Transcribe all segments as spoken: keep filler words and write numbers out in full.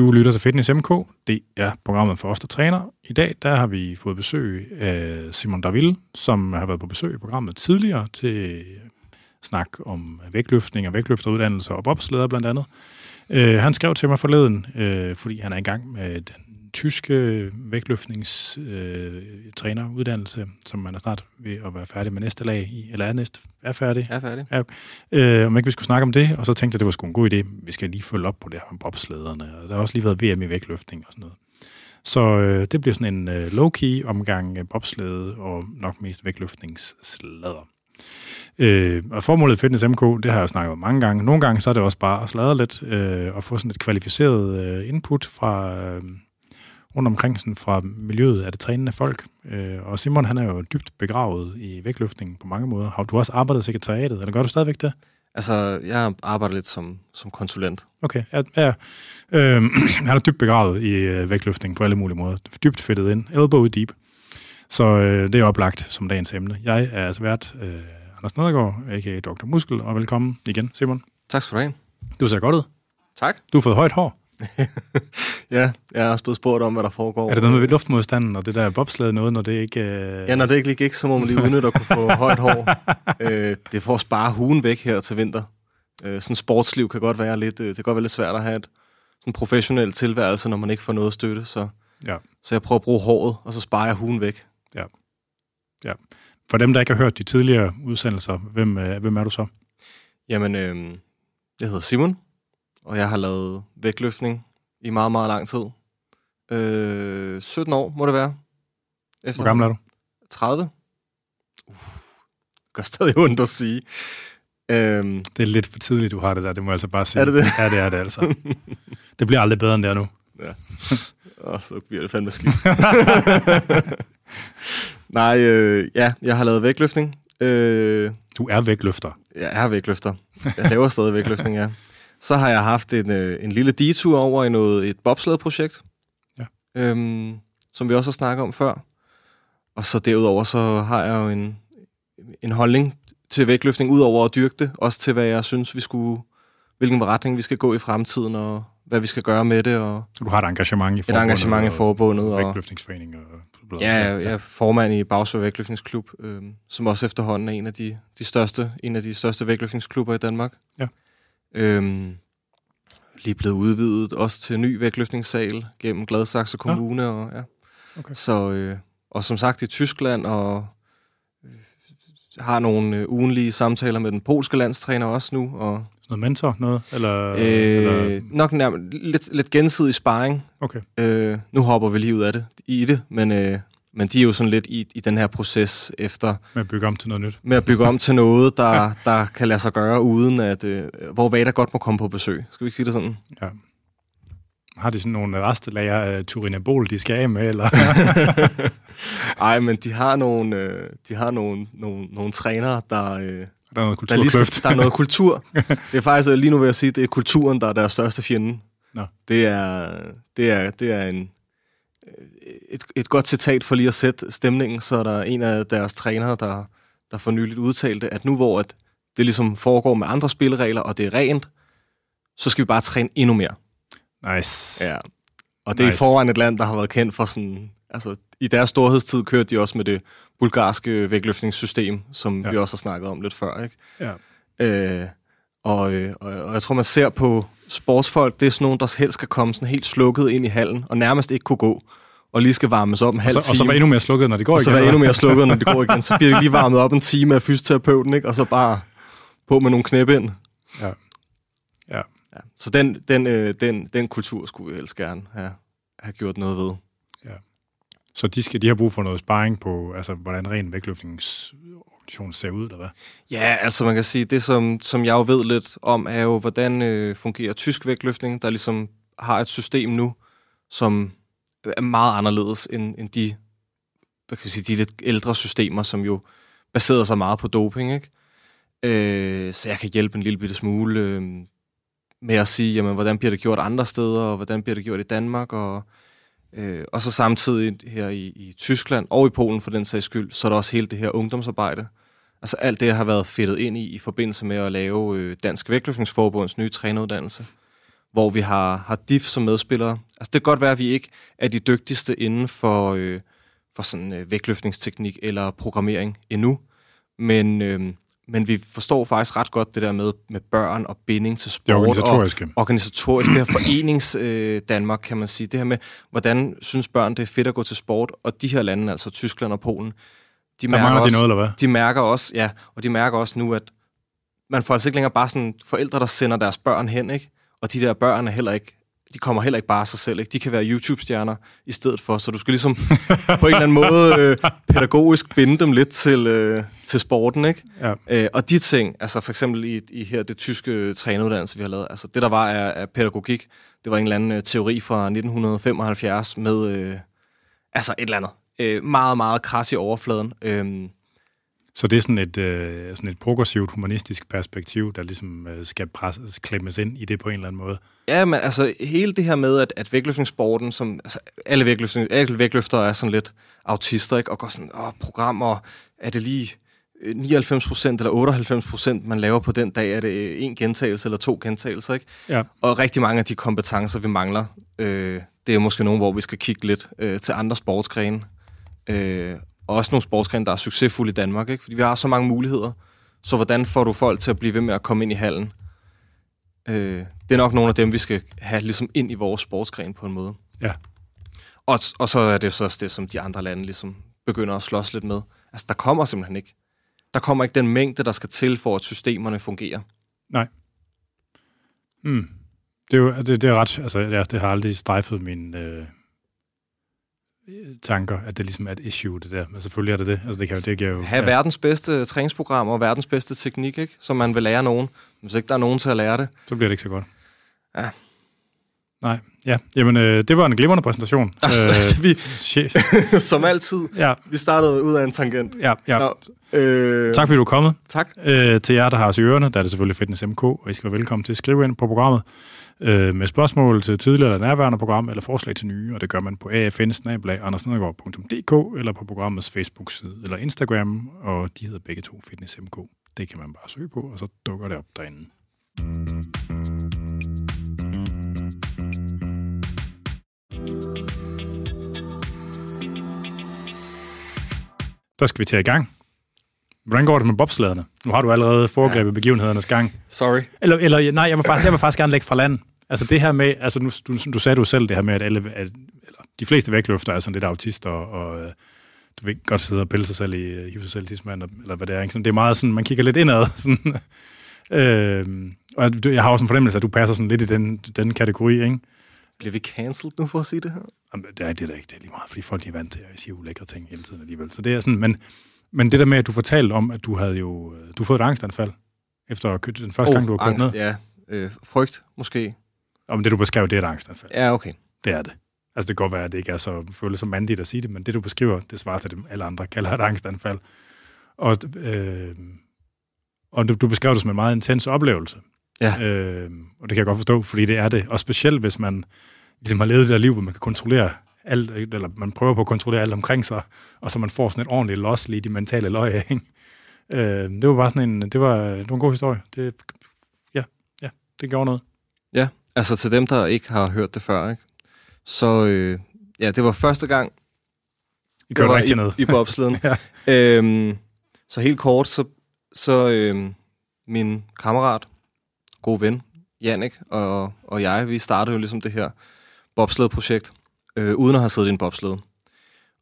Du lytter til Fitness M K. Det er programmet for os, der træner. I dag der har vi fået besøg af Simon Darville, som har været på besøg i programmet tidligere til snak om vægtløftning og vægtløfteruddannelser og bobslæder blandt andet. Uh, han skrev til mig forleden, uh, fordi han er i gang med den tyske vægtløftningstræneruddannelse, uh, som man er snart ved at være færdig med næste lag i, eller er næste er færdig. Er færdig. Ja, okay. uh, om ikke vi skulle snakke om det, og så tænkte jeg, det var sgu en god idé. Vi skal lige følge op på det her med bobslæderne. Der har også lige været V M i vægtløftning og sådan noget. Så uh, det bliver sådan en uh, low-key omgang bobslæde og nok mest vægtløftningsslæder. Øh, og formålet Fitness M K, det har jeg jo snakket om mange gange. Nogle gange så er det også bare at sladre lidt øh, og få sådan et kvalificeret øh, input fra øh, rundt omkring sådan fra miljøet af det trænende folk. Øh, og Simon, han er jo dybt begravet i vægtløftningen på mange måder. Har du også arbejdet i sekretariatet, eller gør du stadigvæk det? Altså, jeg arbejder lidt som, som konsulent. Okay, ja, ja. Øh, han er dybt begravet i øh, vægtløftningen på alle mulige måder. Dybt fedtet ind, elbow deep. Så øh, det er oplagt som dagens emne. Jeg er altså vært... Øh, Anders Nedergaard, a k a. doktor Muskel, og velkommen igen, Simon. Tak skal du have. Du ser godt ud. Tak. Du har fået højt hår. Ja, jeg har også blevet spurgt om, hvad der foregår. Er det noget med luftmodstanden og det der bobslæde noget, når det ikke... Øh... Ja, når det ikke lige gik, så må man lige udnytte at kunne få højt hår. Øh, det får spare huen væk her til vinter. Øh, sådan sportsliv kan godt være lidt, øh, det kan godt være lidt svært at have et sådan professionel tilværelse, når man ikke får noget at støtte. Så, ja. så jeg prøver at bruge håret, og så sparer jeg huen væk. Ja, ja. For dem, der ikke har hørt de tidligere udsendelser, hvem, øh, hvem er du så? Jamen, øh, jeg hedder Simon, og jeg har lavet vægtløftning i meget, meget lang tid. Øh, sytten år må det være. Efter. Hvor gammel er du? tredive. Uff, det gør stadig ondt at sige. Øh, det er lidt for tidligt, du har det der, det må jeg altså bare sige. Er det det? Ja, det er det altså. Det bliver aldrig bedre end det er nu. Ja. Og så bliver det fandme skidt. Nej, øh, ja, jeg har lavet vægtløftning. Øh, du er vægtløfter. Jeg er vægtløfter. Jeg laver stadig vægtløftning, ja. Så har jeg haft en, øh, en lille detur over i noget, et bobslædeprojekt, ja. øhm, som vi også har snakket om før. Og så derudover, så har jeg jo en, en holdning til vægtløftning, udover at dyrke det, også til, hvad jeg synes, vi skulle, hvilken retning vi skal gå i fremtiden, og hvad vi skal gøre med det. Og du har et engagement i forbundet. Et engagement i forbundet. Og, og vægtløftningsforening og... Ja, jeg er formand i Bagsværd vægtløftningsklub, øh, som også efterhånden er en af de, de største, en af de største vægtløftningsklubber i Danmark. Ja. Øhm, lige blevet udvidet også til ny vægtløftningssal gennem Gladsaxe kommune, ja. og ja. Okay. Så øh, og som sagt i Tyskland og øh, har nogle øh, ugenlige samtaler med den polske landstræner også nu og noget mentor noget eller, øh, eller? Nok nærmest lidt lidt gensidig sparring. Okay. Øh, nu hopper vi lige ud af det i det, men øh, men de er jo sådan lidt i i den her proces efter med at bygge om til noget nyt. Med at bygge om til noget der der kan lade sig gøre uden at øh, hvor Vada godt må komme på besøg. Skal vi ikke sige det sådan? Ja. Har de sådan nogle restelager af turinabol, de skal af med, eller? Nej, men de har nogle, øh, de har nogle, nogle, nogle trænere, der... Øh, der er noget kulturkløft. Der, der er noget kultur. Det er faktisk, lige nu vil jeg sige, det er kulturen, der er deres største fjende. Nå. Det er, det er, det er en, et, et godt citat for lige at sætte stemningen, så er der en af deres trænere, der, der for nyligt udtalte, at nu hvor at det ligesom foregår med andre spilleregler, og det er rent, så skal vi bare træne endnu mere. Nice. Ja. Og det nice. Er i foran et land, der har været kendt for sådan... Altså, i deres storhedstid kørte de også med det bulgarske vægtløftningssystem, som ja. Vi også har snakket om lidt før, ikke? Ja. Øh, og, og, og jeg tror, man ser på sportsfolk, det er sådan nogen, der helst skal komme sådan helt slukket ind i hallen, og nærmest ikke kunne gå, og lige skal varmes op en halv time. Og så, og så var endnu mere slukket, når det går igen. Og så var endnu mere slukket, når det går igen. Så bliver de lige varmet op en time af fysioterapeuten, ikke? Og så bare på med nogle knæb ind. Ja. Ja. Ja, så den, den, øh, den, den kultur skulle vi helst gerne have, have gjort noget ved. Ja. Så de, skal, de har brug for noget sparring på, altså, hvordan ren vægtløftningsorganisation ser ud, eller hvad? Ja, altså man kan sige, det som, som jeg jo ved lidt om, er jo, hvordan øh, fungerer tysk vægtløftning, der ligesom har et system nu, som er meget anderledes end, end de, hvad kan vi sige, de lidt ældre systemer, som jo baserer sig meget på doping, ikke? Øh, så jeg kan hjælpe en lille bitte smule... Øh, med at sige, jamen, hvordan bliver det gjort andre steder, og hvordan bliver det gjort i Danmark, og, øh, og så samtidig her i, i Tyskland, og i Polen for den sags skyld, så er der også hele det her ungdomsarbejde. Altså alt det, jeg har været fedtet ind i, i forbindelse med at lave øh, Dansk Vægtløftningsforbunds nye træneruddannelse, hvor vi har, har D I F som medspillere. Altså, det kan godt være, at vi ikke er de dygtigste inden for, øh, for sådan øh, vægtløftningsteknik eller programmering endnu, men, øh, men vi forstår faktisk ret godt det der med, med børn og binding til sport. Det organisatoriske. Og organisatorisk, det her forenings øh, Danmark, kan man sige. Det her med, hvordan synes børn, det er fedt at gå til sport, og de her lande, altså Tyskland og Polen, de mærker, også, de, noget, eller hvad? de mærker også, ja, og de mærker også nu, at man får altså ikke længere bare sådan forældre, der sender deres børn hen, ikke? Og de der børn er heller ikke, de kommer heller ikke bare af sig selv, ikke? De kan være YouTube-stjerner i stedet for, så du skal ligesom på en eller anden måde øh, pædagogisk binde dem lidt til, øh, til sporten, ikke? Ja. Øh, og de ting, altså for eksempel i, i her det tyske træneruddannelse, vi har lavet, altså det der var af, af pædagogik, det var en eller anden øh, teori fra nitten femoghalvfjerds med, øh, altså et eller andet, øh, meget, meget krads i overfladen, øh, så det er sådan et, øh, sådan et progressivt, humanistisk perspektiv, der ligesom øh, skal presses, klemmes ind i det på en eller anden måde. Ja, men altså hele det her med, at, at vægtløftningssporten, som altså, alle, vægtløftning, alle vægtløftere er sådan lidt autister, ikke? Og går sådan, åh, programmer, er det lige nioghalvfems procent eller otteoghalvfems procent, man laver på den dag? Er det en gentagelse eller to gentagelser, ikke? Ja. Og rigtig mange af de kompetencer, vi mangler, øh, det er måske nogen, hvor vi skal kigge lidt øh, til andre sportsgrene. Øh, Og også nogle sportsgrene, der er succesfulde i Danmark, ikke? Fordi vi har så mange muligheder. Så hvordan får du folk til at blive ved med at komme ind i hallen? Øh, det er nok nogle af dem, vi skal have ligesom ind i vores sportsgren på en måde. Ja. Og, og så er det så også det, som de andre lande ligesom begynder at slås lidt med. Altså, der kommer simpelthen ikke. Der kommer ikke den mængde, der skal til for, at systemerne fungerer. Nej. Mm. Det er jo det, det er ret... Altså, det, det har aldrig strejfet min... Øh tanker, at det ligesom er et issue, det der. Men selvfølgelig er det det. Altså, det, kan jo, det giver jo... Have ja. verdens bedste træningsprogram og verdens bedste teknik, ikke? Som man vil lære nogen. Hvis ikke der er nogen til at lære det... Så bliver det ikke så godt. Ja. Nej, ja. Jamen, øh, det var en glimrende præsentation. Altså, øh, vi... som altid. Ja. Vi startede ud af en tangent. Ja, ja. Nå, øh... Tak fordi du er kommet. Tak. Øh, til jer, der har os i ørerne, der er det selvfølgelig Fitness M K, og I skal være velkommen til at skrive ind på programmet med spørgsmål til tidligere eller nærværende program eller forslag til nye, og det gør man på a f n bindestreg andersnedergaard punktum d k eller på programmets Facebook-side eller Instagram, og de hedder begge to Fitness M K. Det kan man bare søge på, og så dukker det op derinde. Der skal vi til i gang. Hvordan går det med bobslæderne? Nu har du allerede foregrebet begivenhedernes gang. Sorry. Eller, eller nej, jeg vil faktisk, jeg vil faktisk gerne lægge fra land. Altså det her med, altså nu, du, du sagde du selv det her med, at alle, at, eller de fleste vægtløfter er sådan lidt autister, og, og du vil ikke godt sidde og pille sig selv i, hive sig selv i tidsmanden, eller hvad det er. Ikke? Sådan, det er meget sådan, man kigger lidt indad. Sådan, øh, og jeg har også en fornemmelse, at du passer sådan lidt i den, den kategori, ikke? Bliver vi cancelled nu for at sige det her? Jamen, det er det da ikke, det er lige meget, fordi folk er vant til at sige ulækre ting hele tiden alligevel. Så det er sådan, men... Men det der med, at du fortalte om, at du havde jo du fået et angstanfald, efter den første oh, gang, du var kørt ned. Ja, øh, frygt måske. Om det, du beskrev, det er et angstanfald. Ja, okay. Det er det. Altså, det kan godt være, at det ikke er så føles så mandigt at sige det, men det, du beskriver, det svarer til, at alle andre kalder et angstanfald. Og, øh, og du, du beskrev det som en meget intens oplevelse. Ja. Øh, og det kan jeg godt forstå, fordi det er det. Og specielt, hvis man ligesom har levet det der liv, hvor man kan kontrollere alt, eller man prøver på at kontrollere alt omkring sig, og så man får sådan et ordentligt loss lige de mentale løg af, ikke? Øh, det var bare sådan en, det var, det var en god historie. Det, ja, ja, det gjorde noget. Ja, altså til dem, der ikke har hørt det før, ikke? Så øh, ja, det var første gang, I kørte rigtig ned i bobsleden. Ja. øhm, så helt kort, så, så øh, min kammerat, god ven, Janik, og, og jeg, vi startede jo ligesom det her bobsledprojekt, Øh, uden at have siddet i en bobsled.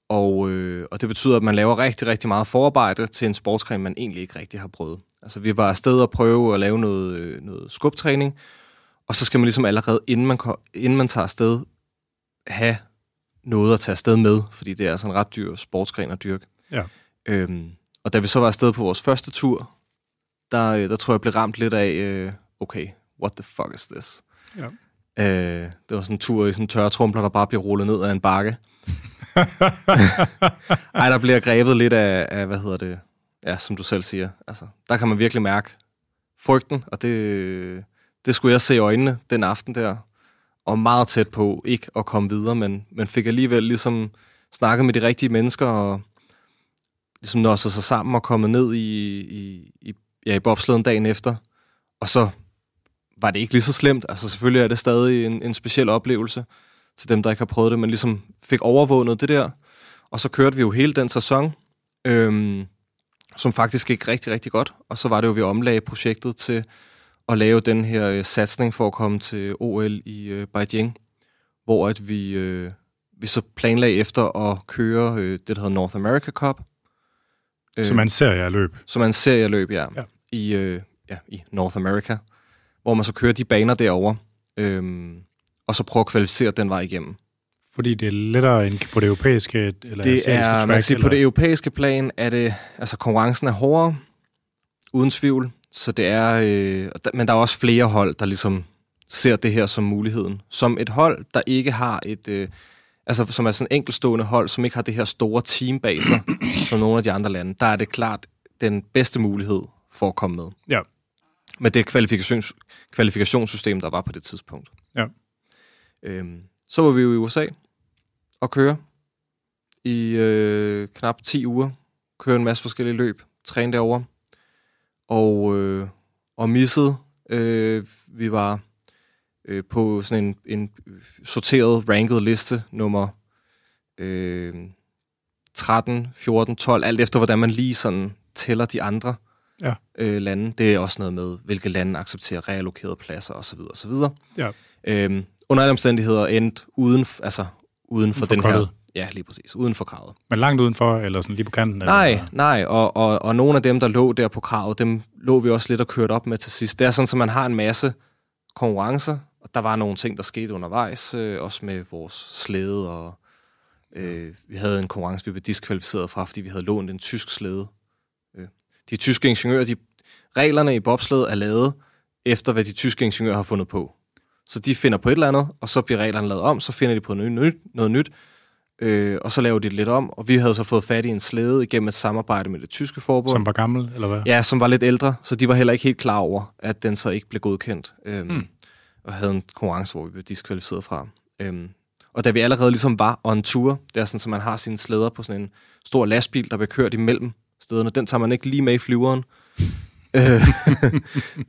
Og, øh, og det betyder, at man laver rigtig, rigtig meget forarbejde til en sportsgren, man egentlig ikke rigtig har prøvet. Altså, vi var afsted og prøve at lave noget, noget skubtræning, og så skal man ligesom allerede, inden man, inden man tager afsted, have noget at tage afsted med, fordi det er altså en ret dyr sportsgren at dyrke. Ja. Øhm, og da vi så var afsted på vores første tur, der, der tror jeg, jeg blev ramt lidt af, øh, okay, what the fuck is this? Ja. Det var sådan en tur i sådan tørre trumpler, der bare bliver rullet ned af en bakke. Ej, der bliver grebet lidt af, af, hvad hedder det, ja, som du selv siger. Altså, der kan man virkelig mærke frygten, og det, det skulle jeg se i øjnene den aften der. Og meget tæt på ikke at komme videre, men, men fik alligevel ligesom snakket med de rigtige mennesker, og ligesom nåsede sig sammen og kommet ned i, i, i, ja, i bobsleden dagen efter. Og så var det ikke lige så slemt. Altså selvfølgelig er det stadig en, en speciel oplevelse til dem, der ikke har prøvet det, men ligesom fik overvågnet det der. Og så kørte vi jo hele den sæson, øhm, som faktisk gik rigtig, rigtig godt. Og så var det jo, vi omlagde projektet til at lave den her øh, satsning for at komme til O L i øh, Beijing, hvor at vi, øh, vi så planlagde efter at køre øh, det, der hedder North America Cup. Øh, som en serieløb. Som en serieløb, ja. ja. I, øh, ja, i North America, hvor man så kører de baner derovre, øh, og så prøver at kvalificere den vej igennem. Fordi det er lettere end på det europæiske eller det asiatiske er, track? Man kan sige, på det europæiske plan er det, altså konkurrencen er hårdere, uden tvivl, så det er, øh, men der er også flere hold, der ligesom ser det her som muligheden. Som et hold, der ikke har et, øh, altså som er sådan en enkeltstående hold, som ikke har det her store team bag sig, som nogle af de andre lande, der er det klart den bedste mulighed for at komme med. Ja. Med det kvalifikations, kvalifikationssystem, der var på det tidspunkt. Ja. Øhm, så var vi jo i U S A og køre i øh, knap ti uger. Køre en masse forskellige løb. Træne derovre. Og, øh, og missede. Øh, vi var øh, på sådan en, en sorteret, ranket liste. Nummer øh, tretten, fjorten, tolv. Alt efter, hvordan man lige sådan tæller de andre ja. øh, lande. Det er også noget med, hvilke lande accepterer reallokerede pladser osv. osv. Ja. Øhm, under alle omstændigheder endte uden, altså, uden for, for den kravet. Her... Ja, lige præcis. Uden for kravet. Men langt udenfor, eller sådan lige på kanten? Nej, eller? nej. Og, og, og nogle af dem, der lå der på kravet, dem lå vi også lidt og kørte op med til sidst. Det er sådan, at man har en masse konkurrencer, og der var nogle ting, der skete undervejs, øh, også med vores slæde, og øh, vi havde en konkurrence, vi blev diskvalificeret fra, fordi vi havde lånt en tysk slæde. Øh. De tyske ingeniører, de, reglerne i bobslæde er lavet efter, hvad de tyske ingeniører har fundet på. Så de finder på et eller andet, og så bliver reglerne lavet om, så finder de på noget nyt, noget nyt øh, og så laver de det lidt om. Og vi havde så fået fat i en slæde igennem et samarbejde med det tyske forbund. Som var gammel, eller hvad? Ja, som var lidt ældre, så de var heller ikke helt klar over, at den så ikke blev godkendt. Øh, mm. Og havde en konkurrence, hvor vi blev diskvalificeret fra. Øh, og da vi allerede ligesom var on tour, det er sådan, så man har sine slæder på sådan en stor lastbil, der bliver kørt imellem stederne. Den tager man ikke lige med i flyveren.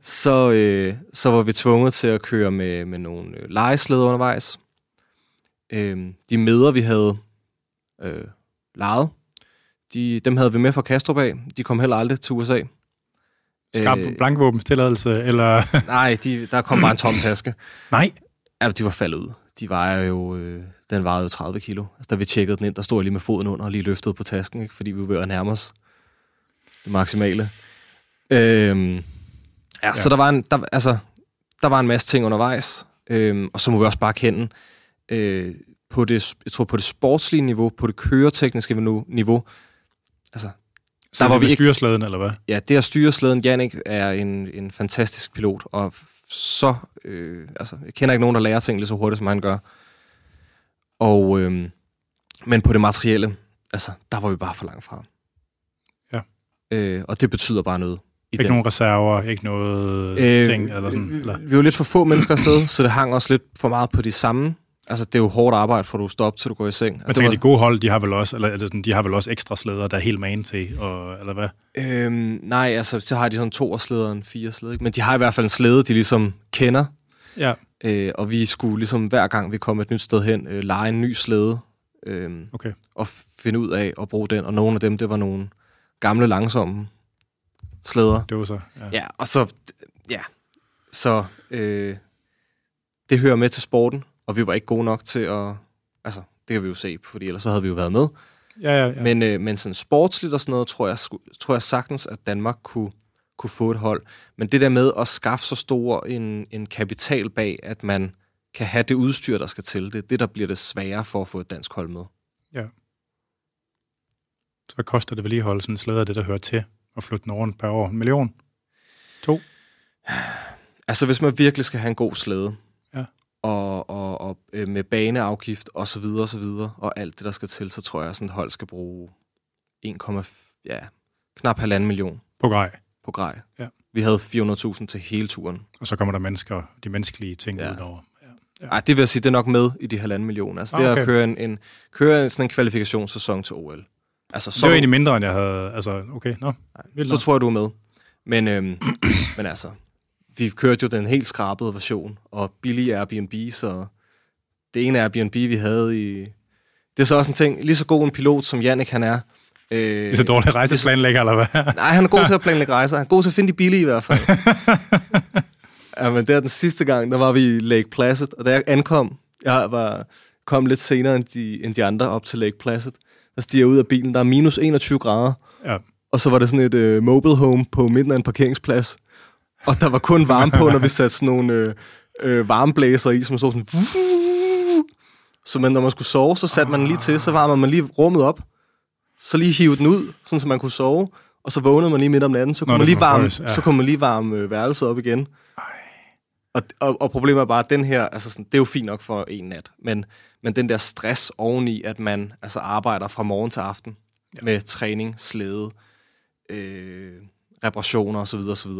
så, øh, så var vi tvunget til at køre med, med nogle øh, legeslæder undervejs. Øh, de meder, vi havde øh, lejet, de, dem havde vi med fra Kastrup af. De kom heller aldrig til U S A. Skarp øh, blankvåbenstilladelse, eller? nej, de, der kom bare en tom taske. Nej? Ja, de var faldet ud. De vejer jo, øh, den vejede jo tredive kilo. Altså, da vi tjekkede den ind, der stod jeg lige med foden under og lige løftede på tasken, ikke? Fordi vi var ved at nærme os det maksimale. Øhm, ja, ja. Så der var, en, der, altså, der var en masse ting undervejs, øhm, og så må vi også bare kende, øh, på det, jeg tror på det sportslige niveau, på det køretekniske niveau, altså, så der var vi ikke... styreslæden, eller hvad? Ja, det her styreslæden, Janik er en, en fantastisk pilot, og så, øh, altså, jeg kender ikke nogen, der lærer ting lige så hurtigt, som han gør, og, øh, men på det materielle, altså, der var vi bare for langt fra. Ja. Øh, og det betyder bare noget. Ikke den. Nogen reserver, ikke noget øh, ting, eller sådan? Eller? Vi var lidt for få mennesker afsted, så det hang også lidt for meget på de samme. Altså, det er jo hårdt arbejde, for du står op, til du går i seng. Men altså, tænker, var... de gode hold, de har vel også, eller, sådan, de har vel også ekstra slæder, der er helt man til, og, eller hvad? Øhm, nej, altså, så har de sådan to slæder og en fire slæde, men de har i hvert fald en slæde, de ligesom kender. Ja. Øh, og vi skulle ligesom, hver gang vi kom et nyt sted hen, øh, lege en ny slæde, øh, okay. og finde ud af at bruge den, og nogle af dem, det var nogle gamle, langsomme slæder. Det var så, ja. Ja, og så, ja, så øh, det hører med til sporten, og vi var ikke gode nok til at, altså, det kan vi jo se, fordi ellers så havde vi jo været med. Ja, ja, ja. Men, øh, men sådan sportsligt og sådan noget, tror jeg, tror jeg sagtens, at Danmark kunne, kunne få et hold. Men det der med at skaffe så stor en, en kapital bag, at man kan have det udstyr, der skal til, det er det, der bliver det sværere for at få et dansk hold med. Ja. Så koster det vedligeholde sådan en slæder, det der hører til, og flytte den rundt per år? En million? To? Altså, hvis man virkelig skal have en god slæde, ja. og, og, og med baneafgift og så videre og så videre, og alt det, der skal til, så tror jeg, at sådan et hold skal bruge en komma fem, ja, knap halvanden million. På grej? På grej. Ja. Vi havde fire hundrede tusind til hele turen. Og så kommer der mennesker, de menneskelige ting ja. udover. Ja. Ej, det vil jeg sige, det er nok med i de halvanden million. Altså, ah, det er okay. at køre, en, en, køre sådan en kvalifikationssæson til O L. Altså, så det var egentlig mindre, end jeg havde... Altså, okay, nå. No. Så tror jeg, du er med. Men, øhm, men altså, vi kørte jo den helt skrabede version, og billig Airbnb, så det ene Airbnb, vi havde i... Det er så også en ting, lige så god en pilot som Janik, han er. Øh, lige så dårlig rejseplanlægger, eller hvad? Nej, han er god til at planlægge rejser. Han er god til at finde de billige i hvert fald. Ja, men der den sidste gang, der var vi i Lake Placid, og da jeg ankom, jeg var, kom lidt senere end de, end de andre op til Lake Placid, der stiger jeg ud af bilen, der er minus enogtyve grader, ja. Og så var der sådan et øh, mobile home på midten af en parkeringsplads, og der var kun varme på, når vi satte sådan nogle øh, øh, varmeblæser i, som så sådan... Så man, når man skulle sove, så satte man lige til, så varmede man lige rummet op, så lige hivede den ud, sådan så man kunne sove, og så vågnede man lige midt om natten, så kunne, Nå, man, lige varme, ja. så kunne man lige varme øh, værelset op igen. Og, og, og problemet er bare, at den her, altså sådan, det er jo fint nok for en nat, men, men den der stress oveni, at man altså arbejder fra morgen til aften, ja. Med træning, slæde, øh, reparationer osv. osv.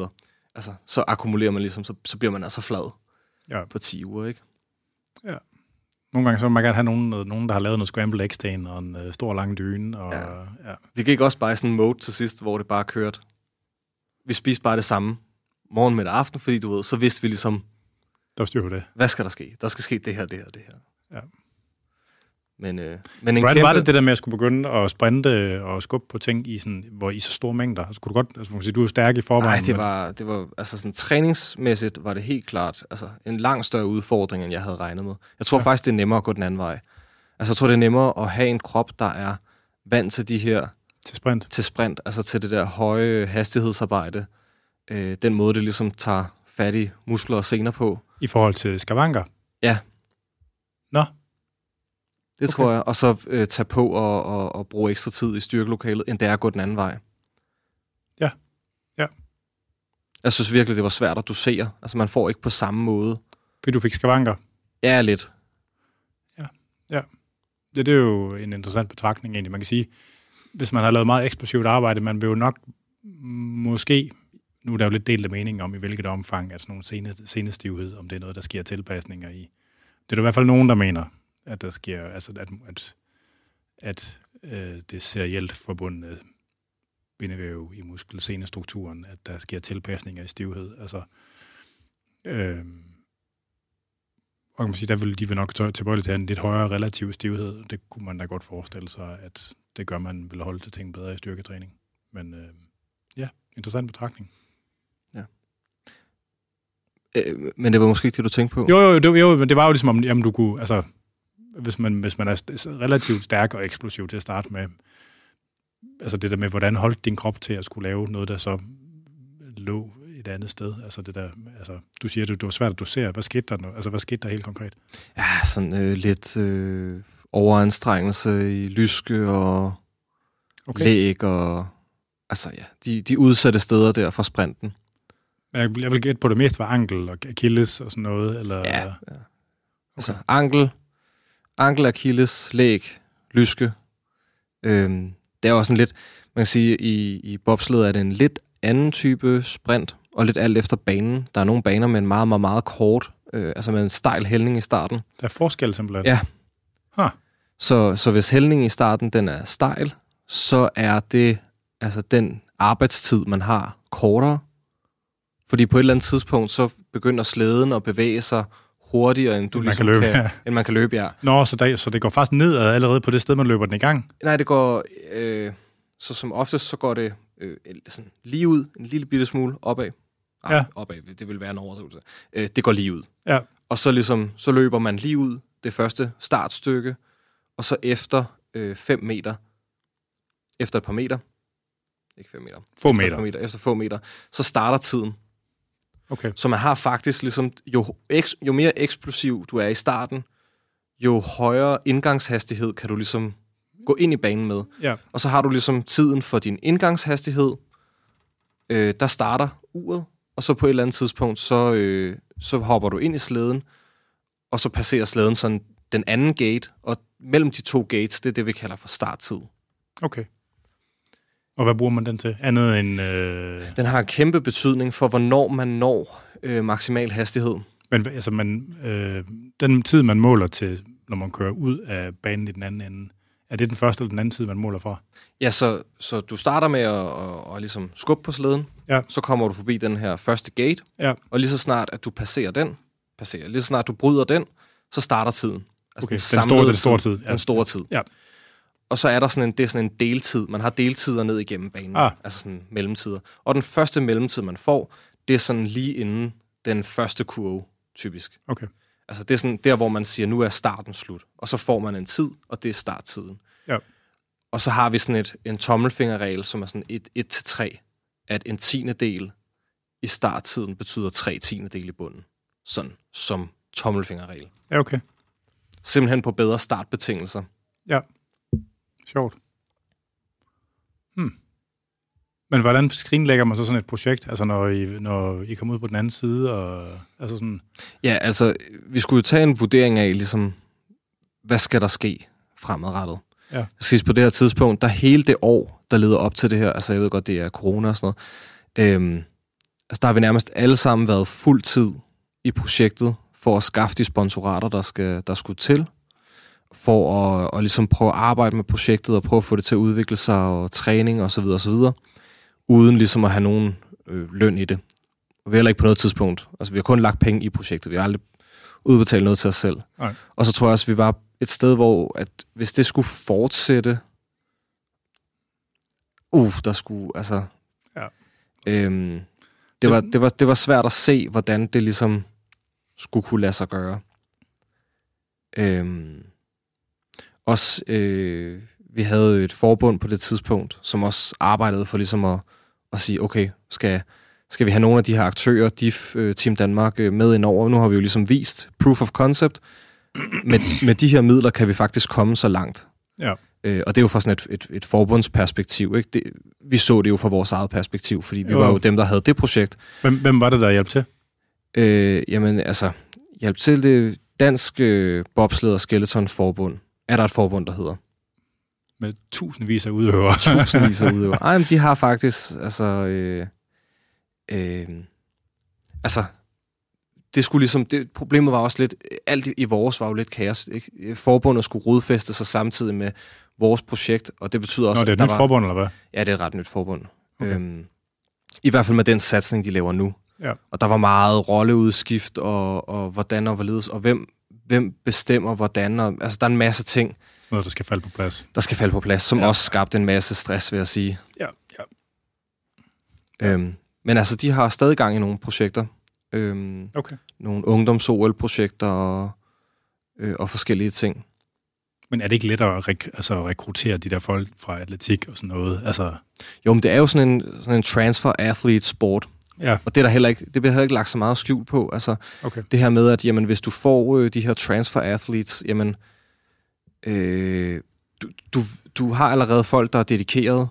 Altså, så akkumulerer man ligesom, så, så bliver man altså flad, ja. På ti uger, ikke? Ja. Nogle gange så vil man gerne have nogen, nogen der har lavet noget scrambled eggstain og en øh, stor lang dyne. Og, ja. Ja. Vi gik også bare i sådan en mode til sidst, hvor det bare kørte. Vi spiste bare det samme. Morgen, middag, aften, fordi du ved, så vidste vi ligesom... Der styrer det. Hvad skal der ske? Der skal ske det her, det her, det her. Ja. Men, øh, men en Hvordan kæmpe... var det det der med, at skulle begynde at sprinte og skubbe på ting, i sådan, hvor i så store mængder? Altså, kunne du godt... Altså, man kan sige, du er stærk i forvejen. Nej, det var... Det var altså, sådan, træningsmæssigt var det helt klart altså, en langt større udfordring, end jeg havde regnet med. Jeg tror ja. faktisk, det er nemmere at gå den anden vej. Altså, jeg tror, det er nemmere at have en krop, der er vant til de her... Til sprint. Til sprint, altså til det der høje hastighedsarbejde. Den måde, det ligesom tager fattige muskler og sener på. I forhold til skavanker? Ja. Nå? Det okay. tror jeg. Og så øh, tage på og, og, og bruge ekstra tid i styrkelokalet, end det er at gå den anden vej. Ja. Ja. Jeg synes virkelig, det var svært at dosere. Altså, man får ikke på samme måde. Fordi du fik skavanker? Ja, lidt. Ja. Ja. Det, det er jo en interessant betragtning, egentlig. Man kan sige, hvis man har lavet meget eksplosivt arbejde, man vil jo nok måske... Nu er der jo lidt delt af meningen om, i hvilket omfang, at sådan nogle sene, senestivhed, om det er noget, der sker tilpasninger i. Det er der i hvert fald nogen, der mener, at der sker, altså at, at, at øh, det serielt forbundne bindevæv i muskelsenestrukturen, at der sker tilpasninger i stivhed. Altså, øh, og man sige, der vil de vil nok tilbøjelige til en lidt højere relativ stivhed. Det kunne man da godt forestille sig, at det gør, man vil holde til ting bedre i styrketræning. Men øh, ja, interessant betragtning. Men det var måske ikke det, du tænkte på? Jo, jo, det, jo men det var jo ligesom, om jamen, du kunne, altså, hvis man, hvis man er relativt stærk og eksplosiv til at starte med, altså det der med, hvordan holdt din krop til at skulle lave noget, der så lå et andet sted? Altså det der, altså, du siger, det, det var svært at dosere. Hvad skete der nu? Altså, hvad skete der helt konkret? Ja, sådan øh, lidt øh, overanstrengelse i lyske og okay. læg og, altså ja, de, de udsatte steder der fra sprinten. Jeg vil gætte på, det mest var ankel og akilles og sådan noget, eller... Ja, ja. Okay. Altså ankel, ankel, akilles, læg, lyske. Øhm, det er også en lidt, man kan sige, i, i bobslæde er det en lidt anden type sprint, og lidt alt efter banen. Der er nogle baner med en meget, meget, meget kort, øh, altså med en stejl hældning i starten. Der er forskel simpelthen? Ja. Huh. Så, så hvis hældningen i starten, den er stejl, så er det, altså den arbejdstid, man har, kortere. Fordi på et eller andet tidspunkt, så begynder slæden at bevæge sig hurtigere, end, du man, ligesom kan løbe, kan, ja. End man kan løbe, ja. Nå, så, der, så det går faktisk nedad allerede på det sted, man løber den i gang? Nej, det går, øh, så som oftest, så går det øh, sådan lige ud, en lille bitte smule opad. Ej, ja. opad, det vil være en overdrivelse. Øh, det går lige ud. Ja. Og så, ligesom, så løber man lige ud det første startstykke, og så efter øh, fem meter, efter et par meter, ikke fem meter, få meter. Efter, par meter, efter få meter, så starter tiden. Okay. Så man har faktisk ligesom, jo, eks, jo mere eksplosiv du er i starten, jo højere indgangshastighed kan du ligesom gå ind i banen med. Ja. Og så har du ligesom tiden for din indgangshastighed, øh, der starter uret, og så på et eller andet tidspunkt, så, øh, så hopper du ind i slæden, og så passerer slæden sådan den anden gate, og mellem de to gates, det er det, vi kalder for starttid. Okay. Og hvad bruger man den til? Andet end... Øh... Den har en kæmpe betydning for, hvornår man når øh, maksimal hastighed. Men altså, man, øh, den tid, man måler til, når man kører ud af banen i den anden ende, Er det den første eller den anden side, man måler fra? Ja, så, så du starter med at, at, at ligesom skubbe på slæden. Ja. Så kommer du forbi den her første gate. Ja. Og lige så snart, at du passerer den, passerer. lige så snart du bryder den, så starter tiden. Altså okay, den, den, store, den store tid. Ja. Den store tid. Ja. Og så er der sådan en, det er sådan en deltid. Man har deltider ned igennem banen. Ah. Altså sådan mellemtider. Og den første mellemtid, man får, det er sådan lige inden den første kurve, typisk. Okay. Altså det er sådan der, hvor man siger, nu er starten slut. Og så får man en tid, og det er starttiden. Ja. Og så har vi sådan et, en tommelfingerregel, som er sådan et til tre. At en tiende del i starttiden betyder tre tiende del i bunden. Sådan som tommelfingerregel. Ja, okay. Simpelthen på bedre startbetingelser. Ja. Sjovt. Hmm. Men hvordan skrinlægger man så sådan et projekt, altså når I, når I kommer ud på den anden side? Og, altså sådan... Ja, altså vi skulle jo tage en vurdering af, ligesom, hvad skal der ske fremadrettet? Ja. Sidst på det her tidspunkt, der hele det år, der leder op til det her, altså jeg ved godt, det er corona og sådan noget, øhm, altså der har vi nærmest alle sammen været fuld tid i projektet for at skaffe de sponsorater, der, skal, der skulle til, for at og ligesom prøve at arbejde med projektet og prøve at få det til at udvikle sig og træning og så videre og så videre, uden ligesom at have nogen øh, løn i det. Og vi har heller ikke på noget tidspunkt. Altså vi har kun lagt penge i projektet. Vi har aldrig udbetalt noget til os selv. Nej. Og så tror jeg også, vi var et sted, hvor at hvis det skulle fortsætte, uff, uh, der skulle altså. Ja. Øhm, det var det var det var svært at se, hvordan det ligesom skulle kunne lade sig gøre. Øhm, Også, øh, vi havde jo et forbund på det tidspunkt, som også arbejdede for ligesom at, at sige, okay, skal, skal vi have nogle af de her aktører, D I F, Team Danmark, med indover? Nu har vi jo ligesom vist proof of concept. Med, med de her midler kan vi faktisk komme så langt. Ja. Øh, og det er jo fra sådan et, et, et forbundsperspektiv. Ikke? Det, vi så det jo fra vores eget perspektiv, fordi vi jo. var jo dem, der havde det projekt. Hvem, hvem var det, der hjalp til? Øh, jamen, altså, hjalp til det danske øh, bobslæde og skeletonforbund. Er der et forbund, der hedder? Med tusindvis af udøvere. Tusindvis af udøvere. Ej, men de har faktisk, altså... Øh, øh, altså, det skulle ligesom... Det, problemet var også lidt... Alt i vores var jo lidt kaos. Ikke? Forbundet skulle rodfæste sig samtidig med vores projekt, og det betyder også... Nå, det er et nyt var, forbund, eller hvad? Ja, det er et ret nyt forbund. Okay. Øhm, I hvert fald med den satsning, de laver nu. Ja. Og der var meget rolleudskift, og, og hvordan og hvorledes, og hvem... Hvem bestemmer hvordan? Og, altså, der er en masse ting. Noget, der skal falde på plads. Der skal falde på plads, som ja. også skabte en masse stress, vil jeg sige. Ja, ja. Øhm, men altså, de har stadig gang i nogle projekter. Øhm, okay. Nogle ungdoms-O L-projekter og, øh, og forskellige ting. Men er det ikke lettere at rek- altså, rekruttere de der folk fra atletik og sådan noget? Altså... Jo, men det er jo sådan en, sådan en transfer-athlete-sport. Ja. Og det er der heller ikke, det bliver heller ikke lagt så meget skjul på. Altså okay. Det her med, at jamen, hvis du får øh, de her transfer athletes, jamen, øh, du, du, du har allerede folk, der er dedikeret.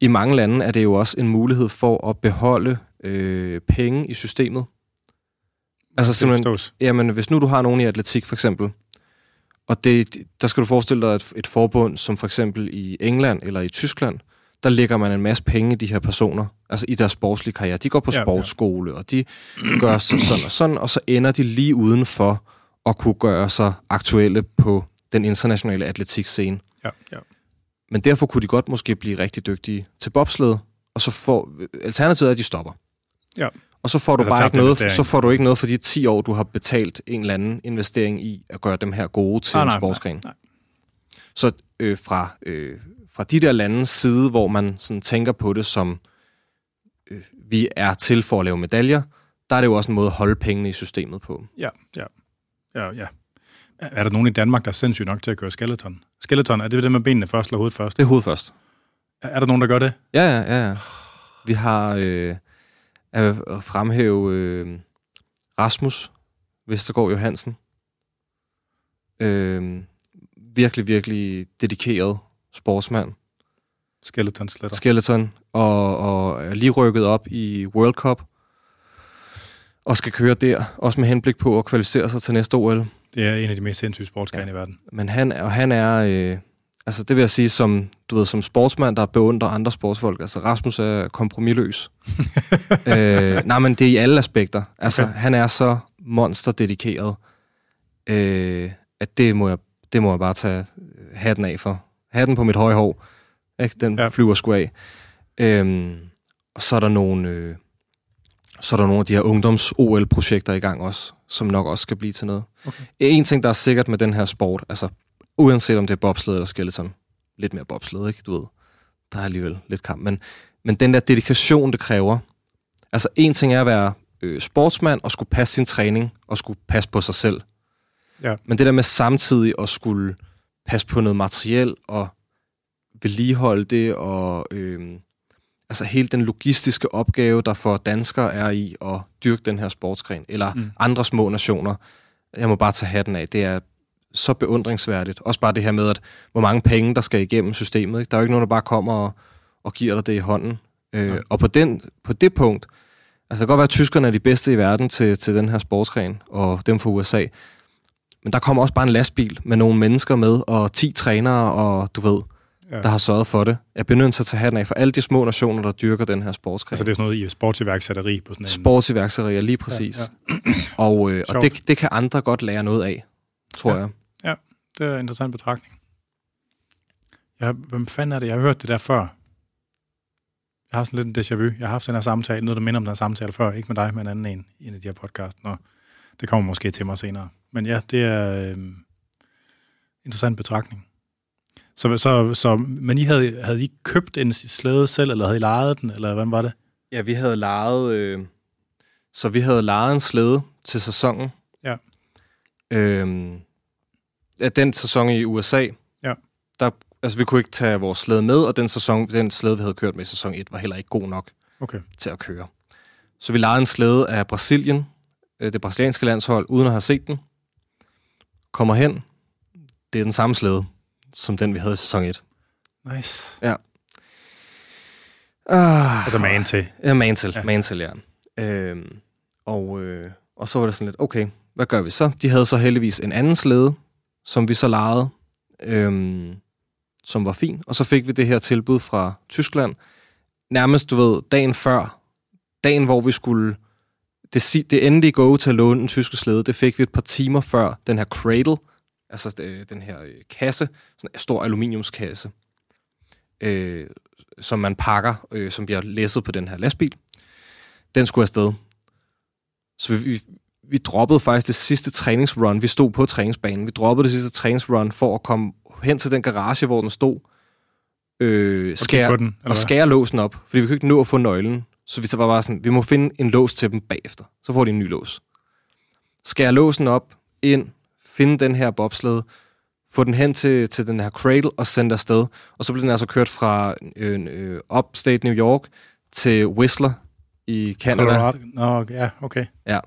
I mange lande er det jo også en mulighed for at beholde øh, penge i systemet. Altså simpelthen, jamen, hvis nu du har nogen i atletik for eksempel, og det, der skal du forestille dig et, et forbund, som for eksempel i England eller i Tyskland, der lægger man en masse penge i de her personer, altså i deres sportslige karriere. De går på ja, sportsskole, ja. og de gør sådan og sådan, og så ender de lige uden for at kunne gøre sig aktuelle på den internationale atletikscene. Ja, ja. Men derfor kunne de godt måske blive rigtig dygtige til bobsled, og så får alternativet er, at de stopper. Ja. Og så får du bare ikke noget, så får du ikke noget for de ti år, du har betalt en eller anden investering i at gøre dem her gode til ah, en sportsgren. Så øh, fra... Øh, fra de der landes side, hvor man sådan tænker på det som, øh, vi er til for at lave medaljer, der er det jo også en måde at holde pengene i systemet på. Ja, ja, ja, ja. Er der nogen i Danmark, der er sindssygt nok til at køre skeleton? Skeleton, er det det med benene først eller hovedet først? Det er hovedet først. Er, er der nogen, der gør det? Ja, ja, ja. ja. Vi har øh, at fremhæve øh, Rasmus Vestergaard Johansen. Øh, virkelig, virkelig dedikeret sportsmand. Skeleton sletter. Skeleton, og, og er lige rykket op i World Cup, og skal køre der, også med henblik på at kvalificere sig til næste O L. Det er en af de mest sindssyge sportsgrene ja. i verden. Men han, og han er, øh, altså det vil jeg sige, som, du ved, som sportsmand, der beundrer andre sportsfolk. Altså Rasmus er kompromisløs. øh, nej, men det er i alle aspekter. Altså okay. Han er så monsterdedikeret, øh, at det må jeg, det må jeg bare tage... Øh, hatten af for. Hatten på mit høje hår. Ikke? Den ja. flyver sgu af. Øhm, og så er der nogle... Øh, så er der nogle af de her ungdoms-O L-projekter i gang også, som nok også skal blive til noget. Okay. En ting, der er sikkert med den her sport, altså uanset om det er bobslæde eller skeleton, lidt mere bobslæde, ikke? Du ved, der er alligevel lidt kamp, men, men den der dedikation, det kræver. Altså en ting er at være øh, sportsmand og skulle passe sin træning og skulle passe på sig selv. Ja. Men det der med samtidig at skulle passe på noget materiel og vedligeholde det og... Øh, altså hele den logistiske opgave, der for danskere er i at dyrke den her sportsgren, eller mm. andre små nationer. Jeg må bare tage hatten af. Det er så beundringsværdigt. Også bare det her med, at hvor mange penge, der skal igennem systemet. Ikke? Der er jo ikke nogen, der bare kommer og, og giver dig det i hånden. Øh, ja. Og på, den, på det punkt, altså det kan godt være, at tyskerne er de bedste i verden til, til den her sportsgren, og dem fra U S A. Men der kommer også bare en lastbil med nogle mennesker med, og ti trænere, og du ved... der har sørget for det. Jeg bliver nødt til at tage hatten af for alle de små nationer, der dyrker den her sportsgren. Altså det er sådan noget i sportsiværksætteri på sådan en... Sportsiværksætteri, lige præcis. Ja, ja. Og, øh, og det, det kan andre godt lære noget af, tror ja. jeg. Ja, det er en interessant betragtning. Jeg, hvem fanden er det? Jeg har hørt det der før. Jeg har sådan lidt en déjà vu. Jeg har haft den her samtale, noget der minder om den her samtale før. Ikke med dig, men en anden en i en af de her podcasten. Og det kommer måske til mig senere. Men ja, det er øh, interessant betragtning. Så, så, så, men I havde, havde I købt en slæde selv, eller havde I lejet den, eller hvad var det? Ja, vi havde lejet, øh, så vi havde lejet en slæde til sæsonen. Ja. Øhm, ja, den sæson i U S A, ja. der, altså vi kunne ikke tage vores slæde med, og den, sæson, den slæde, vi havde kørt med i sæson et, var heller ikke god nok okay. til at køre. Så vi lejede en slæde af Brasilien, det brasilianske landshold, uden at have set den. Kommer hen, det er den samme slæde som den, vi havde i sæson et. Nice. Ja. Ah, altså man til. Ja, man til. Ja. Man til, ja. Øhm, og, øh, og så var det sådan lidt, okay, hvad gør vi så? De havde så heldigvis en anden slæde, som vi så lejede, øhm, som var fin. Og så fik vi det her tilbud fra Tyskland. Nærmest, du ved, dagen før, dagen, hvor vi skulle... Det, det endelige go til at låne den tyske slæde, det fik vi et par timer før den her cradle, altså den her kasse, sådan en stor aluminiumskasse, øh, som man pakker, øh, som bliver læsset på den her lastbil. Den skulle afsted. Så vi, vi, vi droppede faktisk det sidste træningsrun. Vi stod på træningsbanen. Vi droppede det sidste træningsrun for at komme hen til den garage, hvor den stod, øh, skære, den, og skære låsen op, fordi vi kunne ikke nå at få nøglen. Så vi så bare var sådan, vi må finde en lås til dem bagefter. Så får de en ny lås. Skære låsen op, ind, finde den her bobsled, få den hen til, til den her cradle og sende den afsted. Og så blev den altså kørt fra øh, øh, upstate New York til Whistler i Canada. Nå, ja, okay. Ja.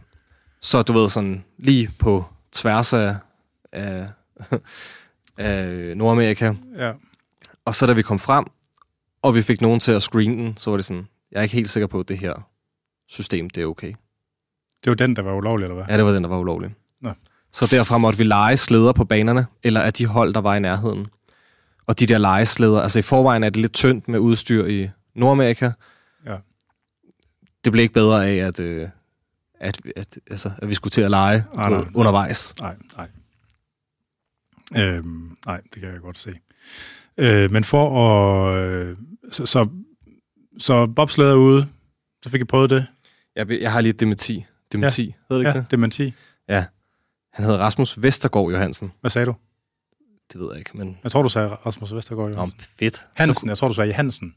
Så du ved sådan, lige på tværs af, af, af Nordamerika. Ja. Og så da vi kom frem, og vi fik nogen til at screene den, så var det sådan, jeg er ikke helt sikker på, at det her system, det er okay. Det var den, der var ulovlig, eller hvad? Ja, det var den, der var ulovlig. Nå. Så derfra måtte vi lege slæder på banerne, eller af de hold, der var i nærheden. Og de der legeslæder, altså i forvejen er det lidt tyndt med udstyr i Nordamerika. Ja. Det blev ikke bedre af, at, at, at, at, altså, at vi skulle til at lege ej, nej, undervejs. Nej, nej. Øhm, nej, det kan jeg godt se. Øh, men for at... Så, så, så bobslæder ude, så fik jeg prøvet det. Jeg, jeg har lige et dementi. Dementi, ja. Hedder det ikke ja, det? Dementi. Ja. Han hedder Rasmus Vestergaard Johansen. Hvad sagde du? Det ved jeg ikke, men... Jeg tror, du sagde Rasmus Vestergaard Johansen. Nå, fedt. Hansen, jeg tror, du sagde Hansen.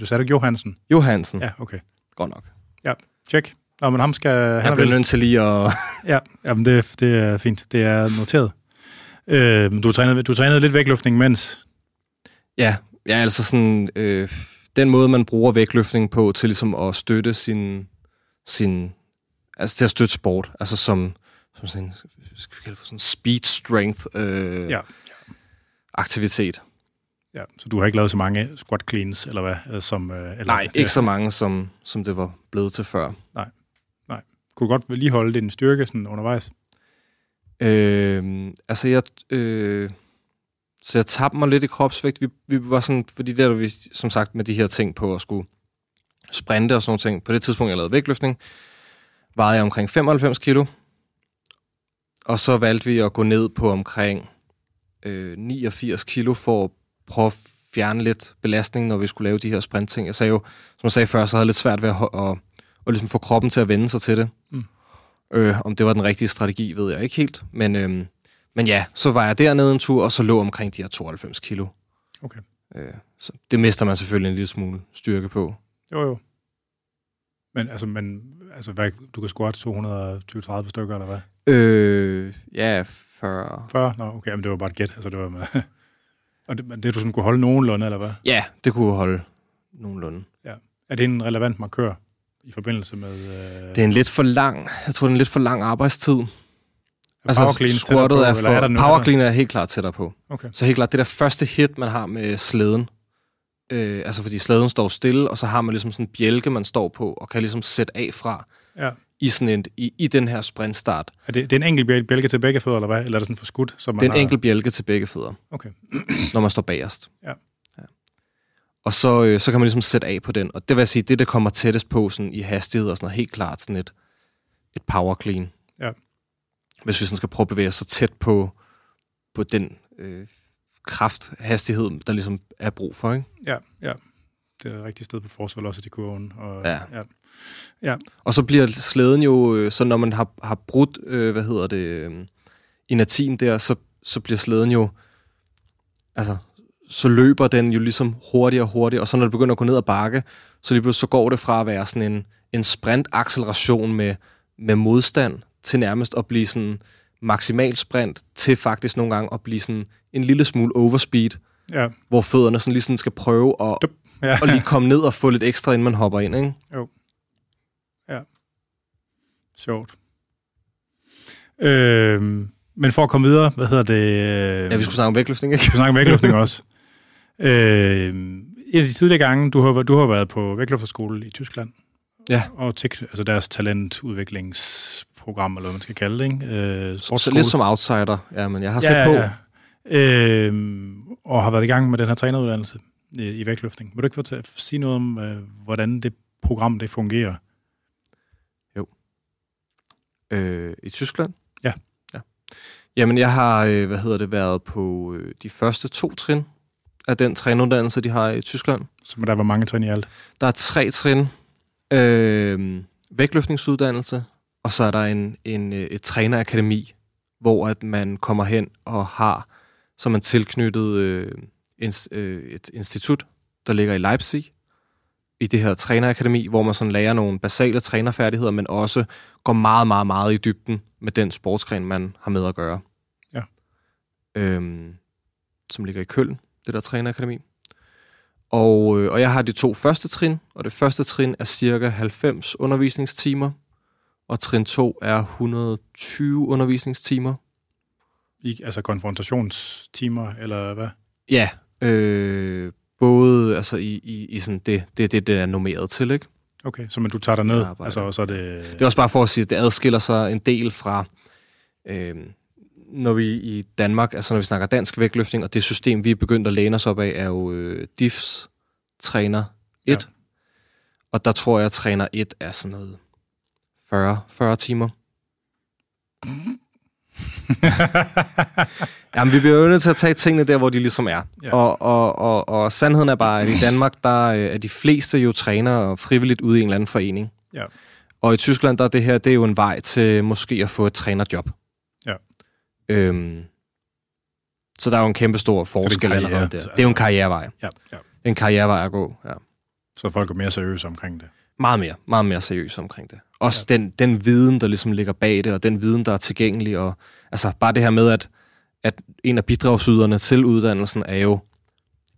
Du sagde ikke Johansen? Johansen. Ja, okay. Godt nok. Ja, tjek. Nå, men ham skal... Han bliver nødt til lige at... ja, jamen det, det er fint. Det er noteret. Øh, du, trænede, du trænede lidt vægtløftning, mens... Ja, ja altså sådan... Øh, den måde, man bruger vægtløftning på til ligesom at støtte sin... sin altså til at støtte sport. Altså som... som sådan, skal vi kalde for sådan speed strength øh, ja. aktivitet. Ja, så du har ikke lavet så mange squat cleans, eller hvad? Som, øh, eller nej, det, ikke så mange, som, som det var blevet til før. Nej, nej. Kunne du godt vedligeholde din styrke sådan undervejs? Øh, altså, jeg, øh, så jeg tabte mig lidt i kropsvægt. Vi, vi var sådan, fordi der var vi, som sagt, med de her ting på at skulle sprinte og sådan nogle ting. På det tidspunkt, jeg lavede vægtløftning, vejede jeg omkring femoghalvfems kilo. Og så valgte vi at gå ned på omkring øh, niogfirs kilo for at prøve at fjerne lidt belastning, når vi skulle lave de her sprintting. Jeg sagde jo, som jeg sagde før, så havde jeg lidt svært ved at, at, at, at, at få kroppen til at vende sig til det. Mm. Øh, om det var den rigtige strategi, ved jeg ikke helt. Men, øh, men ja, så var jeg dernede en tur, og så lå omkring de her tooghalvfems kilo. Okay. Øh, så det mister man selvfølgelig en lille smule styrke på. Jo, jo. Men altså, men, altså hvad, du kan squat to hundrede og tyve til tredive stykker, eller hvad? Øh, ja, fyrre. fyrre? Nå, okay, men det var bare et gæt. Altså, det var med. Og det, det du sådan kunne holde nogenlunde, eller hvad? Ja, det kunne holde nogenlunde. Ja. Er det en relevant markør i forbindelse med... Øh... Det er en lidt for lang, jeg tror, det er en lidt for lang arbejdstid. Altså, squattet er for... Er powerclean er helt klart tættere på. Okay. Så helt klart, det der første hit, man har med slæden, øh, altså fordi slæden står stille, og så har man ligesom sådan en bjælke, man står på, og kan ligesom sætte af fra ja. i, sådan en, i, i den her sprintstart. Er det, det er en enkelt bjælke til begge fødder, eller hvad? Eller er det sådan for skudt? Som man det er en har... enkelt bjælke til begge fødder, okay. Når man står bagerst. Ja. Ja. Og så, øh, så kan man ligesom sætte af på den, og det vil sige, det der kommer tættest på sådan, i hastighed og sådan noget, helt klart sådan et, et powerclean. Ja. Hvis vi sådan skal prøve at bevæge os så tæt på, på den øh, kraft, hastighed, der ligesom er brug for, ikke? Ja, ja. Det er et rigtigt sted på forsvaret også i kurven. Og, ja. Ja. Ja. Og så bliver slæden jo, så når man har, har brudt, øh, hvad hedder det, øh, inertien der, så, så bliver slæden jo, altså, så løber den jo ligesom hurtigere og hurtigere, og så når det begynder at gå ned ad bakke, så lige pludselig så går det fra at være sådan en, en sprint-acceleration med, med modstand, til nærmest at blive sådan maksimal sprint, til faktisk nogle gange at blive sådan en lille smule overspeed, ja. Hvor fødderne sådan lige sådan skal prøve at Dup, ja. og lige komme ned og få lidt ekstra, inden man hopper ind, ikke? Jo. Ja. Sjovt. Øhm, men for at komme videre, hvad hedder det? Øh... Ja, vi skulle snakke om vægtløftning, ikke? Vi skulle snakke om vægtløftning også. øhm, en af de tidligere gange, du har, du har været på vægtløfterskole i Tyskland. Ja. Og til, altså deres talentudviklings... program, eller hvad man skal kalde det, ikke? Øh, så lidt som outsider, ja, men jeg har ja, set på. Ja. Øh, og har været i gang med den her træneruddannelse i, i vægtløftning. Vil du ikke fortæ- sige noget om, øh, hvordan det program, det fungerer? Jo. Øh, I Tyskland? Ja. Ja. Jamen, jeg har, øh, hvad hedder det, været på øh, de første to trin af den træneruddannelse, de har i Tyskland. Så der var mange trin i alt? Der er tre trin. Øh, vægtløftningsuddannelse, og så er der en, en, et trænerakademi, hvor at man kommer hen og har, så man tilknyttet øh, ins, øh, et institut, der ligger i Leipzig, i det her trænerakademi, hvor man sådan lærer nogle basale trænerfærdigheder, men også går meget, meget, meget i dybden med den sportsgren, man har med at gøre. Ja. Øhm, som ligger i Køln, det der trænerakademi. Og, øh, og jeg har de to første trin, og det første trin er cirka halvfems undervisningstimer, og trin to er et hundrede og tyve undervisningstimer. I, altså konfrontationstimer, eller hvad? Ja, øh, både altså i, i, i sådan det, det, det, det er normeret til, ikke? Okay, så men du tager dig ned, altså, og så er det... Det er også bare for at sige, at det adskiller sig en del fra, øh, når vi i Danmark, altså når vi snakker dansk vægtløftning, og det system, vi er begyndt at læne os op af, er jo øh, D I F's træner et. Ja. Og der tror jeg, at træner et er sådan noget... fyrre, fyrre timer. Jamen, vi bliver jo nødt til at tage tingene der, hvor de ligesom er. Ja. Og, og, og, og sandheden er bare, at i Danmark, der er de fleste jo trænere frivilligt ude i en eller anden forening. Ja. Og i Tyskland, der er det her, det er jo en vej til måske at få et trænerjob. Ja. Øhm, så der er jo en kæmpe stor forskel allerede der. Det er jo en karrierevej. Ja. Ja. Det er en karrierevej at gå, ja. Så folk er mere seriøse omkring det. Meget mere, meget mere seriøs omkring det. Også ja. den, den viden, der ligesom ligger bag det, og den viden, der er tilgængelig. Og, altså bare det her med, at, at en af bidragsyderne til uddannelsen er jo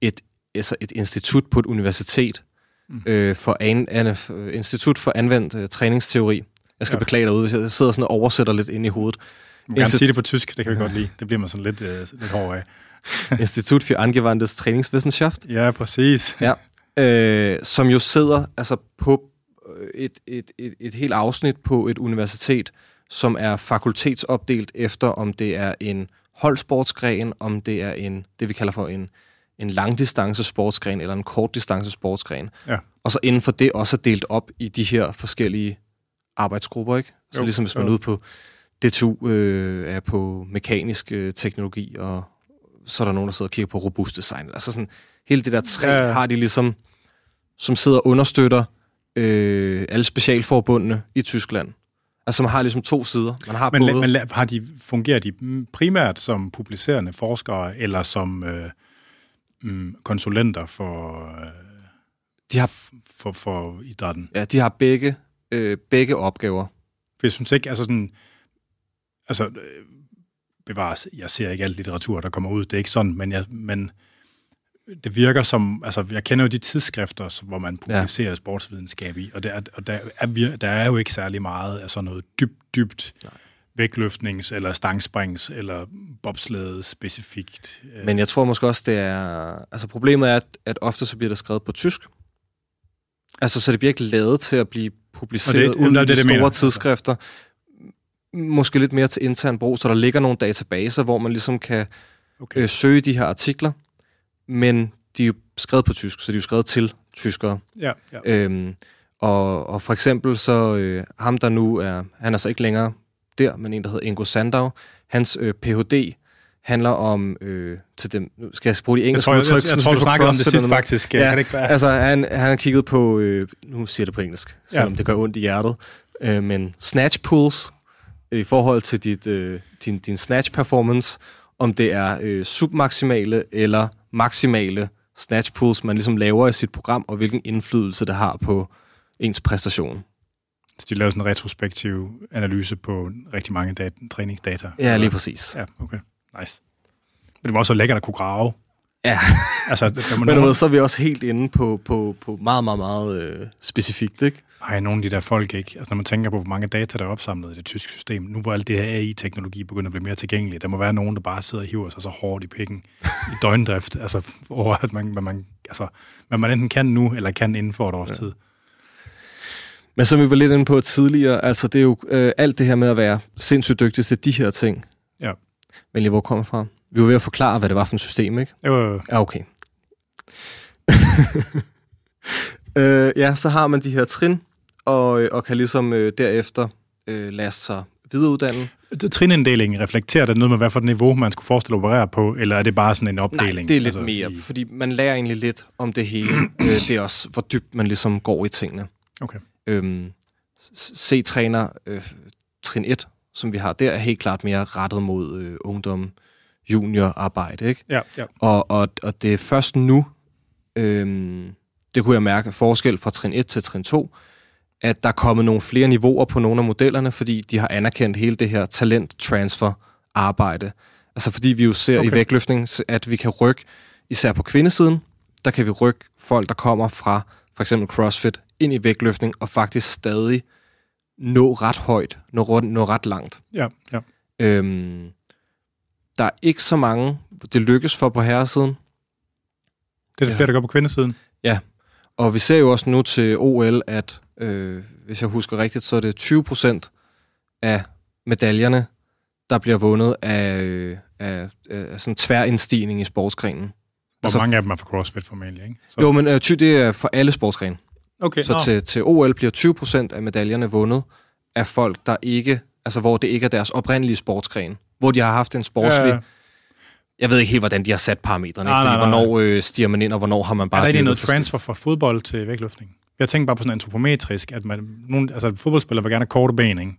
et, altså et institut på et universitet, mm. øh, for an, an, Institut for anvendt uh, træningsteori. Jeg skal ja. beklage derude, hvis jeg sidder sådan og oversætter lidt ind i hovedet. Man kan Insti- sige det på tysk, det kan vi godt lide. Det bliver man sådan lidt, øh, lidt hård af. Institut für angewandte Trainingswissenschaft. Ja, præcis. Ja. Øh, som jo sidder altså på et, et, et, et helt afsnit på et universitet, som er fakultetsopdelt efter, om det er en holdsportsgren, om det er en, det vi kalder for en, en langdistancesportsgren eller en kortdistancesportsgren. Ja. Og så inden for det også er delt op i de her forskellige arbejdsgrupper, ikke? Så jo, ligesom hvis man jo. er ude på D T U, øh, er på mekanisk øh, teknologi og så er der nogen, der sidder og kigger på robust design. Altså sådan, hele det der træ ja. har de ligesom, som sidder og understøtter øh, alle specialforbundene i Tyskland. Altså man har ligesom to sider. Man har men både... la, la, har de, fungerer de primært som publicerende forskere, eller som øh, mm, konsulenter for, øh, de har... for, for idrætten? Ja, de har begge, øh, begge opgaver. For jeg synes ikke, altså sådan... Altså, bevares, jeg ser ikke al litteratur, der kommer ud, det er ikke sådan, men, jeg, men det virker som, altså jeg kender jo de tidsskrifter, hvor man publicerer ja. sportsvidenskab i, og, der, og der, er, der er jo ikke særlig meget af sådan noget dybt, dybt Nej. vægtløftnings- eller stangsprings- eller bobslæde specifikt. Men jeg tror måske også, det er, altså problemet er, at, at ofte så bliver det skrevet på tysk, altså så det bliver ikke lavet til at blive publiceret ud i de det, store mener. tidsskrifter, måske lidt mere til intern brug, så der ligger nogle databaser, hvor man ligesom kan okay. øh, søge de her artikler, men de er jo skrevet på tysk, så de er jo skrevet til tyskere. Ja, ja. Øhm, og, og for eksempel så øh, ham, der nu er, han er så ikke længere der, men en, der hedder Ingo Sandow, hans øh, Ph.D. handler om, øh, til dem, nu skal jeg bruge de engelske udtryk. Jeg tror, jeg, jeg, jeg tror du snakkede om det sidst faktisk. Ja, ja, ikke altså han, han har kigget på, øh, nu siger det på engelsk, selvom ja. det gør ondt i hjertet, øh, men snatch pulls, i forhold til dit, øh, din, din snatch performance, om det er øh, submaksimale eller maksimale snatch pulls, man ligesom laver i sit program, og hvilken indflydelse det har på ens præstation. Så de laver sådan en retrospektiv analyse på rigtig mange dat- træningsdata? Ja, eller? Lige præcis. Ja, okay. Nice. Men det var også lækkert at kunne grave. Ja, altså, der men nogen... så er vi også helt inde på, på, på meget, meget, meget øh, specifikt, ikke? Nej, nogle af de der folk ikke. Altså, når man tænker på, hvor mange data, der er opsamlet i det tyske system, nu hvor alt det her A I-teknologi begynder at blive mere tilgængeligt, der må være nogen, der bare sidder og hiver sig så hårdt i pikken i døgndrift, altså over, at man, hvad man, altså, hvad man enten kan nu, eller kan inden for et års ja. tid. Men som vi var lidt inde på tidligere, altså det er jo øh, alt det her med at være sindssygt dygtig til de her ting. Ja. Men lige hvor kommer jeg fra? Vi var ved at forklare, hvad det var for et system, ikke? Jo, jo, jo. Ja, okay. øh, ja, så har man de her trin, og, og kan ligesom øh, derefter øh, lade sig videreuddanne. Trininddelingen, reflekterer det noget med, hvad for et niveau man skulle forestille at operere på, eller er det bare sådan en opdeling? Nej, det er lidt altså, mere, i... fordi man lærer egentlig lidt om det hele. øh, det er også, hvor dybt man ligesom går i tingene. Okay. Øhm, C-træner, øh, trin et, som vi har der, er helt klart mere rettet mod øh, ungdommen. Juniorarbejde, ikke? Ja, ja. Og, og, og det er først nu, øhm, det kunne jeg mærke, forskel fra trin et til trin to, at der er kommet nogle flere niveauer på nogle af modellerne, fordi de har anerkendt hele det her talent-transfer-arbejde. Altså fordi vi jo ser okay. i vægtløftning, at vi kan rykke, især på kvindesiden, der kan vi rykke folk, der kommer fra for eksempel CrossFit, ind i vægtløftning, og faktisk stadig nå ret højt, nå, nå ret langt. Ja, ja. Øhm, Der er ikke så mange, det lykkes for på herresiden. Det er det flere, ja. der går på kvindesiden. Ja, og vi ser jo også nu til O L, at øh, hvis jeg husker rigtigt, så er det tyve procent af medaljerne, der bliver vundet af, øh, af, af sådan tværindstigning i sportskringen. Hvor altså, mange af dem er for CrossFit formentlig, ikke? Så... Jo, men øh, det er for alle sportsgrene. Okay, så no. til, til O L bliver tyve procent af medaljerne vundet af folk, der ikke, altså hvor det ikke er deres oprindelige sportsgren. Hvor de har haft en sportslig... Ja. Jeg ved ikke helt, hvordan de har sat parametrene. Nej, nej, nej. Hvornår øh, stiger man ind, og hvornår har man bare... Er der egentlig noget transfer fra fodbold til vægtløftning? Jeg tænker bare på sådan antropometrisk, at man, nogle, altså, fodboldspillere vil gerne have korte ben, ikke?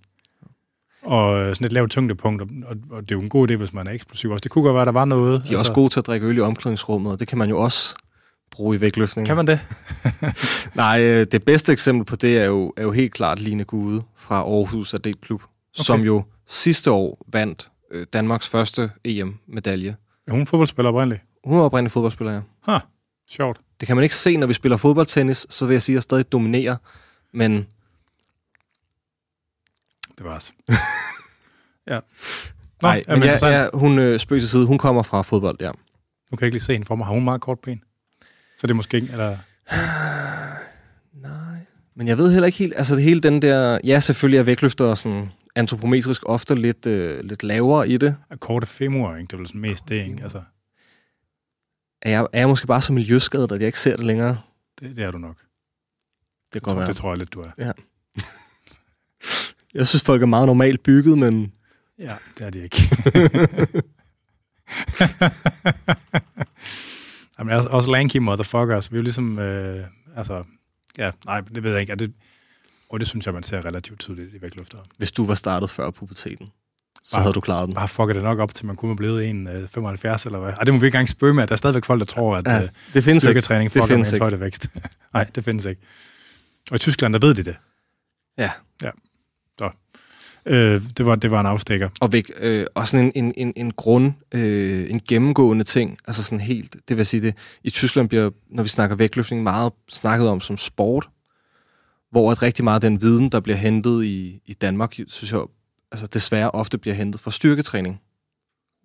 Og sådan et lavt tyngdepunkt, og, og det er jo en god idé, hvis man er eksplosiv også. Det kunne godt være, der var noget... De er altså... også gode til at drikke øl i omklædningsrummet, og det kan man jo også bruge i vægtløftning. Kan man det? Nej, øh, det bedste eksempel på det er jo, er jo helt klart Line Gude fra Aarhus Atletklub, okay. som jo sidste år vandt Danmarks første E M-medalje. Er hun fodboldspiller oprindelig? Hun er oprindelig fodboldspiller, ja. Ha, sjovt. Det kan man ikke se, når vi spiller fodboldtennis, så vil jeg sige, at jeg stadig dominerer, men... Det var os. ja. Nå, nej, men jeg, jeg, hun spøg til side, hun kommer fra fodbold, ja. Du kan ikke lige se hende for mig. Har hun meget kort ben? Så det er måske ikke, eller... nej. Men jeg ved heller ikke helt, altså hele den der... Ja, selvfølgelig er vægtløfter sådan... antropometrisk ofte lidt, øh, lidt lavere i det. Korte femorer, ikke? Det er vel sådan mest det, ikke? Altså. Er, jeg, er jeg måske bare så miljøskadet, at jeg ikke ser det længere? Det, det er du nok. Det, tror, det tror jeg lidt, du er. Ja. Jeg synes, folk er meget normalt bygget, men... Ja, det er de ikke. Jamen, også, også lanky motherfuckers. Vi er jo ligesom, øh, altså, ja, nej, det ved jeg ikke. Det, og det synes jeg, man ser relativt tydeligt i vægtløftere. Hvis du var startet før puberteten, så bare, havde du klaret den. Bare fucker det nok op, til man kunne have blevet en øh, femoghalvfjerds eller hvad. Og det må vi ikke engang spøge med, at der er stadigvæk folk, der tror, at ja, det findes styrketræning fucker med en tøjdevækst. Nej, det findes ikke. Og i Tyskland, der ved de det. Ja. Ja. Så. Øh, det, var, det var en afstikker. Og, væk, øh, og sådan en, en, en grund, øh, en gennemgående ting, altså sådan helt, det vil sige det, i Tyskland bliver, når vi snakker vægtløftning, meget snakket om som sport, hvor at rigtig meget af den viden, der bliver hentet i, i Danmark, synes jeg, altså desværre ofte bliver hentet fra styrketræning.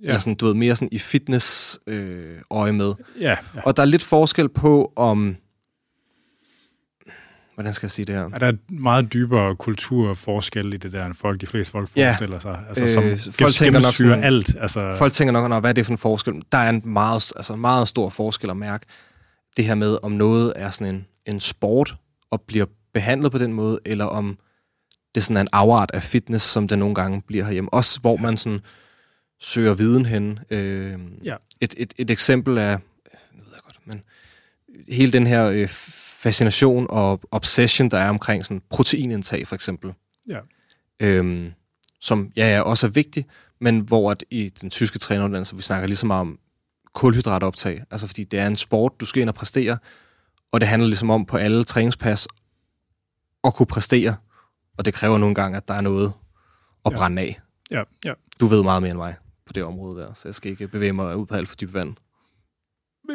Ja. Eller sådan, du ved, mere sådan i fitness øh, øje med. Ja, ja. Og der er lidt forskel på, om... Hvordan skal jeg sige det her? Er der meget dybere kulturforskel i det der, end folk, de fleste folk forestiller ja. sig? Altså, som øh, folk tænker nok sådan, alt. Altså... Folk tænker nok, hvad er det for en forskel? Der er en meget, altså meget stor forskel at mærke. Det her med, om noget er sådan en, en sport, og bliver behandlet på den måde, eller om det sådan er en afart af fitness, som det nogle gange bliver herhjemme. Også hvor ja. man sådan søger viden hen. Øh, ja. et, et, et eksempel er, nu ved jeg godt, men hele den her... Øh, fascination og obsession, der er omkring sådan proteinindtag, for eksempel. Ja. Øhm, som, ja, ja, også er vigtig, men hvor at i den tyske træneruddannelse, vi snakker lige så meget om kulhydratoptag, altså fordi det er en sport, du skal ind og præstere, og det handler ligesom om på alle træningspas at kunne præstere, og det kræver nogle gange, at der er noget at ja. brænde af. Ja, ja. Du ved meget mere end mig på det område der, så jeg skal ikke bevæge mig ud på alt for dybt vand.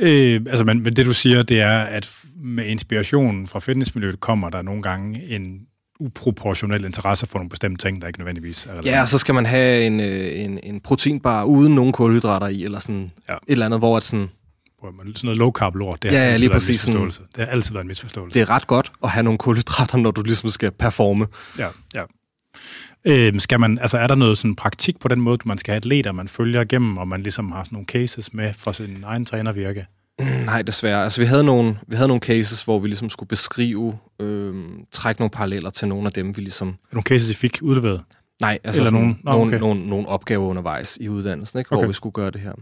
Øh, altså, men, men det du siger, det er, at med inspirationen fra fitnessmiljøet kommer der nogle gange en uproportionel interesse for nogle bestemte ting, der ikke nødvendigvis er relevant. Ja, så skal man have en, en, en proteinbar uden nogen kulhydrater i, eller sådan ja. et eller andet, hvor at sådan... Sådan noget low-carb-lort, det har ja, altid været en misforståelse. Sådan, det har altid været en misforståelse. Det er ret godt at have nogle kulhydrater, når du ligesom skal performe. Ja, ja. Øh, skal man, altså er der noget sådan praktik på den måde, man skal have atleter, man følger igennem, og man ligesom har sådan nogle cases med fra sin egen trænervirke? Nej, desværre. Altså vi havde nogle, vi havde nogle cases, hvor vi ligesom skulle beskrive, øh, trække nogle paralleller til nogle af dem, vi ligesom... Nogle cases, I fik udleveret? Nej, altså sådan, nogen? Nå, okay. nogle, nogle, nogle opgaver undervejs i uddannelsen, ikke, hvor okay. vi skulle gøre det her.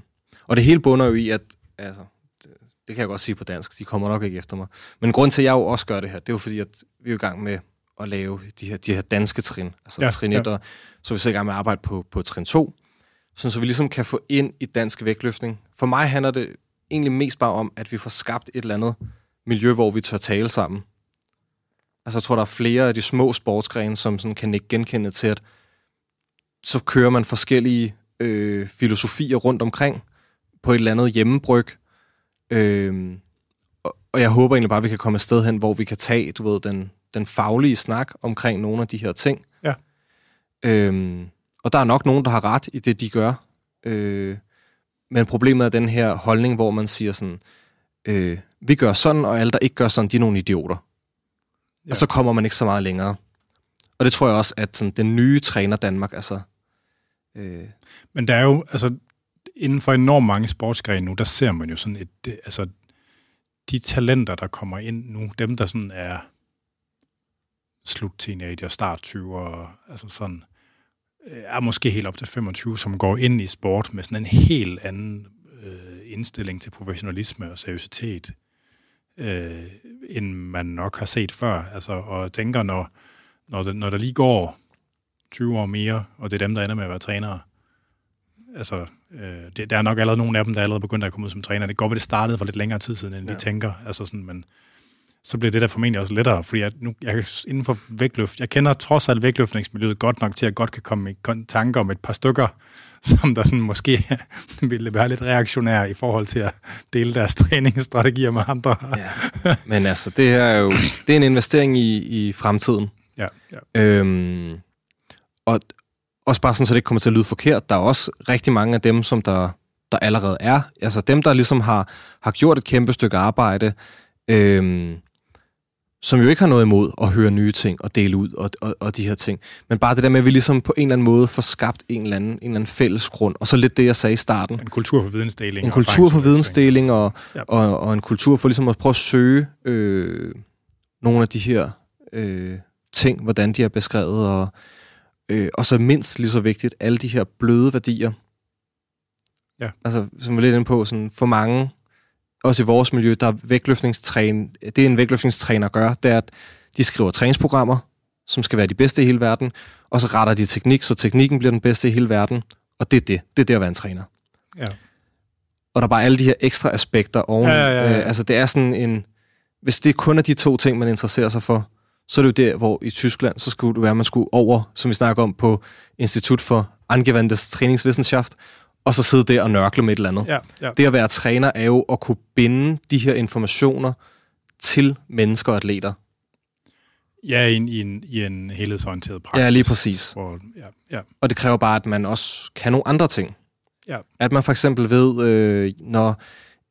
Og det hele bunder jo i, at... Altså, det, det kan jeg godt sige på dansk, de kommer nok ikke efter mig. Men grunden til, at jeg jo også gør det her, det er jo fordi, at vi er i gang med... at lave de her, de her danske trin, altså ja, trin et, ja. og så er vi så i gang med at arbejde på, på trin to, sådan, så vi ligesom kan få ind i dansk vægtløftning. For mig handler det egentlig mest bare om, at vi får skabt et eller andet miljø, hvor vi tør tale sammen. Altså jeg tror, der er flere af de små sportsgrene, som sådan kan ikke genkende til, at så kører man forskellige øh, filosofier rundt omkring på et eller andet hjemmebryg, øh, og, og jeg håber egentlig bare, at vi kan komme et sted hen, hvor vi kan tage, du ved, den den faglige snak omkring nogle af de her ting. Ja. Øhm, og der er nok nogen, der har ret i det, de gør. Øh, men problemet er den her holdning, hvor man siger sådan, øh, vi gør sådan, og alle, der ikke gør sådan, de er nogle idioter. Ja. Og så kommer man ikke så meget længere. Og det tror jeg også, at sådan, den nye træner Danmark, altså... Øh... Men der er jo, altså, inden for enormt mange sportsgrene nu, der ser man jo sådan et, altså, de talenter, der kommer ind nu, dem, der sådan er... slut-teenager, start-tyver, altså sådan, er måske helt op til femogtyve, som går ind i sport med sådan en helt anden øh, indstilling til professionalisme og seriøsitet, øh, end man nok har set før. Altså, og tænker, når, når, det, når der lige går tyve år mere, og det er dem, der ender med at være trænere, altså, øh, det, der er nok allerede nogle af dem, der allerede begynder at komme ud som træner. Det går ved, det startede for lidt længere tid siden, end ja. de tænker. Altså sådan, men så bliver det der formentlig også lettere, fordi jeg, nu, jeg, inden for vægtløft, jeg kender trods alt vægtløftningsmiljøet godt nok til, at jeg godt kan komme i tanker om et par stykker, som der sådan måske ville være lidt reaktionære i forhold til at dele deres træningsstrategier med andre. Ja. Men altså, det her er jo det er en investering i, i fremtiden. Ja, ja. Øhm, og også bare sådan, så det ikke kommer til at lyde forkert. Der er også rigtig mange af dem, som der, der allerede er. Altså dem, der ligesom har, har gjort et kæmpe stykke arbejde, øhm, som jo ikke har noget imod at høre nye ting og dele ud og, og, og de her ting. Men bare det der med, at vi ligesom på en eller anden måde får skabt en eller anden, en eller anden fælles grund. Og så lidt det, jeg sagde i starten. En kultur for vidensdeling. En kultur for vidensdeling og, ja. og, og en kultur for ligesom at prøve at søge øh, nogle af de her øh, ting, hvordan de er beskrevet. Og, øh, og så mindst lige så vigtigt, alle de her bløde værdier, Ja. Altså, som vi lidt inde på, sådan, for mange, også i vores miljø, der er vægtløftningstræner, det en vægtløftningstræner gør, det er, at de skriver træningsprogrammer, som skal være de bedste i hele verden, og så retter de teknik, så teknikken bliver den bedste i hele verden, og det er det. Det er det at være en træner. Ja. Og der er bare alle de her ekstra aspekter oven. Ja, ja, ja, ja. Øh, altså, det er sådan en... Hvis det kun er de to ting, man interesserer sig for, så er det jo der, hvor i Tyskland, så skulle det være, at man skulle over, som vi snakker om, på Institut for angewandte Trainingswissenschaft, og så sidde der og nørkle med et eller andet. Ja, ja. Det at være træner er jo at kunne binde de her informationer til mennesker og atleter. Ja, i en, i en, i en helhedsorienteret praksis. Ja, lige præcis. Hvor, ja, ja. Og det kræver bare, at man også kan nogle andre ting. Ja. At man for eksempel ved, øh, når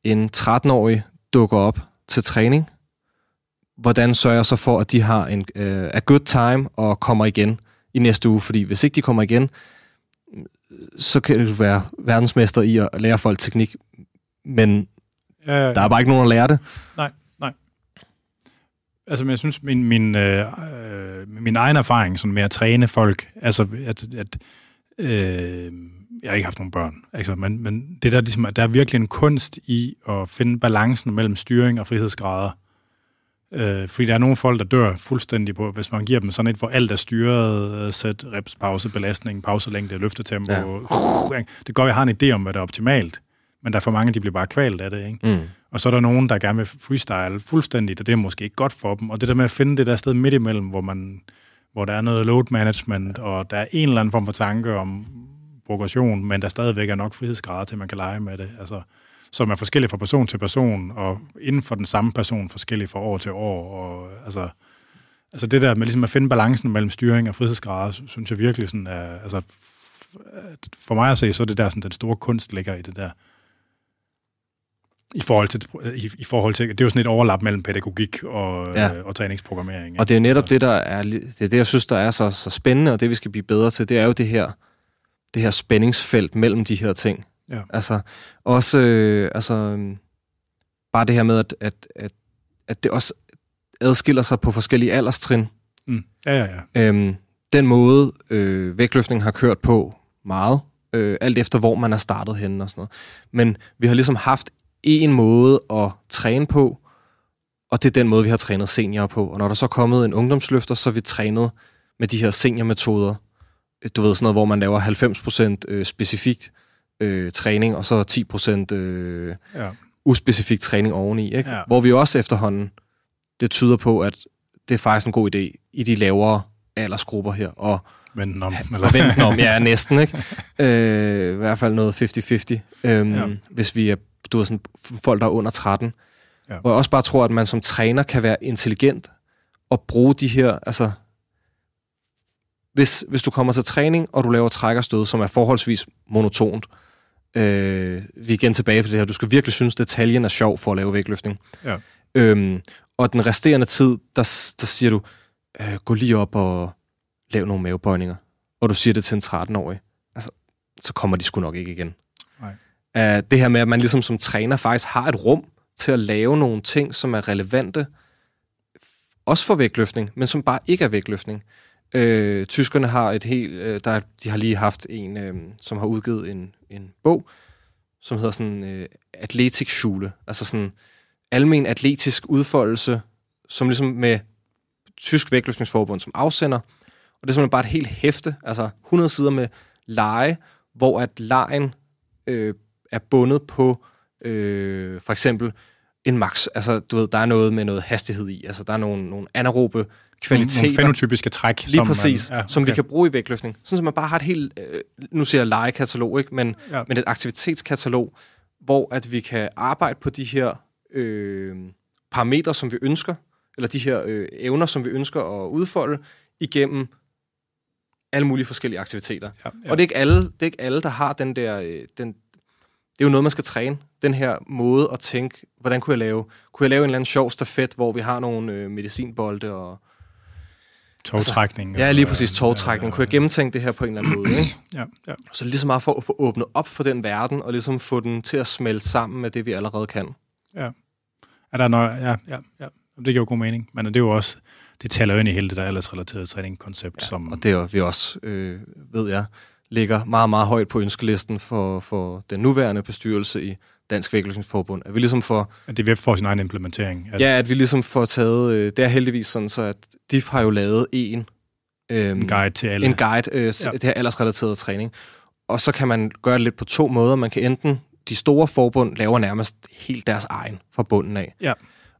en tretten-årig dukker op til træning, hvordan sørger jeg så for, at de har en øh, a good time og kommer igen i næste uge? Fordi hvis ikke de kommer igen, så kan det være verdensmester i at lære folk teknik, men øh, der er bare ikke nogen, der lærer det. Nej, nej. Altså, jeg synes, min, min, øh, min egen erfaring sådan med at træne folk, altså, at, at øh, jeg har ikke haft nogen børn, altså, men, men det der, ligesom, der er virkelig en kunst i at finde balancen mellem styring og frihedsgrader. Øh, fordi der er nogle folk, der dør fuldstændig på, hvis man giver dem sådan et, hvor alt er styret, sæt, reps, pause, belastning, pauselængde, løftetempo. Ja. Uh, det går, jeg har en idé om, hvad der er optimalt, men der er for mange, de bliver bare kvalt af det, ikke? Mm. Og så er der nogen, der gerne vil freestyle fuldstændigt, og det er måske ikke godt for dem. Og det der med at finde det der sted midt imellem, hvor, man, hvor der er noget load management, og der er en eller anden form for tanke om progression, men der stadigvæk er nok frihedsgrader til, man kan lege med det, altså... som er forskellige fra person til person, og inden for den samme person forskellige fra år til år. Og, altså, altså det der med ligesom at finde balancen mellem styring og frihedsgrader, synes jeg virkelig sådan, er, altså for mig at se, så er det der sådan, den store kunst ligger i det der. I forhold til, i, i forhold til det er jo sådan et overlap mellem pædagogik og, ja. øh, og træningsprogrammering. Ikke? Og det er netop det, der er, det er det, jeg synes, der er så, så spændende, og det vi skal blive bedre til, det er jo det her, det her spændingsfelt mellem de her ting. Ja. Altså også øh, altså bare det her med at at at at det også adskiller sig på forskellige alderstrin. Mm. Ja ja ja. Øhm, den måde øh, vægtløftning har kørt på meget øh, alt efter hvor man er startet henne og sådan noget. Men vi har ligesom haft en måde at træne på, og det er den måde vi har trænet seniorer på. Og når der så er kommet en ungdomsløfter, så er vi trænet med de her seniormetoder. Du ved sådan noget, hvor man laver halvfems procent øh, specifikt Øh, træning, og så ti procent øh, ja. uspecifik træning oveni. Ikke? Ja. Hvor vi også efterhånden, det tyder på, at det er faktisk en god idé i de lavere aldersgrupper her. Og venten om. Eller? Og venten om, ja, næsten. Ikke? Øh, I hvert fald noget halvtreds halvtreds. Øhm, ja. Hvis vi er, du er sådan, folk, der er under tretten. Ja. Hvor jeg også bare tror, at man som træner kan være intelligent og bruge de her... altså Hvis, hvis du kommer til træning, og du laver træk og stød, som er forholdsvis monotont, øh, vi er igen tilbage på det her, du skal virkelig synes, detaljen er sjov for at lave vægtløftning. Ja. Øhm, og den resterende tid, der, der siger du, øh, gå lige op og lav nogle mavebøjninger, og du siger det til en tretten-årig, altså, så kommer de sgu nok ikke igen. Nej. Øh, det her med, at man ligesom som træner faktisk har et rum til at lave nogle ting, som er relevante, også for vægtløftning, men som bare ikke er vægtløftning. Øh, tyskerne har et helt, øh, der, de har lige haft en, øh, som har udgivet en, en bog, som hedder sådan øh, Athletikschule, altså sådan almen atletisk udfoldelse, som ligesom med Tysk Vægtløftningsforbund som afsender, og det er simpelthen bare et helt hæfte, altså hundrede sider med lege, hvor at legen øh, er bundet på øh, for eksempel en max, altså du ved, der er noget med noget hastighed i, altså der er nogle, nogle anaerobe kvaliteter. Nogle fænotypiske træk. Lige som præcis, man, ja, okay. som vi kan bruge i vægtløftning. Sådan, så man bare har et helt, nu siger jeg legekatalog, ikke? Men, ja. men et aktivitetskatalog, hvor at vi kan arbejde på de her øh, parametre, som vi ønsker, eller de her øh, evner, som vi ønsker at udfolde, igennem alle mulige forskellige aktiviteter. Ja, ja. Og det er, ikke alle, det er ikke alle, der har den der... Øh, den, det er jo noget, man skal træne. Den her måde at tænke, hvordan kunne jeg lave? Kunne jeg lave en eller anden sjov stafet, hvor vi har nogle øh, medicinbolde og... Tårtrækning. Altså, ja, lige præcis, tårtrækning. Kunne jeg gennemtænke det her på en eller anden måde? Ikke? Ja, ja. Så lige så meget for at få åbnet op for den verden, og ligesom få den til at smelte sammen med det, vi allerede kan. Ja, er der noget, ja, ja, ja. Det giver jo god mening, men det er jo også, det taler jo ind i hele det der aldersrelaterede træningskoncept. Ja, som... og det er vi også, øh, ved jeg, ligger meget, meget højt på ønskelisten for, for den nuværende bestyrelse i Dansk Vægtløftningsforbund. At vi ligesom får... At det får sin egen implementering. At... Ja, at vi ligesom får taget... Det er heldigvis sådan, så at D I F har jo lavet en... Øhm, en guide til alle. En guide, øh, ja. Det her aldersrelaterede træning. Og så kan man gøre det lidt på to måder. Man kan enten... De store forbund laver nærmest helt deres egen fra bunden af. Ja.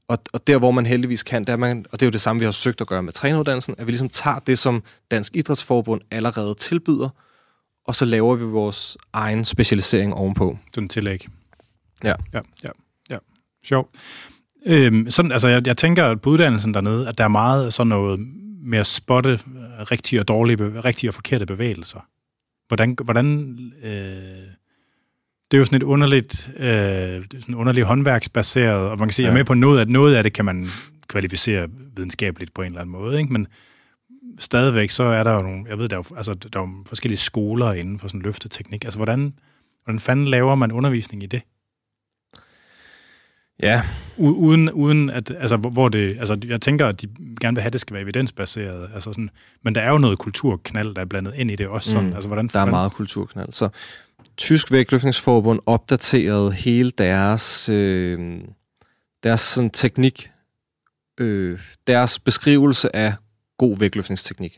Og, og der, hvor man heldigvis kan, der man, og det er jo det samme, vi har søgt at gøre med træneruddannelsen, at vi ligesom tager det, som Dansk Idrætsforbund allerede tilbyder, og så laver vi vores egen specialisering ovenpå. Sådan tillæg. Ja. Ja, ja, ja. Sjovt. Øhm, sådan, altså, jeg, jeg tænker på uddannelsen dernede, at der er meget sådan noget med at spotte rigtige og dårlige, rigtige og forkerte bevægelser. Hvordan... hvordan øh Det er jo sådan et underligt, øh, sådan underligt håndværksbaseret, og man kan sige, ja. Jeg er med på noget, at noget af det kan man kvalificere videnskabeligt på en eller anden måde, ikke? Men stadigvæk så er der jo nogle, jeg ved, der er jo, altså, der er jo forskellige skoler inden for sådan løfteteknik. Altså, hvordan, hvordan fanden laver man undervisning i det? Ja. U- uden, uden at, altså, hvor det, altså, jeg tænker, at de gerne vil have, at det skal være evidensbaseret, altså sådan, men der er jo noget kulturknald, der er blandet ind i det også sådan. Mm, altså, hvordan, der er meget kulturknald, så... Tysk Vægtløftningsforbund opdaterede hele deres, øh, deres sådan, teknik, øh, deres beskrivelse af god vægtløftningsteknik.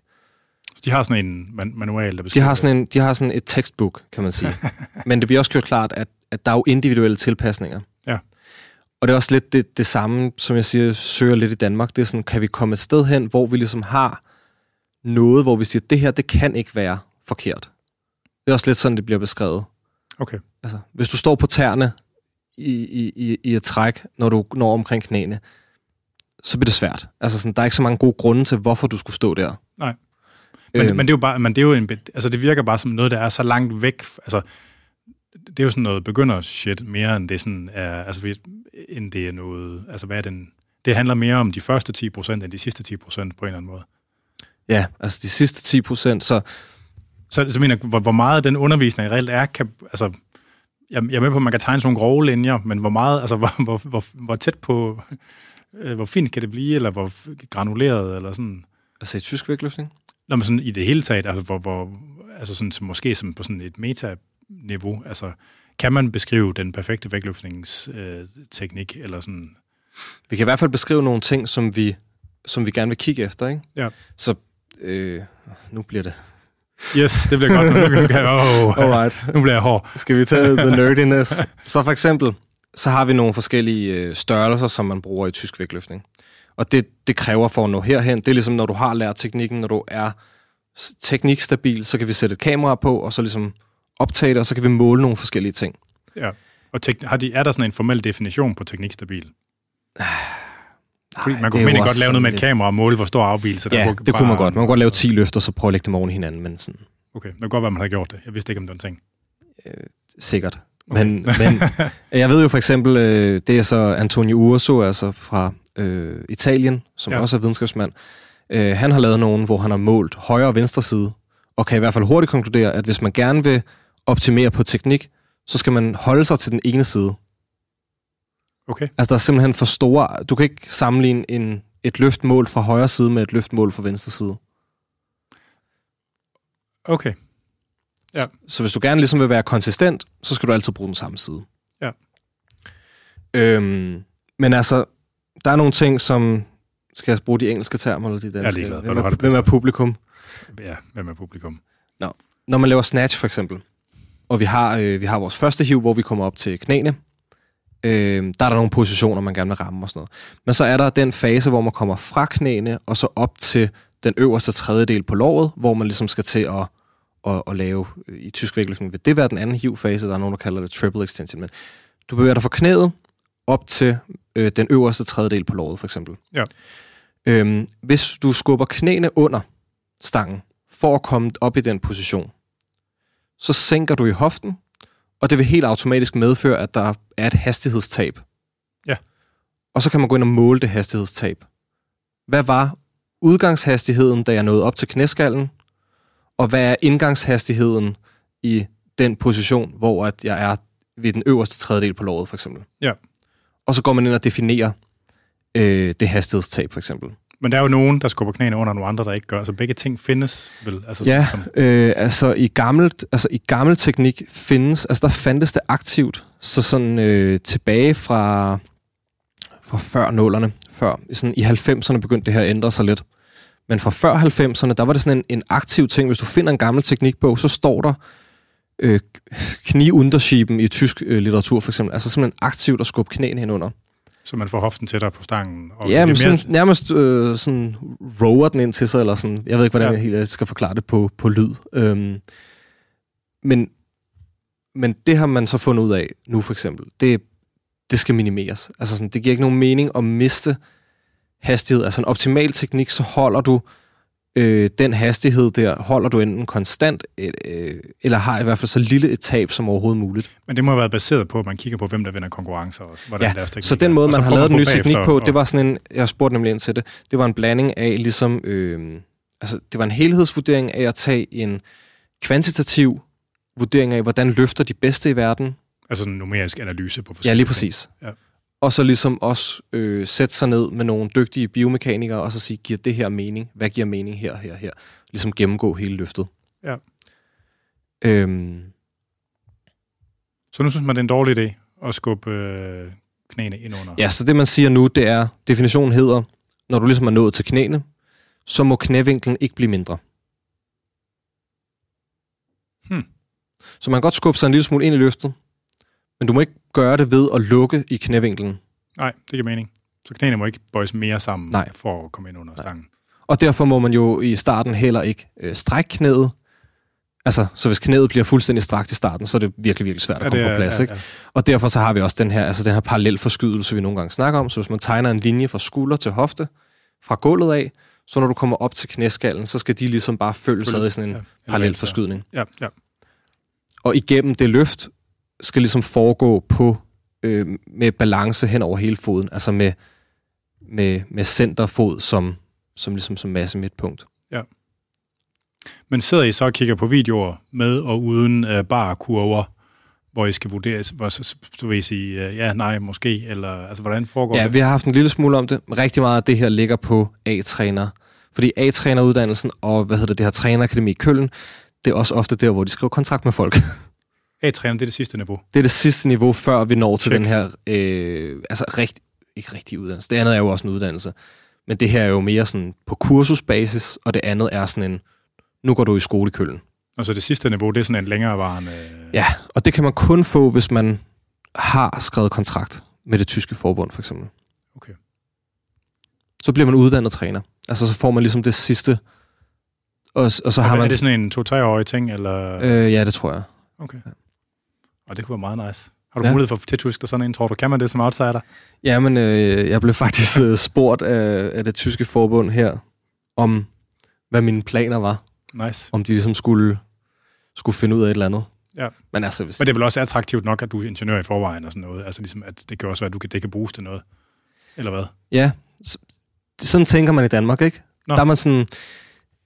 Så de har sådan en man- manual, der beskriver de har sådan en, de har sådan et textbook, kan man sige. Men det bliver også gjort klart, at, at der er jo individuelle tilpasninger. Ja. Og det er også lidt det, det samme, som jeg siger, søger lidt i Danmark. Det er sådan, kan vi komme et sted hen, hvor vi ligesom har noget, hvor vi siger, det her, det kan ikke være forkert. Det er også lidt sådan, det bliver beskrevet. Okay. Altså, hvis du står på tæerne i, i, i et træk, når du når omkring knæene, så bliver det svært. Altså, sådan, der er ikke så mange gode grunde til, hvorfor du skulle stå der. Nej. Men, øhm. men det er jo bare, men det er jo en, altså det virker bare som noget, der er så langt væk. Altså, det er jo sådan noget begynder shit mere end det sådan er, altså end det er noget. Altså hvad er den? Det handler mere om de første ti procent end de sidste ti procent på en eller anden måde. Ja, altså de sidste ti procent, så Så, så mener hvor, hvor meget den undervisning reelt er, kan, altså, jeg, jeg er med på, at man kan tegne sådan nogle grove linjer, men hvor meget, altså, hvor, hvor, hvor, hvor tæt på, øh, hvor fint kan det blive, eller hvor granuleret, eller sådan. Altså i tysk vægtløftning? Nå, men sådan i det hele taget, altså, hvor, hvor, altså sådan, som, måske som på sådan et metaniveau, altså, kan man beskrive den perfekte vægtløftningsteknik, øh, eller sådan? Vi kan i hvert fald beskrive nogle ting, som vi, som vi gerne vil kigge efter, ikke? Ja. Så, øh, nu bliver det... Yes, det bliver godt. Nu, nu, kan, oh, Alright. Nu bliver jeg hård. Skal vi tage the nerdiness? Så for eksempel, så har vi nogle forskellige størrelser, som man bruger i tysk vægtløftning. Og det, det kræver for at nå herhen. Det er ligesom, når du har lært teknikken, når du er teknikstabil, så kan vi sætte et kamera på, og så ligesom optage det, og så kan vi måle nogle forskellige ting. Ja, og tek- har de, er der sådan en formel definition på teknikstabil? Nej, man kunne mindre godt lave noget med et kamera og måle, hvor stor afvigelse der er. Ja, det bare... kunne man godt. Man kunne godt lave ti løfter, så prøve at lægge dem oven i hinanden. Men sådan... Okay, det kunne godt være, man havde gjort det. Jeg vidste ikke, om det var en ting. Øh, sikkert. Okay. Men, men jeg ved jo for eksempel, det er så Antonio Urso, altså fra øh, Italien, som ja. Også er videnskabsmand. Øh, han har lavet nogen, hvor han har målt højre og venstre side, og kan i hvert fald hurtigt konkludere, at hvis man gerne vil optimere på teknik, så skal man holde sig til den ene side. Okay. Altså, der er simpelthen for store... Du kan ikke sammenligne en, et løftmål fra højre side med et løftmål fra venstre side. Okay. Ja. Så, så hvis du gerne ligesom vil være konsistent, så skal du altid bruge den samme side. Ja. Øhm, men altså, der er nogle ting, som... Skal jeg bruge de engelske termer eller de danske? Ja, det er glad. Hvem er, hvem er publikum? Ja, hvem er publikum? Nå. Når man laver snatch, for eksempel, og vi har, øh, vi har vores første hiv, hvor vi kommer op til knæene, Øh, der er der nogle positioner, man gerne vil ramme og sådan noget. Men så er der den fase, hvor man kommer fra knæene og så op til den øverste tredjedel på låret, hvor man ligesom skal til at, at, at lave i tysk vægtløftning. Vil det være den anden hivfase? Der er nogen, der kalder det triple extension. Men du bevæger dig fra knæet op til øh, den øverste tredjedel på låret, for eksempel. Ja. Øhm, hvis du skubber knæene under stangen for at komme op i den position, så sænker du i hoften, og det vil helt automatisk medføre, at der er et hastighedstab. Ja. Og så kan man gå ind og måle det hastighedstab. Hvad var udgangshastigheden, da jeg nåede op til knæskallen? Og hvad er indgangshastigheden i den position, hvor at jeg er ved den øverste tredjedel på låret, for eksempel? Ja. Og så går man ind og definerer øh, det hastighedstab, for eksempel. Men der er jo nogen, der skubber knæene under, og nogle andre, der ikke gør. Så begge ting findes vel? Altså, ja, som... øh, altså, i gammelt, altså i gammel teknik findes, altså der fandtes det aktivt, så sådan øh, tilbage fra, fra før nullerne, før sådan i halvfemserne begyndte det her at ændre sig lidt. Men fra før halvfemserne, der var det sådan en, en aktiv ting. Hvis du finder en gammel teknikbog, så står der øh, kniunterschieben i tysk øh, litteratur for eksempel. Altså simpelthen aktivt at skubbe knæene henunder. Så man får hoften tættere på stangen. Og ja, men sådan, mere... nærmest øh, sådan rower den ind til sig, eller sådan. Jeg ved ikke, hvordan ja. jeg helt skal forklare det på, på lyd. Øhm, men, men det har man så fundet ud af nu, for eksempel. Det, det skal minimeres. Altså sådan, det giver ikke nogen mening at miste hastighed. Altså en optimal teknik, så holder du øh, den hastighed der, holder du enten konstant, øh, eller har i hvert fald så lille et tab som overhovedet muligt. Men det må have været baseret på, at man kigger på, hvem der vinder konkurrencer også. Hvordan ja, så den måde, man har lavet den nye teknik på, det var sådan en, jeg spurgte nemlig ind til det, det var en blanding af ligesom, øh, altså det var en helhedsvurdering af at tage en kvantitativ vurdering af, hvordan løfter de bedste i verden. Altså en numerisk analyse på forskellige. Ja, lige præcis. Ja. Og så ligesom også øh, sætte sig ned med nogle dygtige biomekanikere, og så sige, giver det her mening? Hvad giver mening her, her, her? Ligesom gennemgå hele løftet. Ja. Øhm. Så nu synes man, det er en dårlig idé at skubbe øh, knæene ind under? Ja, så det man siger nu, det er, definitionen hedder, når du ligesom er nået til knæene, så må knævinklen ikke blive mindre. Hmm. Så man kan godt skubbe sig en lille smule ind i løftet, men du må ikke gøre det ved at lukke i knævinklen. Nej, det giver mening. Så knæene må ikke bøjes mere sammen. Nej. For at komme ind under stangen. Nej. Og derfor må man jo i starten heller ikke øh, strække knæet. Altså, så hvis knæet bliver fuldstændig strakt i starten, så er det virkelig, virkelig svært at ja, komme det, på plads. Ja, ja. Ikke? Og derfor så har vi også den her, altså den her parallelforskydelse, vi nogle gange snakker om. Så hvis man tegner en linje fra skulder til hofte, fra gulvet af, så når du kommer op til knæskallen, så skal de ligesom bare følges ad i sådan en ja, parallelforskydning. Ja, ja. Og igennem det løft, skal ligesom foregå på øh, med balance hen over hele foden, altså med med med centerfod som som ligesom som masse midtpunkt. Ja. Men sidder I så og kigger på videoer med og uden øh, bare kurver, hvor I skal vurdere, hvor så, så vil I sige øh, ja, nej, måske eller altså hvordan foregår ja, det? Ja, vi har haft en lille smule om det. Rigtig meget af det her ligger på A-træner, fordi A-træneruddannelsen og hvad hedder det, det her trænerakademi i Køln, det er også ofte der, hvor de skriver kontrakt med folk. A-træner, det er det sidste niveau. Det er det sidste niveau, før vi når til Check. Den her, øh, altså rigt, ikke rigtig uddannelse. Det andet er jo også en uddannelse. Men det her er jo mere sådan på kursusbasis, og det andet er sådan en, nu går du i skole i Køln. Og så det sidste niveau, det er sådan en længerevarende... Ja, og det kan man kun få, hvis man har skrevet kontrakt med det tyske forbund, for eksempel. Okay. Så bliver man uddannet træner. Altså så får man ligesom det sidste... Og, og så okay, har man... Er det sådan en to-tre-årig ting, eller...? Øh, ja, det tror jeg. Okay. Ja. Og det kunne være meget nice. Har du ja. mulighed for at tiltuske dig sådan en, tror du? Kan man det som outsider? Jamen, øh, jeg blev faktisk øh, spurgt af, af det tyske forbund her, om hvad mine planer var. Nice. Om de ligesom skulle, skulle finde ud af et eller andet. Ja. Men, altså, hvis... Men det er vel også attraktivt nok, at du er ingeniør i forvejen og sådan noget. Altså ligesom, at det kan også være, at du kan, det kan bruges til noget. Eller hvad? Ja. Så, sådan tænker man i Danmark, ikke? Nå. Der er man sådan...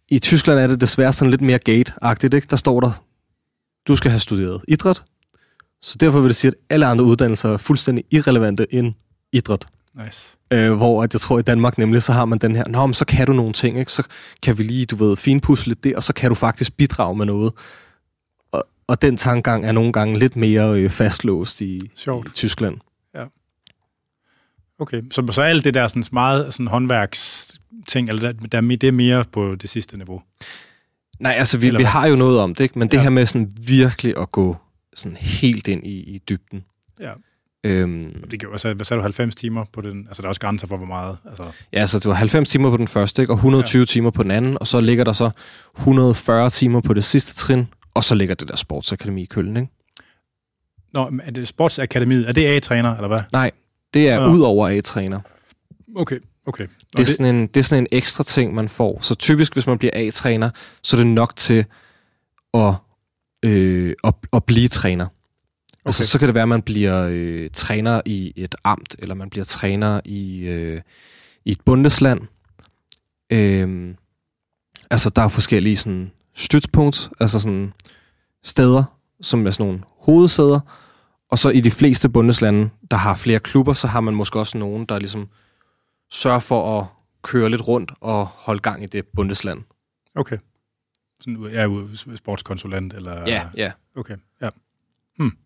I Tyskland er det desværre sådan lidt mere gate-agtigt, ikke? Der står der, du skal have studeret idræt. Så derfor vil det sige, at alle andre uddannelser er fuldstændig irrelevante end idræt. Nice. Øh, hvor at jeg tror, at i Danmark nemlig, så har man den her, nå, men så kan du nogle ting, ikke? Så kan vi lige, du ved, finpudse lidt det, og så kan du faktisk bidrage med noget. Og, og den tankegang er nogle gange lidt mere øh, fastlåst i, i Tyskland. Ja. Okay, så, så alt det der sådan meget sådan håndværksting, eller der, der, det er mere på det sidste niveau? Nej, altså vi, vi har jo noget om det, ikke? Men det ja. her med sådan virkelig at gå sådan helt ind i, i dybden. Ja. Øhm, det gjorde, altså, hvad sagde du, halvfems timer på den? Altså der er også grænser for, hvor meget? Altså. Ja, altså du har halvfems timer på den første, ikke? Og hundrede og tyve ja. timer på den anden, og så ligger der så hundrede og fyrre timer på det sidste trin, og så ligger det der sportsakademi i Køln, ikke? Nå, men er det sportsakademiet, er det A-træner, eller hvad? Nej, det er ud over A-træner. Okay. Okay. Det er, sådan en, det er sådan en ekstra ting, man får. Så typisk, hvis man bliver A-træner, så er det nok til at, øh, at, at blive træner. Okay. Altså, så kan det være, at man bliver øh, træner i et amt, eller man bliver træner i, øh, i et bundesland. Øh, altså, der er forskellige sådan, støtpunkt, altså sådan steder, som er sådan nogle hovedsæder. Og så i de fleste bundeslande, der har flere klubber, så har man måske også nogen, der ligesom... sørg for at køre lidt rundt og holde gang i det bundesland. Okay. Sådan, jeg er jo sportskonsulent, eller... Ja, ja. Okay, ja. Hmm.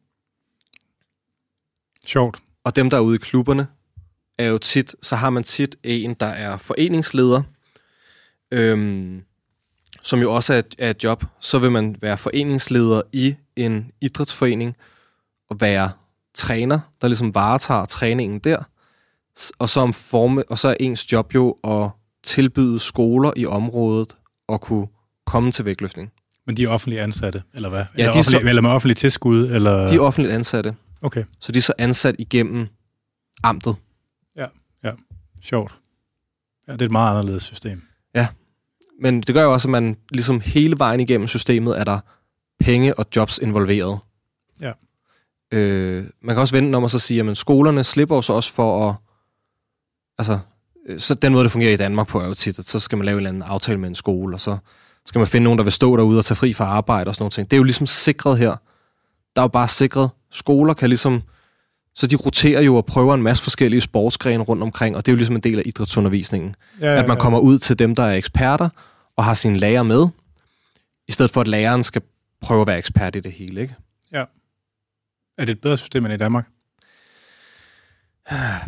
Sjovt. Og dem, der er ude i klubberne, er jo tit... Så har man tit en, der er foreningsleder, øhm, som jo også er et, er et job. Så vil man være foreningsleder i en idrætsforening, og være træner, der ligesom varetager træningen der. Og så, om form- og så er ens job jo at tilbyde skoler i området og kunne komme til vægtløftning. Men de er offentligt ansatte, eller hvad? Ja, eller, de offentlig, så, eller med offentligt tilskud? Eller? De er offentligt ansatte. Okay. Så de er så ansat igennem amtet. Ja, ja. Sjovt. Ja, det er et meget anderledes system. Ja, men det gør jo også, at man ligesom hele vejen igennem systemet er der penge og jobs involveret. Ja. Øh, man kan også vente om at så sige, at skolerne slipper så også for at... Altså, så den måde, det fungerer i Danmark på, er jo tit, at så skal man lave en eller anden aftale med en skole, og så skal man finde nogen, der vil stå derude og tage fri fra arbejde og sådan noget ting. Det er jo ligesom sikret her. Der er jo bare sikret. Skoler kan ligesom... Så de roterer jo og prøver en masse forskellige sportsgrene rundt omkring, og det er jo ligesom en del af idrætsundervisningen. Ja, ja, ja. At man kommer ud til dem, der er eksperter, og har sine lærer med, i stedet for, at læreren skal prøve at være ekspert i det hele, ikke? Ja. Er det et bedre system end i Danmark?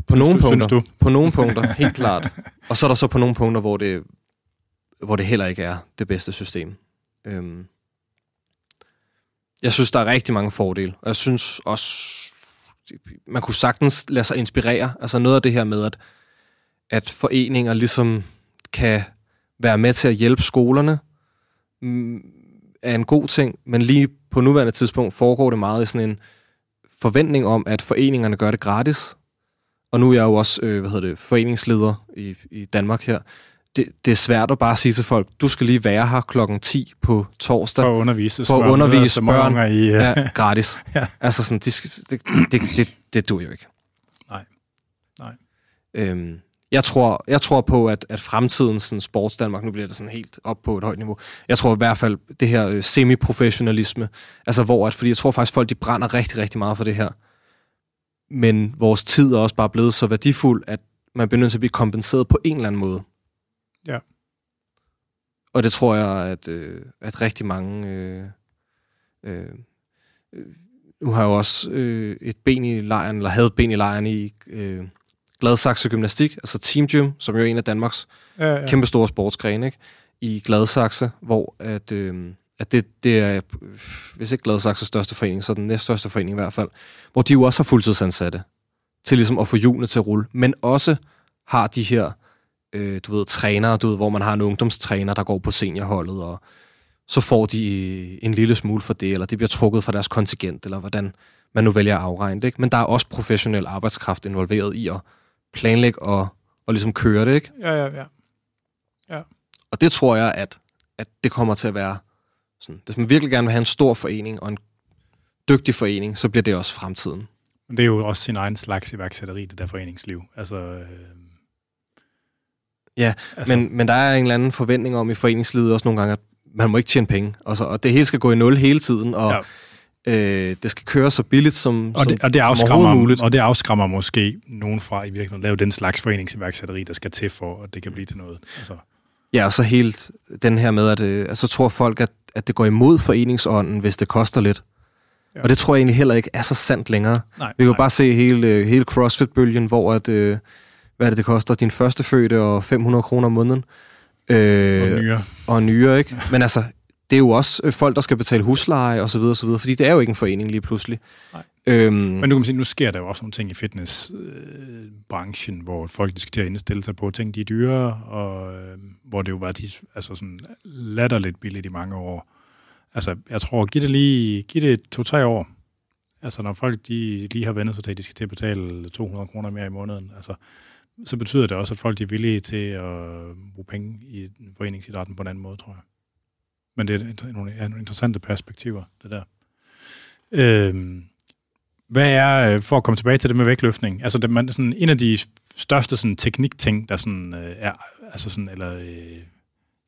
På nogle punkter, på nogle punkter, helt klart. Og så er der så på nogle punkter, hvor det, hvor det heller ikke er det bedste system. Øhm. Jeg synes, der er rigtig mange fordele. Og jeg synes også, man kunne sagtens lade sig inspirere. Altså noget af det her med, at, at foreninger ligesom kan være med til at hjælpe skolerne, er en god ting, men lige på nuværende tidspunkt foregår det meget i sådan en forventning om, at foreningerne gør det gratis. Og nu er jeg jo også, øh, hvad hedder det, foreningsleder i, i Danmark her. Det, det er svært at bare sige til folk, du skal lige være her klokken ti på torsdag. For at undervise børn. For at undervise børn. børn i, uh... ja, gratis. ja. Altså sådan, de skal, det, det, det, det dur jo ikke. Nej. Nej. Øhm, jeg, tror, jeg tror på, at, at fremtidens sådan, sports Danmark, nu bliver det sådan helt op på et højt niveau. Jeg tror i hvert fald, det her øh, semiprofessionalisme, altså hvor, at, fordi jeg tror faktisk, folk de brænder rigtig, rigtig meget for det her. Men vores tid er også bare blevet så værdifuld, at man bliver nødt til at blive kompenseret på en eller anden måde. Ja. Og det tror jeg, at, øh, at rigtig mange... Øh, øh, nu har jeg jo også øh, et ben i lejren, eller havde et ben i lejren i øh, Gladsaxe gymnastik, altså Team Gym, som jo er en af Danmarks ja, ja. kæmpe store sportsgrene, ikke? I Gladsaxe, hvor at, øh, at det, det er, hvis ikke Gladsaxes største forening, så den næststørste forening i hvert fald, hvor de jo også har fuldtidsansatte til ligesom at få hjulene til at rulle, men også har de her du ved, trænere, du ved, hvor man har en ungdomstræner, der går på seniorholdet, og så får de en lille smule for det, eller det bliver trukket fra deres kontingent, eller hvordan man nu vælger at afregne det, ikke? Men der er også professionel arbejdskraft involveret i at planlægge og, og ligesom køre det, ikke? Ja, ja, ja. ja. Og det tror jeg, at, at det kommer til at være sådan, hvis man virkelig gerne vil have en stor forening og en dygtig forening, så bliver det også fremtiden. Men det er jo også sin egen slags iværksætteri, det der foreningsliv. Altså... Øh... Ja, altså, men, men der er en eller anden forventning om i foreningslivet også nogle gange, at man må ikke tjene penge, og, så, og det hele skal gå i nul hele tiden, og ja. øh, det skal køre så billigt som, og det, som, og det afskræmmer, som overhovedet muligt. Og det afskræmmer måske nogen fra i virkeligheden at lave den slags foreningsiværksætteri, der skal til for, at det kan blive til noget. Altså. Ja, og så helt den her med, at øh, så tror folk, at, at det går imod foreningsånden, hvis det koster lidt. Ja. Og det tror jeg egentlig heller ikke er så sandt længere. Nej, Vi kan nej. bare se hele, øh, hele CrossFit-bølgen, hvor at... Øh, hvad det, det koster din første fødte og fem hundrede kroner om måneden. Øh, og nyere. Og nyere, ikke? Men altså, det er jo også folk, der skal betale husleje og så videre, og så videre, fordi det er jo ikke en forening lige pludselig. Nej. Øhm, Men nu kan man sige, nu sker der jo også nogle ting i fitnessbranchen, øh, hvor folk de skal til at indstille sig på ting, de er dyre, og øh, hvor det jo var de, altså sådan latterligt billigt i mange år. Altså, jeg tror, giv det lige giv det to-tre år. Altså, når folk de lige har vendt sig til, at de skal til at betale to hundrede kroner mere i måneden, altså så betyder det også, at folk er villige til at bruge penge i foreningsidrætten på en anden måde, tror jeg. Men det er nogle interessante perspektiver, det der. Øhm, hvad er, for at komme tilbage til det med vægtløftning, altså det, man, sådan, en af de største sådan, teknikting, der sådan, øh, er, altså sådan, eller øh,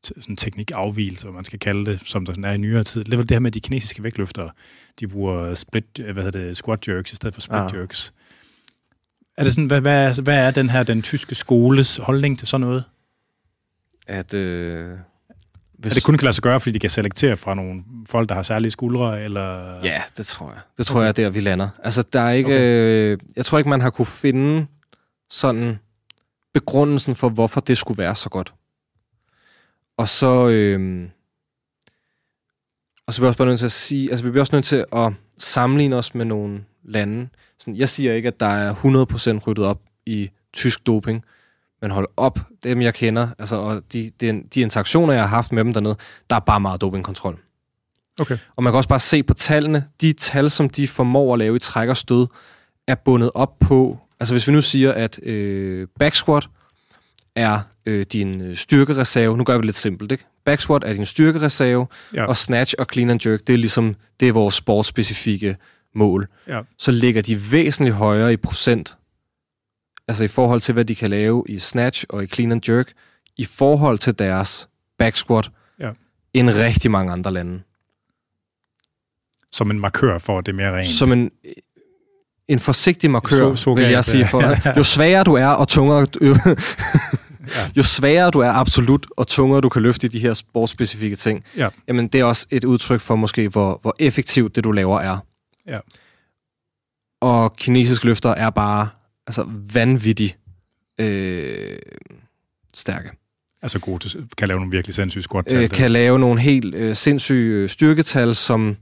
t- sådan teknikafvielse, hvad man skal kalde det, som der sådan er i nyere tid, det er det her med de kinesiske vægtløftere. De bruger split, hvad hedder det, squat jerks i stedet for split ah. jerks. Er det sådan, hvad, hvad, er, hvad er den her, den tyske skoles holdning til sådan noget? at... Øh, hvis... Er det kun kan lade sig gøre, fordi de kan selektere fra nogle folk, der har særlige skuldre, eller... Ja, det tror jeg. Det tror okay. jeg, der vi lander. Altså, der er ikke... Okay. Øh, jeg tror ikke, man har kunne finde sådan begrundelsen for, hvorfor det skulle være så godt. Og så... Øh, og så bliver vi også bare nødt til at sige... Altså, vi bliver også nødt til at sammenligne os med nogle lande. Sådan, jeg siger ikke, at der er hundrede procent ryddet op i tysk doping, men hold op, dem jeg kender, altså, og de, de, de interaktioner, jeg har haft med dem dernede, der er bare meget dopingkontrol. Okay. Og man kan også bare se på tallene, de tal, som de formår at lave i træk og stød, er bundet op på, altså hvis vi nu siger, at øh, backsquat er øh, din styrkereserve, nu gør vi det lidt simpelt, ikke? Backsquat er din styrkereserve, ja. Og snatch og clean and jerk, det er ligesom, det er vores sportsspecifikke mål. Ja. Så ligger de væsentligt højere i procent, altså i forhold til, hvad de kan lave i snatch og i clean and jerk, i forhold til deres backsquat, ja. End rigtig mange andre lande. Som en markør for, det mere rent. Som en, en forsigtig markør, så, så vil jeg sige. For, jo sværere du er, og tungere jo, jo sværere du er absolut, og tungere du kan løfte i de her sportsspecifikke ting, ja. Jamen det er også et udtryk for måske, hvor, hvor effektivt det, du laver, er. Ja. Og kinesiske løfter er bare... Altså vanvittigt øh, stærke. Altså gode, kan lave nogle virkelig sindssyge squat-tal. Øh, kan lave nogle helt øh, sindssyge styrketal, som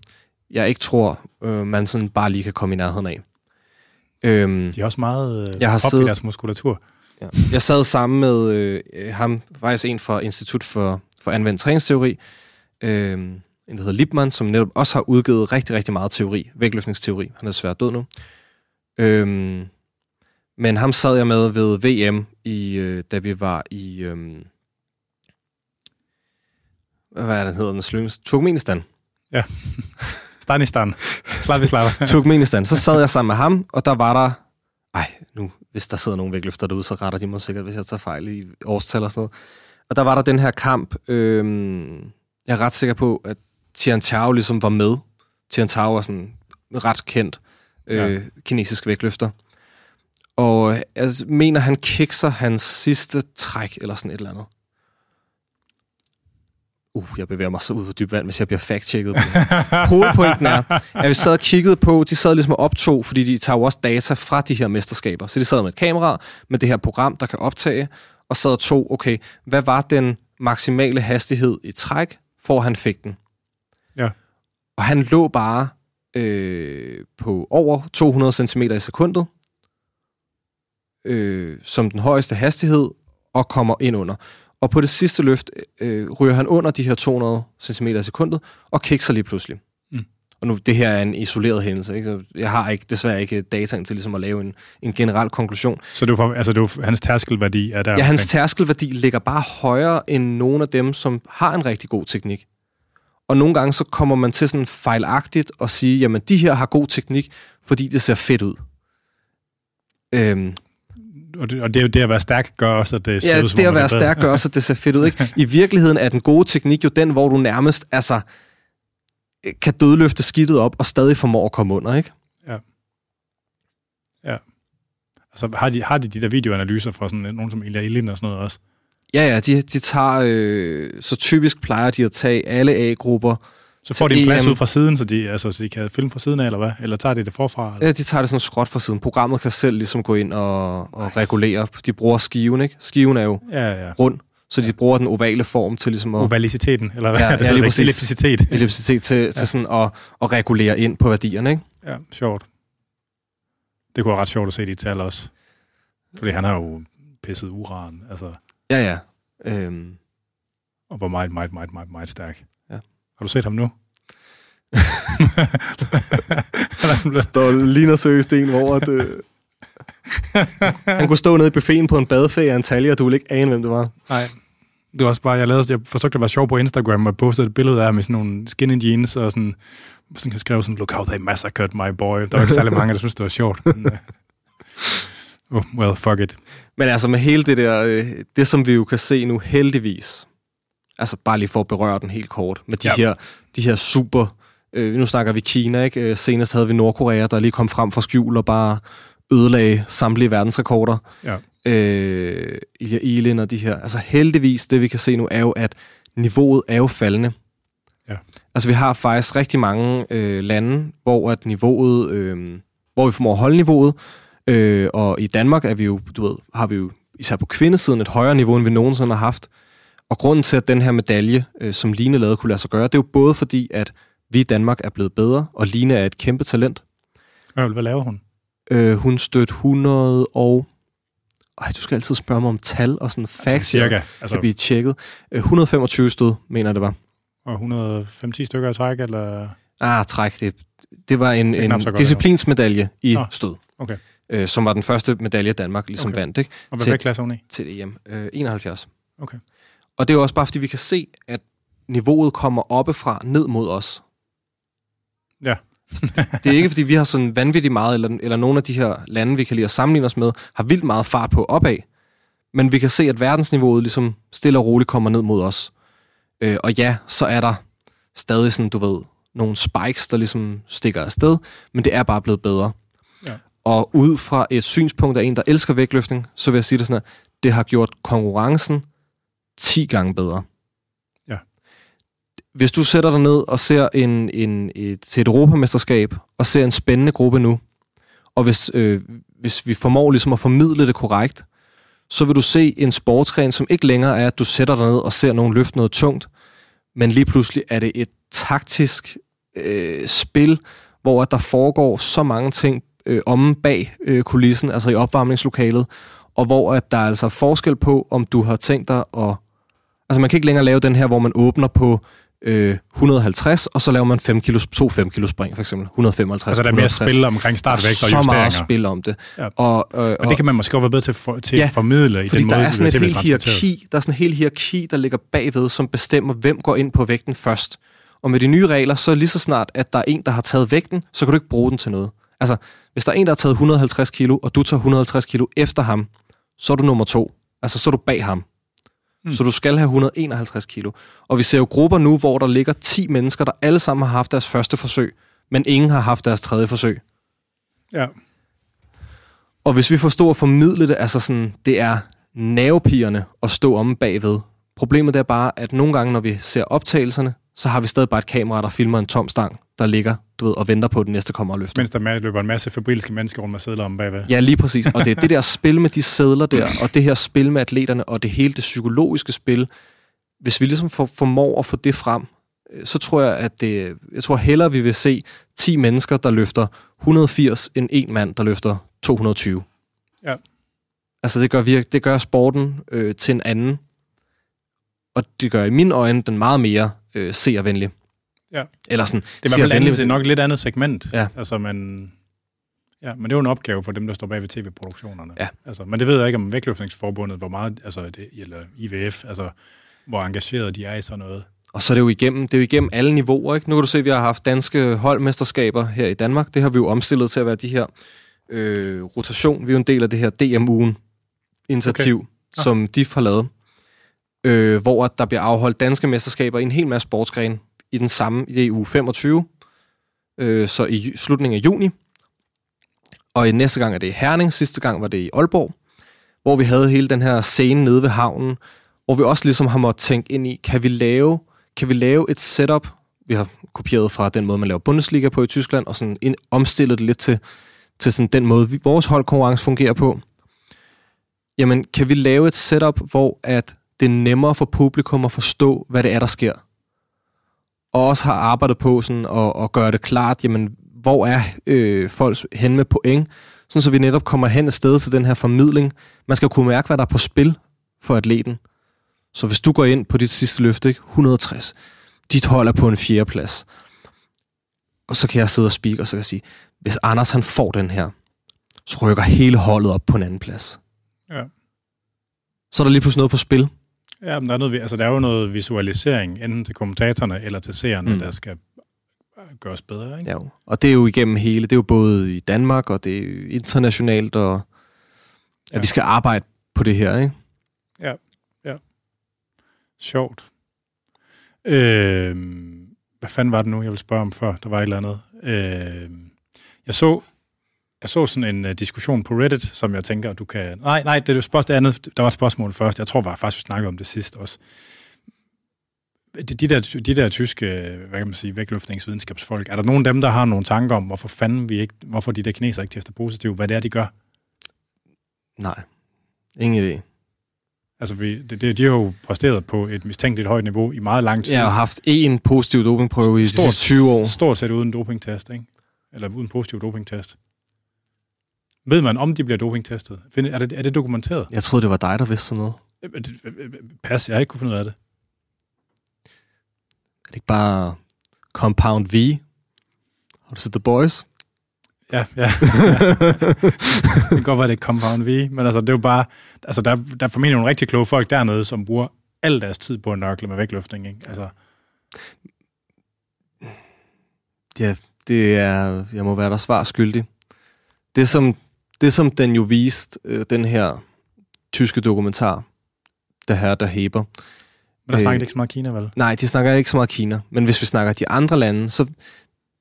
jeg ikke tror, øh, man sådan bare lige kan komme i nærheden af. Øh, De er også meget øh, op siddet, i deres muskulatur. Ja. Jeg sad sammen med øh, ham, faktisk en fra Institut for, for angewandte Trainingsteori, øh, en der hedder Lippmann, som netop også har udgivet rigtig, rigtig meget teori, vægtløftningsteori. Han er desværre død nu. Øh, Men ham sad jeg med ved V M, i, øh, da vi var i... Øh, hvad er den hedder den slynges? Turkmenistan. Ja. Stanistan. Slavistan. Turkmenistan. Så sad jeg sammen med ham, og der var der... Ej, nu, hvis der sidder nogen vægtløfter derude, så retter de mig sikkert, hvis jeg tager fejl i årstal og sådan noget. Og der var der den her kamp. Øh, jeg er ret sikker på, at Tian Tao ligesom var med. Tian Tao var sådan ret kendt øh, ja. Kinesisk vægtløfter. Og jeg mener, han kikser hans sidste træk, eller sådan et eller andet. Uh, jeg bevæger mig så ud på dybt vand, hvis jeg bliver fact-checket på det. Hovedpointen er, at vi sad og kiggede på, de sad ligesom og optog, fordi de tager også data fra de her mesterskaber. Så de sad med et kamera, med det her program, der kan optage, og sad og tog, okay, hvad var den maksimale hastighed i træk, for han fik den? Ja. Og han lå bare øh, på over to hundrede centimeter i sekundet, Øh, som den højeste hastighed, og kommer ind under. Og på det sidste løft øh, ryger han under de her to hundrede centimeter i sekundet, og kikser lige pludselig. Mm. Og nu, det her er en isoleret hændelse. Ikke? Jeg har ikke, desværre ikke dataen til ligesom at lave en, en generel konklusion. Så det var, altså, det var, hans tærskelværdi er der? Ja, hans tærskelværdi ligger bare højere end nogle af dem, som har en rigtig god teknik. Og nogle gange så kommer man til sådan fejlagtigt at sige, jamen de her har god teknik, fordi det ser fedt ud. Øhm... Og det, og det er jo det at være stærk, gør også, at det ser ja, ud, som det at være stærk, gør også, at det ser fedt ud, ikke? I virkeligheden er den gode teknik jo den, hvor du nærmest altså, kan dødløfte skidtet op, og stadig formår at komme under, ikke? Ja. Ja. Altså, har de, har de de der videoanalyser fra sådan nogen som Ilja Ilin og sådan noget også? Ja, ja, de, de tager... Øh, så typisk plejer de at tage alle A-grupper. Så får de en plads ud fra siden, så de, altså, så de kan filme fra siden af, eller hvad? Eller tager de det forfra? Eller? Ja, de tager det sådan skråt fra siden. Programmet kan selv ligesom gå ind og, og nice. regulere. De bruger skiven, ikke? Skiven er jo ja, ja. rund, så de bruger den ovale form til ligesom at... Ovalisiteten, eller hvad? Ja, ja, lige præcis. Ellipsicitet. Ellipsicitet til, ja. til sådan at, at regulere ind på værdierne, ikke? Ja, sjovt. Det kunne være ret sjovt at se de tal også. Fordi han har jo pisset uran, altså... Ja, ja. Øhm. Og var meget, meget, meget, meget, meget stærk. Har du set ham nu? Han står ligner seriøst en, hvor at, øh... han kunne stå nede i buffeten på en badefag af en talje, og du ville ikke ane, hvem det var. Nej, det var også bare, jeg, lavede, jeg forsøgte at være sjov på Instagram, og postede et billede af ham i sådan nogle skinny jeans, og sådan, sådan kan skrive sådan, look how they massacred my boy. Der var ikke særlig mange, der synes det var sjovt. Men, uh... oh, well, fuck it. Men altså med hele det der, øh, det som vi jo kan se nu heldigvis, altså bare lige for at berøre den helt kort, med de, ja. her, de her super... Øh, nu snakker vi Kina, ikke? Senest havde vi Nordkorea, der lige kom frem fra skjul og bare ødelagde samtlige verdensrekorder. Ja. øh, Ilja Ilin og de her. Altså heldigvis, det vi kan se nu, er jo, at niveauet er jo faldende. Ja. Altså vi har faktisk rigtig mange øh, lande, hvor at niveauet, øh, hvor vi formår at holde niveauet, øh, og i Danmark er vi jo, du ved, har vi jo især på kvindesiden et højere niveau, end vi nogensinde har haft. Og grunden til, at den her medalje, øh, som Line lavede, kunne lade sig gøre, det er jo både fordi, at vi i Danmark er blevet bedre, og Line er et kæmpe talent. Øh, hvad laver hun? Øh, hun stødte hundrede og... Ej, du skal altid spørge mig om tal og sådan facts, altså, cirka. Altså... kan blive tjekket. Øh, et hundrede og femogtyve stød, mener det var. Og et hundrede og femti stykker af træk, eller...? Ah, træk. Det, det var en, en disciplinsmedalje i ah, stød. Okay. Øh, som var den første medalje, Danmark ligesom okay. vandt, ikke? Og hvad vægtklasse hun i? Til E M. Øh, enoghalvfjerds. Okay. Og det er jo også bare, fordi vi kan se, at niveauet kommer oppefra ned mod os. Ja. Det er ikke, fordi vi har sådan vanvittigt meget, eller, eller nogle af de her lande, vi kan lide at sammenligne os med, har vildt meget fart på opad. Men vi kan se, at verdensniveauet ligesom stille og roligt kommer ned mod os. Øh, og ja, så er der stadig sådan, du ved, nogle spikes, der ligesom stikker afsted, men det er bare blevet bedre. Ja. Og ud fra et synspunkt af en, der elsker vægtløftning, så vil jeg sige det sådan, at det har gjort konkurrencen ti gange bedre. Ja. Hvis du sætter dig ned og ser en, en, et, til et europamesterskab, og ser en spændende gruppe nu, og hvis, øh, hvis vi formår ligesom at formidle det korrekt, så vil du se en sportsgren, som ikke længere er, at du sætter dig ned og ser nogen løfte noget tungt, men lige pludselig er det et taktisk øh, spil, hvor der foregår så mange ting øh, omme bag øh, kulissen, altså i opvarmningslokalet, og hvor at der er altså forskel på, om du har tænkt dig at... Altså man kan ikke længere lave den her, hvor man åbner på øh, et hundrede og halvtreds, og så laver man fem kilos, to fem kilo spring, for eksempel. et hundrede og femoghalvtreds. Altså der er mere spil omkring startvægt og, og justeringer. Så meget spil om det. Ja. Og, øh, og, og det kan man måske godt være bedre til, for, til ja, at formidle i den måde. Fordi der er sådan et hierarki, der er sådan en hel hierarki, der ligger bagved, som bestemmer, hvem går ind på vægten først. Og med de nye regler, så lige så snart, at der er en, der har taget vægten, så kan du ikke bruge den til noget. Altså, hvis der er en, der har taget et hundrede og halvtreds kilo, og du tager et hundrede og halvtreds kilo efter ham, så er du nummer to. Altså, så er du bag ham. Mm. Så du skal have et hundrede og enoghalvtreds kilo. Og vi ser jo grupper nu, hvor der ligger ti mennesker, der alle sammen har haft deres første forsøg, men ingen har haft deres tredje forsøg. Ja. Og hvis vi forstår at formidle det, altså sådan, det er nervepirrende at stå omme bagved. Problemet er bare, at nogle gange, når vi ser optagelserne, så har vi stadig bare et kamera, der filmer en tom stang, der ligger, du ved, og venter på, at den næste kommer og løfter. Mens der løber en masse febrilske mennesker rundt med sedler om bagved. Ja, lige præcis. Og det, det der spil med de sedler der, og det her spil med atleterne, og det hele det psykologiske spil, hvis vi ligesom for, formår at få det frem, så tror jeg, at det... Jeg tror hellere, vi vil se ti mennesker, der løfter et hundrede og firs, end en mand, der løfter to hundrede og tyve. Ja. Altså, det gør, virke, det gør sporten øh, til en anden. Og det gør i mine øjne den meget mere øh, seervenlig. Ja. Eller sådan, det er i hvert fald andet, det er nok et lidt andet segment. Ja. Altså, men, ja, men det er jo en opgave for dem, der står bag ved tv-produktionerne. Ja. Altså, men det ved jeg ikke om Vægtløftningsforbundet, hvor meget, altså, det, eller I V F, altså, hvor engageret de er i sådan noget. Og så er det jo igennem, det er jo igennem alle niveauer, ikke? Nu kan du se, at vi har haft danske holdmesterskaber her i Danmark. Det har vi jo omstillet til at være de her øh, rotation. Vi er jo en del af det her D M-ugen initiativ, okay. ah. som D I F har lavet. Øh, hvor der bliver afholdt danske mesterskaber i en hel masse sportsgrene i den samme, i det i uge femogtyve, øh, så i slutningen af juni. Og i næste gang er det i Herning, sidste gang var det i Aalborg, hvor vi havde hele den her scene nede ved havnen, hvor vi også ligesom har måttet tænke ind i, kan vi lave, kan vi lave et setup, vi har kopieret fra den måde, man laver Bundesliga på i Tyskland, og sådan ind, omstillet det lidt til, til sådan den måde, vi, vores holdkonkurrence fungerer på. Jamen, kan vi lave et setup, hvor at det er nemmere for publikum at forstå, hvad det er, der sker. Og også har arbejdet på sådan at, at gøre det klart, jamen, hvor er øh, folk hen med point, sådan så vi netop kommer hen et sted til den her formidling. Man skal kunne mærke, hvad der er på spil for atleten. Så hvis du går ind på dit sidste løft, ikke? et hundrede og tres, dit hold er på en fjerde plads. Og så kan jeg sidde og speak, og så kan jeg sige, hvis Anders han får den her, så rykker hele holdet op på en anden plads. Ja. Så er der lige pludselig noget på spil. Ja, men der er, noget, altså der er jo noget visualisering, enten til kommentatorerne eller til seerne, mm. der skal gøres bedre, ikke? Ja, og det er jo igennem hele, det er jo både i Danmark, og det er internationalt, og at ja. vi skal arbejde på det her, ikke? Ja, ja. Sjovt. Øh, hvad fanden var det nu, jeg ville spørge om før? Der var et eller andet. Øh, jeg så jeg så sådan en uh, diskussion på Reddit, som jeg tænker, du kan... Nej, nej, det er spørgsmål andet. Der var et spørgsmål først. Jeg tror bare, faktisk, vi snakkede om det sidst også. De, de, der, de der tyske, hvad kan man sige, vægtløftningsvidenskabsfolk, er der nogen af dem, der har nogle tanker om, hvorfor fanden vi ikke... Hvorfor de der kineser ikke tester positivt? Hvad det er, de gør? Nej. Ingen idé. Altså, vi, det, det, de har jo præsteret på et mistænkeligt højt niveau i meget lang tid. Jeg har haft én positiv dopingprøve i stort, de sidste tyve år. Stort set uden dopingtest, ikke? Eller uden positiv dopingtest. Ved man, om de bliver dopingtestet? Er det, er det dokumenteret? Jeg troede, det var dig, der vidste sådan noget. Pas, jeg har ikke kunne finde ud af det. Er det ikke bare Compound V? Har du set The Boys? Ja, ja. ja. Det kan godt være, det er Compound V, men altså, det er jo bare... Altså, der, der er formentlig nogle rigtig kloge folk dernede, som bruger al deres tid på at nørkle med vægtløftning, ikke? Altså... Ja, det er... Jeg må være der svar skyldig. Det som, det, som den jo viste, øh, den her tyske dokumentar, Der Herr der Heber. Men der snakker øh, ikke så meget Kina, vel? Nej, de snakker ikke så meget Kina. Men hvis vi snakker de andre lande, så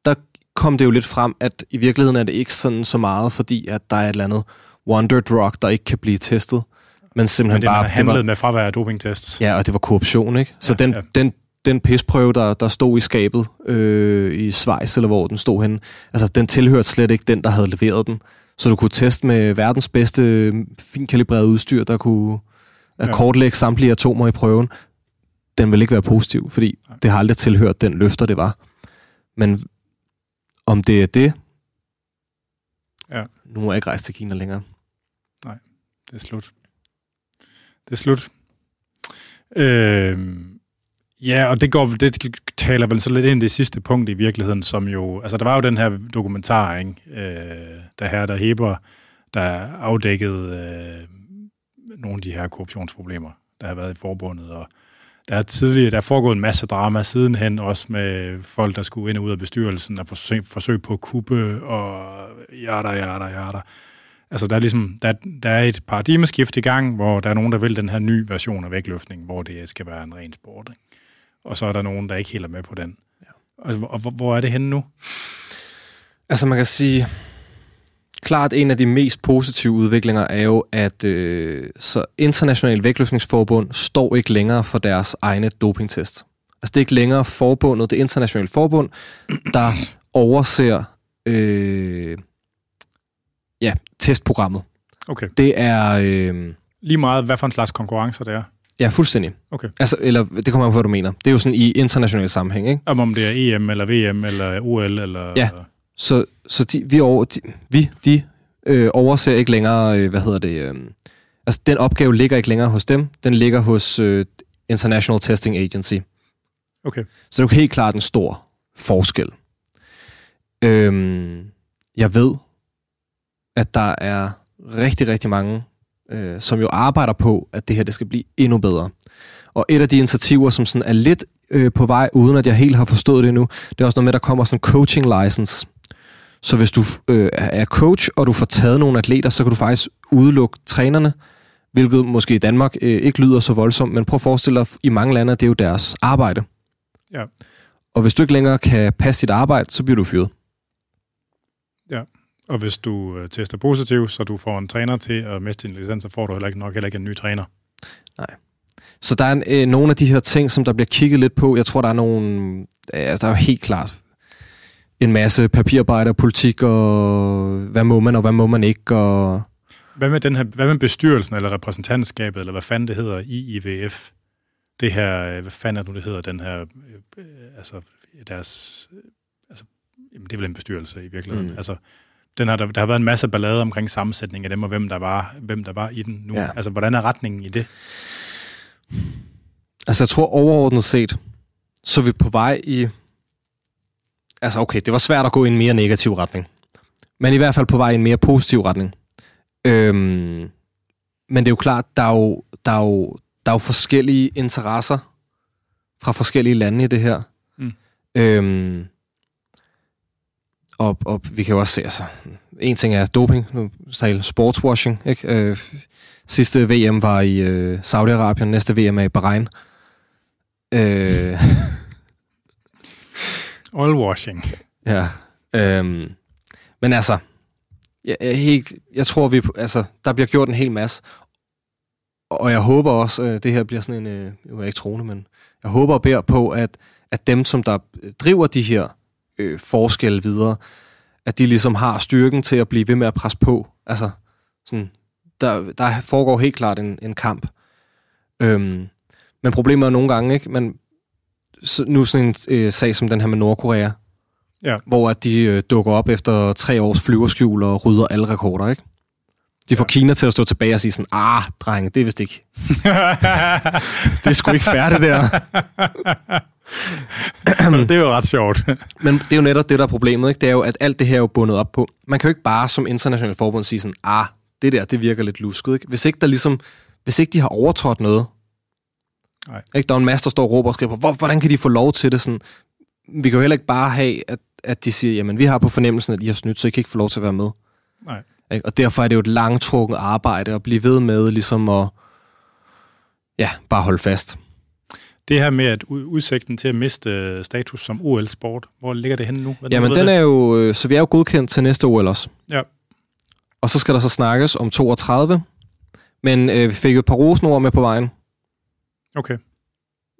der kom det jo lidt frem, at i virkeligheden er det ikke sådan så meget, fordi at der er et eller andet wonder drug, der ikke kan blive testet. Men simpelthen men det, bare... Men handlet det var, med fravær af dopingtests. Ja, og det var korruption, ikke? Så ja, den, ja. den, den pisprøve, der, der stod i skabet øh, i Schweiz, eller hvor den stod henne, altså den tilhørte slet ikke den, der havde leveret den. Så du kunne teste med verdens bedste, fint kalibrerede udstyr, der kunne ja. kortlægge samtlige atomer i prøven. Den vil ikke være positiv, fordi ja. det har aldrig tilhørt den løfter, det var. Men om det er det... Ja. Nu må jeg ikke rejse til Kina længere. Nej, det er slut. Det er slut. Øh... Ja, og det, går, det taler vel så lidt ind i det sidste punkt i virkeligheden, som jo... Altså, der var jo den her dokumentar, ikke? Øh, der her, der Heber, der afdækkede øh, nogle af de her korruptionsproblemer, der har været i forbundet. Og der er tidligere, der er foregået en masse drama sidenhen, også med folk, der skulle ind og ud af bestyrelsen og forsøg, forsøg på at kuppe og jada, jada, jada. Altså, der er ligesom, der, der er et paradigmeskift i gang, hvor der er nogen, der vil den her nye version af vægtløftning, hvor det skal være en ren sport, ikke? Og så er der nogen, der ikke helt er med på den. Ja. Og, og hvor er det henne nu? Altså man kan sige, klart en af de mest positive udviklinger er jo, at øh, så International Vægtløftningsforbund står ikke længere for deres egne dopingtest. Altså det er ikke længere forbundet, det internationale forbund, der overser øh, ja, testprogrammet. Okay. Det er... Øh, Lige meget, hvad for en slags konkurrencer det er? Ja, fuldstændig. Okay. Altså, eller det kommer an på, hvad du mener. Det er jo sådan i international sammenhæng, ikke? Om, om det er E M, eller V M, eller O L, eller... Ja, så, så de, vi, over, de, vi de, øh, overser ikke længere, øh, hvad hedder det... Øh, altså, den opgave ligger ikke længere hos dem. Den ligger hos øh, International Testing Agency. Okay. Så det er jo helt klart en stor forskel. Øhm, jeg ved, at der er rigtig, rigtig mange... Øh, som jo arbejder på, at det her det skal blive endnu bedre. Og et af de initiativer, som sådan er lidt øh, på vej, uden at jeg helt har forstået det endnu, det er også noget med, at der kommer sådan en coaching license. Så hvis du øh, er coach, og du får taget nogle atleter, så kan du faktisk udelukke trænerne, hvilket måske i Danmark øh, ikke lyder så voldsomt, men prøv at forestille dig, i mange lande, det er jo deres arbejde. Ja. Og hvis du ikke længere kan passe dit arbejde, så bliver du fyret. Ja. Og hvis du tester positivt, så du får en træner til at miste din licens, så får du heller ikke nok heller ikke en ny træner. Nej. Så der er en, øh, nogle af de her ting, som der bliver kigget lidt på. Jeg tror, der er nogle... Øh, der er jo helt klart en masse papirarbejde og politik, og hvad må man, og hvad må man ikke, og... Hvad med, den her, hvad med bestyrelsen, eller repræsentantskabet, eller hvad fanden det hedder, I I V F? Det her... Hvad fanden er det nu, det hedder, den her... Øh, altså, deres... Altså, jamen, det er vel en bestyrelse i virkeligheden. Mm. Altså... Den har, der, der har været en masse ballade omkring sammensætning af dem, og hvem der var, hvem der var i den nu. Ja. Altså, hvordan er retningen i det? Altså, jeg tror overordnet set, så er vi på vej i... Altså, okay, det var svært at gå i en mere negativ retning. Men i hvert fald på vej i en mere positiv retning. Øhm, men det er jo klart, der er jo, der er jo, der er jo forskellige interesser fra forskellige lande i det her. Mm. Øhm, Og, og vi kan jo også se, altså, en ting er doping, nu taler sportswashing, ikke? Øh, sidste V M var i øh, Saudi-Arabien, næste V M er i Bahrain. Øh, All washing. Ja. Øh, men altså, jeg, jeg, helt, jeg tror, vi, altså, der bliver gjort en hel masse. Og jeg håber også, at det her bliver sådan en... Øh, jeg er ikke troende, men jeg håber og beder på, at, at dem, som der driver de her øh, forskelle videre, at de ligesom har styrken til at blive ved med at presse på. Altså, sådan, der, der foregår helt klart en, en kamp. Øhm, men problemet er nogle gange, ikke? Men så, nu sådan en øh, sag som den her med Nordkorea, ja. Hvor at de øh, dukker op efter tre års flyverskjul og rydder alle rekorder, ikke? De får ja. Kina til at stå tilbage og sige sådan, ah, drenge, det er vist ikke. Det er sgu ikke færdigt, det der. Det er jo ret sjovt. Men det er jo netop det, der er problemet, ikke? Det er jo, at alt det her er jo bundet op på. Man kan jo ikke bare som international forbund sige sådan, ah, det der, det virker lidt lusket, ikke? Hvis ikke der ligesom, hvis ikke de har overtrådt noget. Nej. Ikke? Der er en masse, der står og råber og skriver, Hvor, hvordan kan de få lov til det? Sådan, vi kan jo heller ikke bare have, at, at de siger, jamen, vi har på fornemmelsen, at I har snydt, så I kan ikke få lov til at være med. Nej. Og derfor er det jo et langtrukket arbejde at blive ved med ligesom at ja, bare holde fast. Det her med at udsigten til at miste status som O L-sport, hvor ligger det henne nu? Hvad Jamen den er det? jo, så vi er jo godkendt til næste O L også. Ja. Og så skal der så snakkes om toogtredive, men øh, vi fik jo et par rosenord med på vejen. Okay.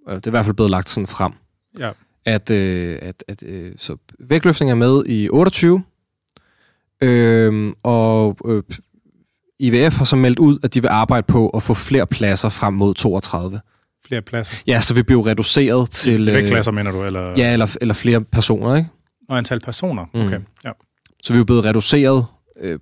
Det er i hvert fald blevet lagt sådan frem. Ja. At, øh, at, at øh, så vægtløftning er med i otteogtyve. Øhm, og øh, I V F har så meldt ud, at de vil arbejde på at få flere pladser frem mod toogtredive. Flere pladser? Ja, så vi bliver reduceret til... Vægtklasser, mener du? Eller... Ja, eller, eller flere personer, ikke? Og antal personer, okay. Mm. Ja. Så vi er blevet reduceret øh,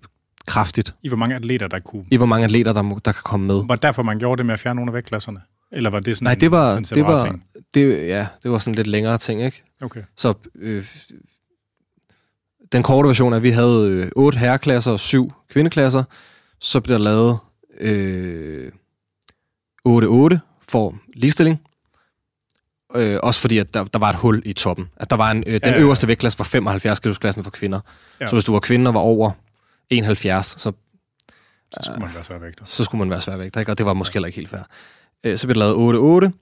kraftigt. I hvor mange atleter, der kunne... I hvor mange atleter, der, der kan komme med. Var derfor, man gjorde det med at fjerne nogle af vægtklasserne? Eller var det sådan Nej, det var, en det var, ting? Det, ja, det var sådan lidt længere ting, ikke? Okay. Så... Øh, Den korte version er, at vi havde otte herreklasser og syv kvindeklasser. Så blev der lavet øh, otte otte for ligestilling. Øh, også fordi, at der, der var et hul i toppen. At der var en, øh, den ja, ja, ja. øverste vægtklasse var femoghalvfjerds kilosklassen for kvinder. Ja. Så hvis du var kvinde og var over enoghalvfjerds, så, så skulle man være sværvægter. Så skulle man være sværvægter, ikke? Og det var måske heller ikke helt fair. Øh, så blev der lavet otte otte.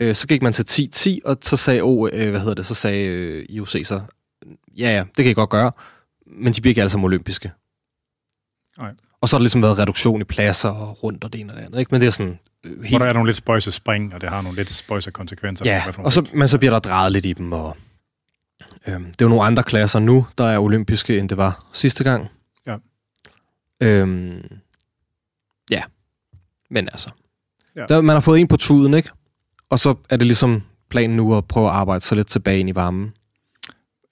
Øh, så gik man til ti ti, og så sagde, oh, øh, hvad hedder det, så sagde øh, I O C så... Ja, ja, det kan jeg godt gøre, men de bliver ikke alle sammen olympiske. Nej. Og så har der ligesom været reduktion i pladser og rundt og det ene og det andet, ikke? Men det er sådan... Øh, helt... Hvor der er nogle lidt spøjse spring, og det har nogle lidt spøjse konsekvenser. Ja, for, og så, men så bliver der drejet lidt i dem, og... Øhm, det er jo nogle andre klasser nu, der er olympiske, end det var sidste gang. Ja. Øhm, ja, men altså... Ja. Der, man har fået en på tuden, ikke? Og så er det ligesom planen nu at prøve at arbejde sig lidt tilbage ind i varmen.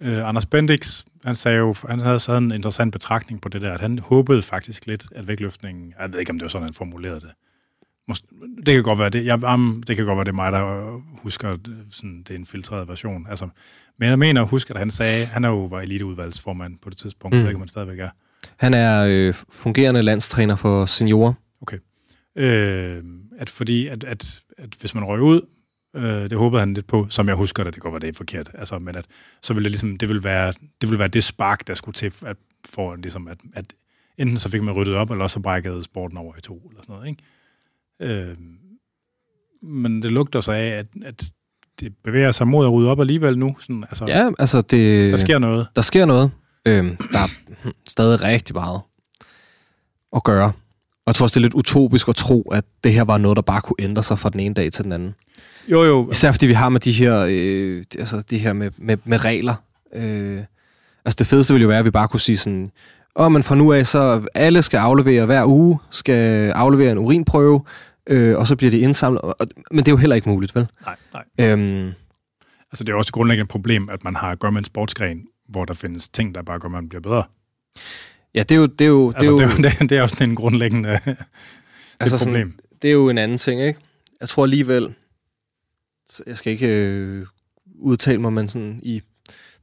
Uh, Anders Bendix, han sagde jo, han havde sådan en interessant betragtning på det der, at han håbede faktisk lidt, at vægtløftningen, jeg ved ikke, om det var sådan, han formulerede det. Mås- det kan godt være det, jeg, um, det kan godt være det mig, der husker, sådan, det er en filtreret version. Altså, men jeg mener, husker, at han sagde, han er jo var eliteudvalgsformand på det tidspunkt, mm. Jeg ved ikke, om han stadigvæk er. Han er øh, fungerende landstræner for seniorer. Okay. Øh, at fordi, at, at, at hvis man røg ud, det håbede han lidt på, som jeg husker det, det går, var det forkert. Altså, men at så ville det ligesom, det ville være, det ville være det spark, der skulle til at for ligesom at, at enten så fik man ryddet op, eller også så brækkede sporten over i to eller sådan noget, ikke? Øh, men det lugter så af, at, at det bevæger sig mod at rydde op alligevel nu. Sådan, altså, ja, altså det. Der sker noget. Der sker noget. Øhm, der er stadig rigtig meget at gøre. Og jeg tror også, det er lidt utopisk at tro, at det her var noget, der bare kunne ændre sig fra den ene dag til den anden. Jo, jo. Især fordi vi har med de her, øh, altså de her med, med, med regler. Øh, altså det fedeste ville jo være, at vi bare kunne sige sådan, åh, men fra nu af, så alle skal aflevere hver uge, skal aflevere en urinprøve, øh, og så bliver det indsamlet. Og, men det er jo heller ikke muligt, vel? Nej, nej. Øhm, altså det er jo også et grundlæggende problem, at man har at gøre med en sportsgren, hvor der findes ting, der bare gør, at man bliver bedre. Ja, det er jo... Det er jo, altså, det er jo, det er jo, det er jo sådan en grundlæggende det altså problem. Sådan, det er jo en anden ting, ikke? Jeg tror alligevel... Jeg skal ikke øh, udtale mig, men sådan i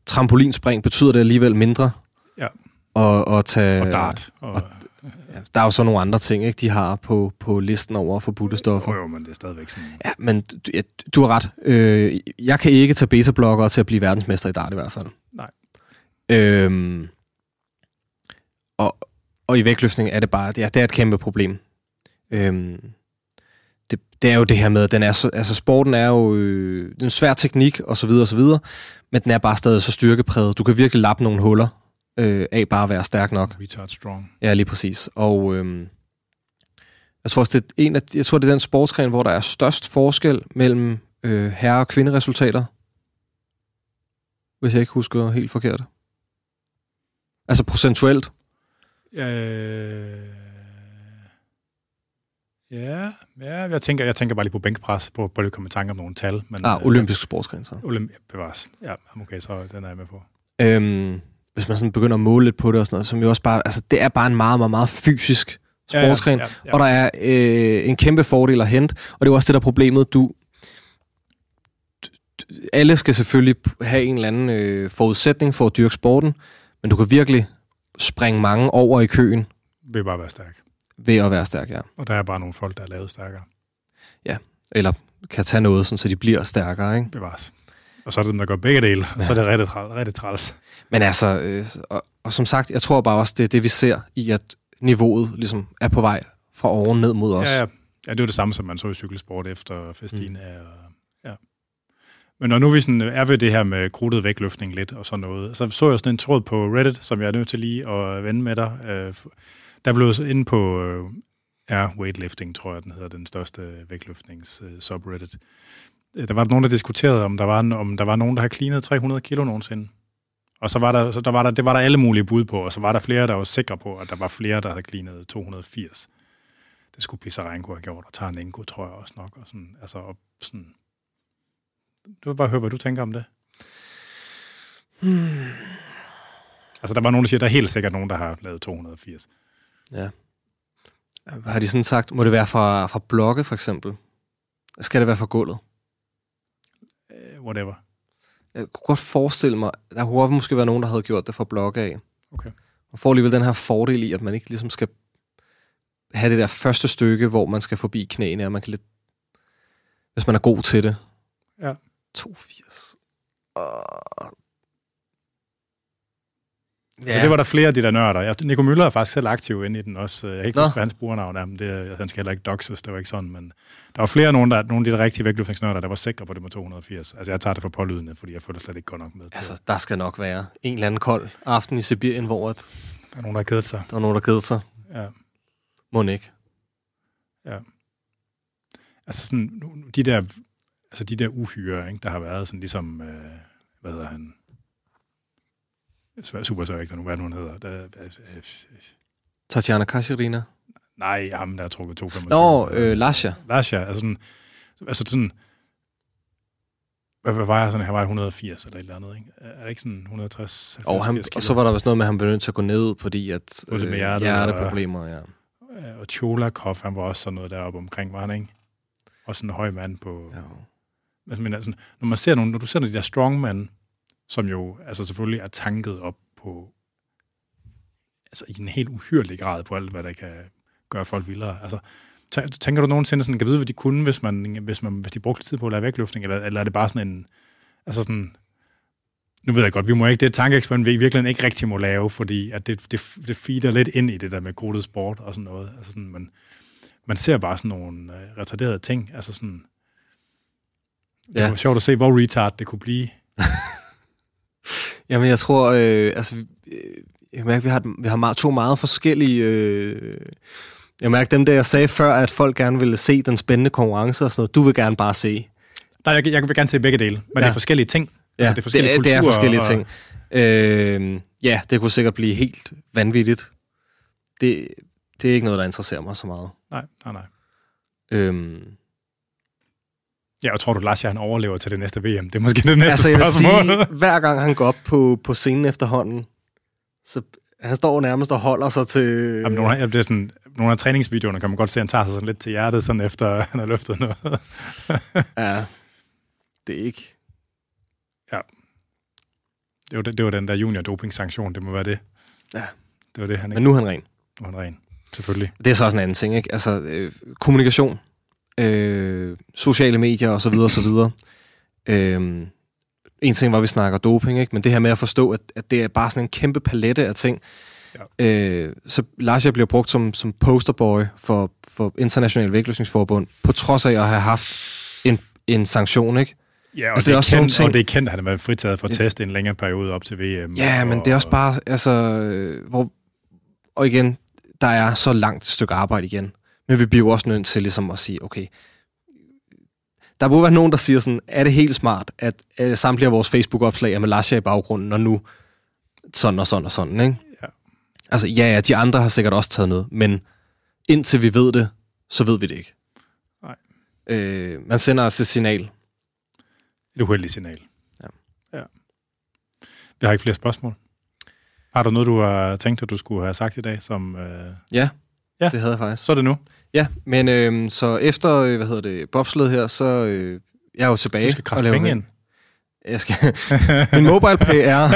trampolinspring betyder det alligevel mindre. Ja. Og, og, tage, og dart. Og, og, ja, der er jo så nogle andre ting, ikke? De har på, på listen over forbudte stoffer. Jo, jo, men det er stadigvæk sådan. Ja, men du, ja, du har ret. Øh, jeg kan ikke tage beta-blokkere til at blive verdensmester i dart i hvert fald. Nej. Øhm... Og, og i vægtløftning er det bare, ja, det er et kæmpe problem. Øhm, det, det er jo det her med, den er så, altså sporten er jo øh, det er en svær teknik, og så videre, og så videre, men den er bare stadig så styrkepræget. Du kan virkelig lappe nogle huller øh, af bare at være stærk nok. Retard strong. Ja, lige præcis. Og øh, jeg tror også, det er en af, jeg tror, det er den sportsgren, hvor der er størst forskel mellem øh, herre- og kvinderesultater. Hvis jeg ikke husker helt forkert. Altså procentuelt. Øh... Ja, ja, jeg tænker, jeg tænker bare lige på bænkpres, på på at komme i tanke om nogle tal. Men, ah, olympisk øh, sportsgren så. Olymp- bevares. Ja, okay, så den er jeg med på. Øhm, hvis man sådan begynder at måle lidt på det og sådan noget, som jo også bare, altså det er bare en meget, meget, meget fysisk sportsgren, ja, ja, ja, ja. Og der er øh, en kæmpe fordel at hente, og det er jo også det der problemet, du... Alle skal selvfølgelig have en eller anden øh, forudsætning for at dyrke sporten, men du kan virkelig springe mange over i køen. Ved bare at være stærk. Ved at være stærk, ja. Og der er bare nogle folk, der er lavet stærkere. Ja, eller kan tage noget, sådan, så de bliver stærkere, ikke? Bevares. Og så er det dem, der gør begge dele, og ja. Så er det rigtig, rigtig træls. Men altså, øh, og, og som sagt, jeg tror bare også, det er det, vi ser i, at niveauet ligesom er på vej fra oven ned mod os. Ja, ja. Ja, det er det samme, som man så i cykelsport efter Festina mm. og... Men når nu vi sådan er ved det her med krudtet vægtløftning lidt og sådan noget, så så jeg sådan en tråd på Reddit, som jeg er nødt til lige at vende med dig. Der blev så inde på er weightlifting, tror jeg, den hedder, den største vægtløftnings-subreddit. Der var nogen, der diskuterede, om der var, om der var nogen, der havde cleanet tre hundrede kilo nogensinde. Og så var der, så der, var der, det var der alle mulige bud på, og så var der flere, der var sikre på, at der var flere, der havde cleanet to hundrede og firs. Det skulle Pisarenko have gjort, og Tarn Ingo, tror jeg også nok. Og sådan, altså op sådan... Du vil bare høre, hvad du tænker om det. Hmm. Altså, der var nogen, der siger, der er helt sikkert nogen, der har lavet to hundrede og firs. Ja. Har de sådan sagt, må det være fra, fra blokke, for eksempel? Skal det være fra gulvet? Uh, whatever. Jeg kunne godt forestille mig, der kunne måske være nogen, der havde gjort det fra blokke af. Okay. Man får alligevel den her fordel i, at man ikke ligesom skal have det der første stykke, hvor man skal forbi knæene, og man kan lidt... Hvis man er god til det. Ja. toogfirs. Uh... Ja. Så det var der flere af de der nørder. Niko Müller er faktisk selv aktiv inde i den også. Jeg kan ikke huske, hvad hans brugernavn er, men det, han skal heller ikke doxes, det var ikke sådan. Men der var flere af nogle, der, nogle af de der rigtige vægtløftningsnørder, der var sikre på det med to hundrede og firs. Altså jeg tager det for pålydende, fordi jeg føler slet ikke godt nok med til. Altså der skal nok være en eller anden kold aften i Sibirien, hvor at der er nogen, der har kedet sig. Der er nogen, der har kedet sig. Ja. Mon ikke. Ja. Altså sådan, de der... Altså de der uhyre, ikke, der har været sådan ligesom, øh, hvad hedder han? Supersøgter nu, hvad hun hedder. Der, øh, øh, Tatiana Kassirina? Nej, ham der har trukket to komma fem. Nå, øh, Lasha. Lasha, altså sådan, altså sådan, hvad, hvad var jeg sådan, han var et hundrede og firs eller et eller andet, ikke? Er det ikke sådan et hundrede og tres? Og, han, og så var der også noget med, at han blev nødt til at gå ned, fordi at øh, hjerteproblemer, ja. Og Tjolakov, han var også sådan noget deroppe omkring, var han, ikke? Og sådan en høj mand på... Ja. Altså, men altså, når man ser nogle, når du ser de der strongman, som jo altså selvfølgelig er tanket op på, altså i en helt uhyrlig grad på alt, hvad der kan gøre folk vildere. Altså, tænker du nogensinde sådan, kan vide, hvad de kunne, hvis man, hvis man, hvis de brugte tid på at lave vægtløftning, eller, eller er det bare sådan en, altså sådan, nu ved jeg godt, vi må ikke, det er et tankeeksperiment, vi virkelig ikke rigtig må lave, fordi at det, det, det feeder lidt ind i det der med grudtet sport og sådan noget. Altså sådan, man, man ser bare sådan nogle øh, retarderede ting, altså sådan. Det var ja. Sjovt at se, hvor retard det kunne blive. Jamen, jeg tror, øh, altså, jeg mærker, vi har, vi har meget, to meget forskellige... Øh, jeg mærker dem der, jeg sagde før, at folk gerne ville se den spændende konkurrence og sådan noget. Du vil gerne bare se. Nej, jeg, jeg vil gerne se begge dele, men ja. Det er forskellige ting. Ja, altså, det er forskellige det, kulturer. Det er forskellige og, ting. Øh, ja, det kunne sikkert blive helt vanvittigt. Det, det er ikke noget, der interesserer mig så meget. Nej, nej, nej. Øh, Ja, og tror du, Lasha han overlever til det næste V M? Det er måske det næste altså, jeg vil spørgsmål. Sige, hver gang han går op på, på scenen efterhånden, så han står nærmest og holder sig til... Jamen, nogle, af, det er sådan, nogle af træningsvideoerne kan man godt se, at han tager sig sådan lidt til hjertet, sådan efter han har løftet noget. Ja, det er ikke... Ja. Det var, det var den der junior-doping-sanktion, det må være det. Ja. Det var det, han ikke... Men nu er han ren. Nu er han ren, selvfølgelig. Det er så også en anden ting, ikke? Altså, øh, kommunikation... Øh, sociale medier og så videre og så videre. Øh, en ting var, vi snakker doping, ikke? Men det her med at forstå, at, at det er bare sådan en kæmpe palette af ting. Ja. Øh, så Lasha bliver brugt som, som posterboy for, for International Vægtløftningsforbund, på trods af at have haft en, en sanktion, ikke? Ja, og, altså, det er det er kendt, og det er kendt, at han har været fritaget for at teste en længere periode op til V M. Ja, og, men det er også bare, altså, hvor, og igen, der er så langt et stykke arbejde igen. Men vi bliver også nødt til ligesom at sige, okay, der må være nogen, der siger sådan, er det helt smart, at, at samtlige af vores Facebook-opslag er med Lasha i baggrunden, og nu sådan og sådan og sådan, ikke? Ja. Altså, ja, ja, de andre har sikkert også taget noget, men indtil vi ved det, så ved vi det ikke. Nej. Øh, man sender os et signal. Et uheldigt signal. Ja. Ja. Vi har ikke flere spørgsmål. Har du noget, du har tænkt, at du skulle have sagt i dag? Som, øh... ja, ja, det havde jeg faktisk. Så er det nu. Ja, men øh, så efter, hvad hedder det, bobsled her, så øh, jeg er jo tilbage. Du skal kræfte penge ind. Jeg skal... Min mobile pay er...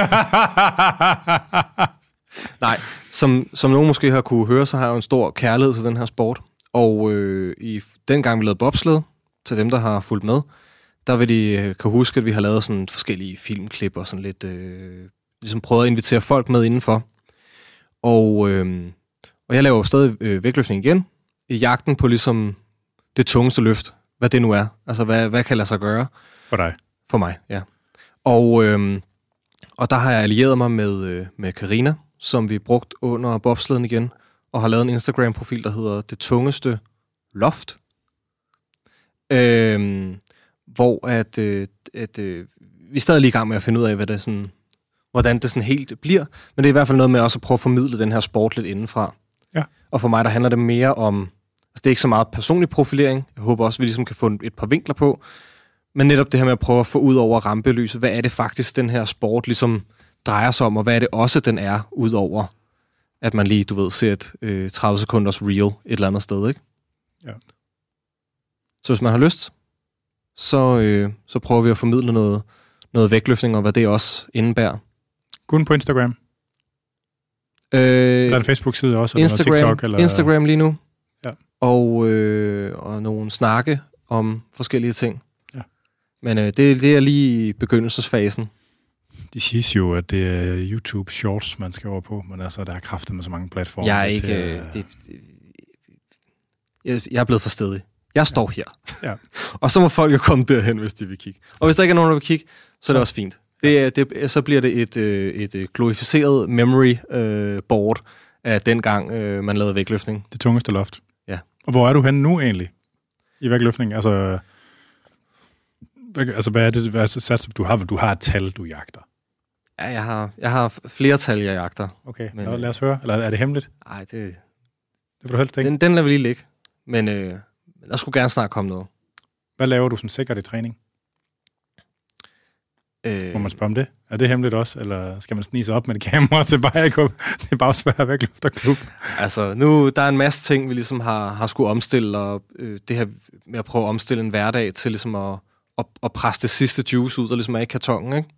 Nej, som, som nogen måske har kunne høre, så har jeg jo en stor kærlighed til den her sport. Og øh, i den gang, vi lavede bobsled, til dem, der har fulgt med, der vil de kan huske, at vi har lavet sådan forskellige filmklip og sådan lidt... Øh, ligesom prøvet at invitere folk med indenfor. Og, øh, og jeg laver jo stadig øh, vægtløftning igen, i jagten på ligesom det tungeste løft, hvad det nu er. Altså, hvad, hvad kan lade sig gøre? For dig. For mig, ja. Og, øh, og der har jeg allieret mig med, øh, med Karina, som vi brugt under bobsleden igen, og har lavet en Instagram-profil, der hedder Det Tungeste Loft. Øh, hvor at, øh, at øh, vi er stadig lige i gang med at finde ud af, hvad det sådan, hvordan det sådan helt bliver. Men det er i hvert fald noget med også at prøve at formidle den her sport lidt indenfra. Ja. Og for mig, der handler det mere om... Altså, det er ikke så meget personlig profilering. Jeg håber også, vi ligesom kan få et par vinkler på. Men netop det her med at prøve at få ud over rampelyset. Hvad er det faktisk, den her sport ligesom drejer sig om? Og hvad er det også, den er, ud over at man lige, du ved, ser et øh, tredive sekunders reel et eller andet sted, ikke? Ja. Så hvis man har lyst, så, øh, så prøver vi at formidle noget, noget vægtløftning, og hvad det også indebærer. Kun på Instagram? Øh, der er en Facebook-side også, eller Instagram, TikTok? Eller... Instagram lige nu. Ja. Og, øh, og nogle snakke om forskellige ting. Ja. Men øh, det, det er lige i begyndelsesfasen. De siges jo, at det er YouTube Shorts, man skal over på, men altså, der er kræfter med så mange platformer. Jeg er ikke... Til, øh, det, det, jeg, jeg er blevet for stedig. Jeg står ja. her. Ja. Og så må folk jo komme derhen, hvis de vil kigge. Og hvis der ikke er nogen, der vil kigge, så er det også fint. Det, det, så bliver det et, et glorificeret memory board af dengang, man lavede vægtløftning. Det tungeste loft. Ja. Og hvor er du henne nu egentlig i vægtløftning? Altså, altså hvad er det, hvad er det, du har? Du har et tal, du jagter. Ja, jeg har, jeg har flere tal, jeg jagter. Okay, men, lad os høre. Eller er det hemmeligt? Nej, det... Det vil du helst ikke. Den, den lader vi lige ligge. Men øh, der skulle gerne snart komme noget. Hvad laver du som sikkert i træning? Øh, Må man spørge om det? Er det hemmeligt også, eller skal man snige sig op med et kamera til Bagsværd vægtløfterklub? Altså, nu der er en masse ting, vi ligesom har, har skulle omstille, og øh, det her med at prøve at omstille en hverdag til ligesom at, at, at presse det sidste juice ud, der ligesom er i kartongen, ikke?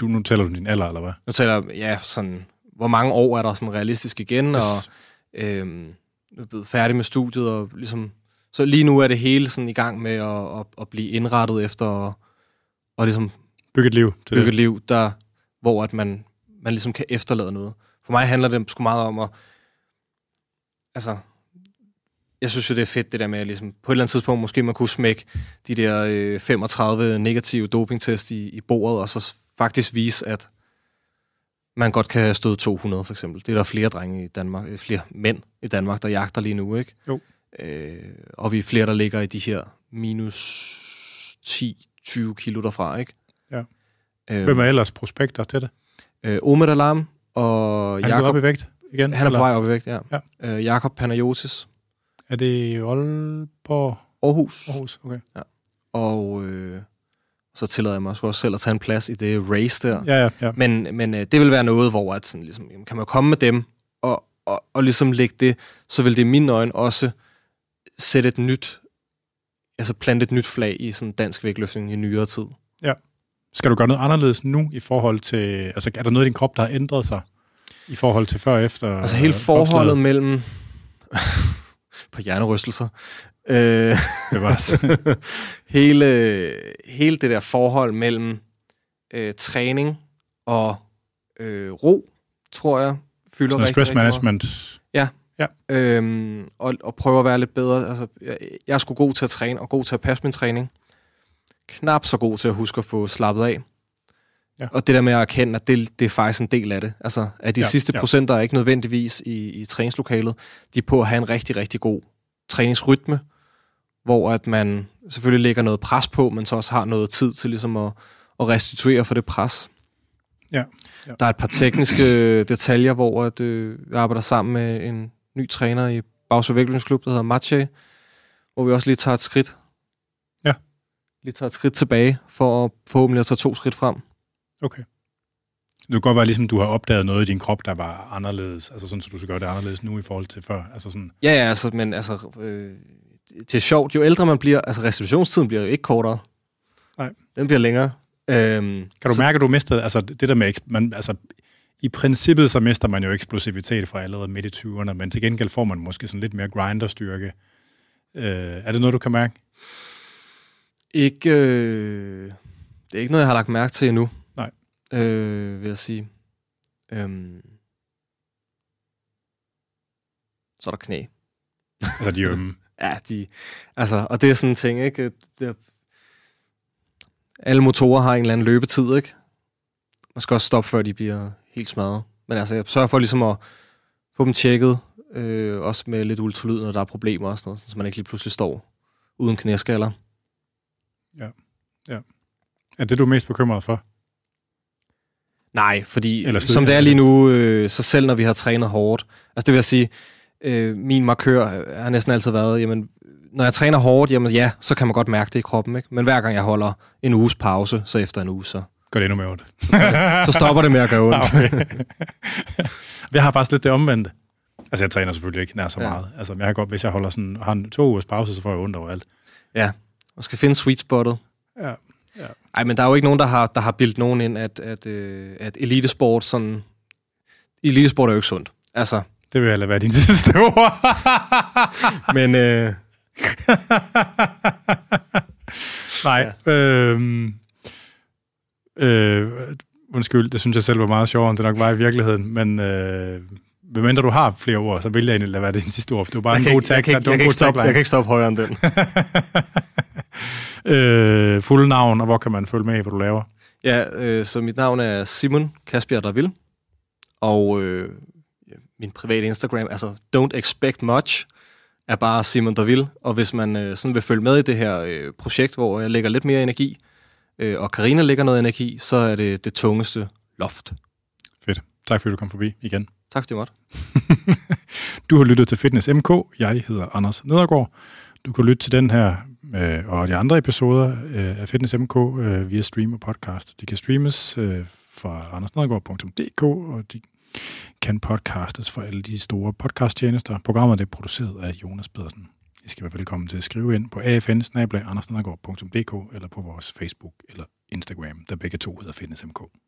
Du, nu taler du din alder, eller hvad? Nu taler jeg, ja, sådan, hvor mange år er der sådan realistisk igen, yes. og øh, jeg er blevet færdig med studiet, og ligesom, så lige nu er det hele sådan i gang med at, at, at blive indrettet efter, og, og ligesom Bygge et liv. Bygge et liv, der, hvor at man, man ligesom kan efterlade noget. For mig handler det sgu meget om at... Altså, jeg synes jo, det er fedt det der med, at ligesom, på et eller andet tidspunkt måske man kunne smække de der øh, femogtredive negative dopingtest i, i bordet, og så faktisk vise, at man godt kan støde to hundrede, for eksempel. Det er der flere drenge i Danmark, flere mænd i Danmark, der jagter lige nu, ikke? Jo. Øh, og vi er flere, der ligger i de her minus ti tyve kilo derfra, ikke? Hvem er ellers prospekter til det? Øh, Omid Alarm og Jakob. Han er op i vægt igen? Han er eller? På vej op i vægt, ja. ja. Øh, Jakob Panayotis. Er det Aalborg? Aarhus. Aarhus, okay. Ja. Og øh, så tillader jeg mig også selv at tage en plads i det race der. Ja, ja, ja. Men, men øh, det vil være noget, hvor at sådan, ligesom, jamen, kan man komme med dem og, og, og ligesom lægge det, så vil det i mine øjne også sætte et nyt, altså plante et nyt flag i sådan dansk vægtløftning i nyere tid. Ja. Skal du gøre noget anderledes nu i forhold til... Altså, er der noget i din krop, der har ændret sig i forhold til før og efter? Altså, hele forholdet opslaget? Mellem... på hjernerystelser. Øh... Det var så. hele, hele det der forhold mellem øh, træning og øh, ro, tror jeg, fylder sådan rigtig, stress management. Ja. ja. Øhm, og, og prøve at være lidt bedre. Altså, jeg, jeg er sgu god til at træne og god til at passe min træning. knap så god til at huske at få slappet af. Ja. Og det der med at erkende, at det, det er faktisk en del af det. Altså, at de ja, sidste ja. procenter er ikke nødvendigvis i, i træningslokalet. De er på at have en rigtig, rigtig god træningsrytme, hvor at man selvfølgelig lægger noget pres på, men så også har noget tid til ligesom at, at restituere for det pres. Ja. Ja. Der er et par tekniske detaljer, hvor at, øh, jeg arbejder sammen med en ny træner i Bagsværd vægtløftningsklub, der hedder Matje, hvor vi også lige tager et skridt. Ja. Lige tager et skridt tilbage, for at forhåbentlig at tage to skridt frem. Okay. Det kan godt være, ligesom du har opdaget noget i din krop, der var anderledes, altså sådan, så du skal gøre det anderledes nu i forhold til før. Altså sådan. Ja, ja, altså, men altså, øh, det er sjovt, jo ældre man bliver, altså restitutionstiden bliver jo ikke kortere. Nej. Den bliver længere. Øhm, kan du så mærke, at du mistede, altså det der med, man, altså i princippet så mister man jo eksplosivitet fra allerede midt i tyverne, men til gengæld får man måske sådan lidt mere grinderstyrke. Øh, er det noget, du kan mærke? Ikke, øh, det er ikke noget, jeg har lagt mærke til endnu. Øh, vil jeg sige. Øhm. Så er der knæ. Altså de ømme. Ja, de, altså, og det er sådan en ting, ikke? Det er, alle motorer har en eller anden løbetid, ikke? Man skal også stoppe, før de bliver helt smadret. Men altså, jeg sørger for ligesom at få dem tjekket, øh, også med lidt ultralyd, når der er problemer og sådan noget, så man ikke lige pludselig står uden knæskaller. Ja, ja. Er det, du er mest bekymret for? Nej, fordi Eller som det er lige nu, øh, så selv når vi har trænet hårdt, altså det vil jeg sige, øh, min markør har næsten altid været, jamen, når jeg træner hårdt, jamen ja, så kan man godt mærke det i kroppen, ikke? Men hver gang jeg holder en uges pause, så efter en uge, så gør det endnu mere ondt. Så stopper det med at gøre ondt. Okay. Jeg har faktisk lidt det omvendte. Altså jeg træner selvfølgelig ikke nær så ja. meget. Altså jeg har godt, hvis jeg holder sådan, har en to ugers pause, så får jeg ondt over alt. Ja, og skal finde sweet spottet. Ja. Ja. Ej, men der er jo ikke nogen, der har, der har bildt nogen ind, at, at, øh, at elitesport sådan... Elitesport er jo ikke sundt. Altså... Det vil heller være din sidste ord. men... Øh... Nej. Ja. Øhm, øh, undskyld, det synes jeg selv var meget sjovere, end det nok var i virkeligheden, men... Øh... Hvem du har flere ord, så vil jeg egentlig lade være det din sidste ord. Det var bare jeg en god tag. Jeg, jeg, jeg, jeg kan ikke stoppe højere end den. øh, fulde navn, og hvor kan man følge med, hvad du laver? Ja, øh, så mit navn er Simon Kasper Darville, og øh, min private Instagram, altså don't expect much, er bare Simon Darville. Og hvis man øh, sådan vil følge med i det her øh, projekt, hvor jeg lægger lidt mere energi, øh, og Karina lægger noget energi, så er det Det Tungeste Loft. Fedt. Tak fordi du kom forbi igen. Tak fordi du måtte. Du har lyttet til Fitness M K. Jeg hedder Anders Nedergaard. Du kan lytte til den her øh, og de andre episoder øh, af Fitness M K øh, via stream og podcast. De kan streames øh, fra anders nedergaard punktum d k, og de kan podcastes fra alle de store podcasttjenester. Programmet er produceret af Jonas Pedersen. I skal være velkommen til at skrive ind på a f n bindestreg anders nedergaard punktum d k eller på vores Facebook eller Instagram, der begge to hedder Fitness M K.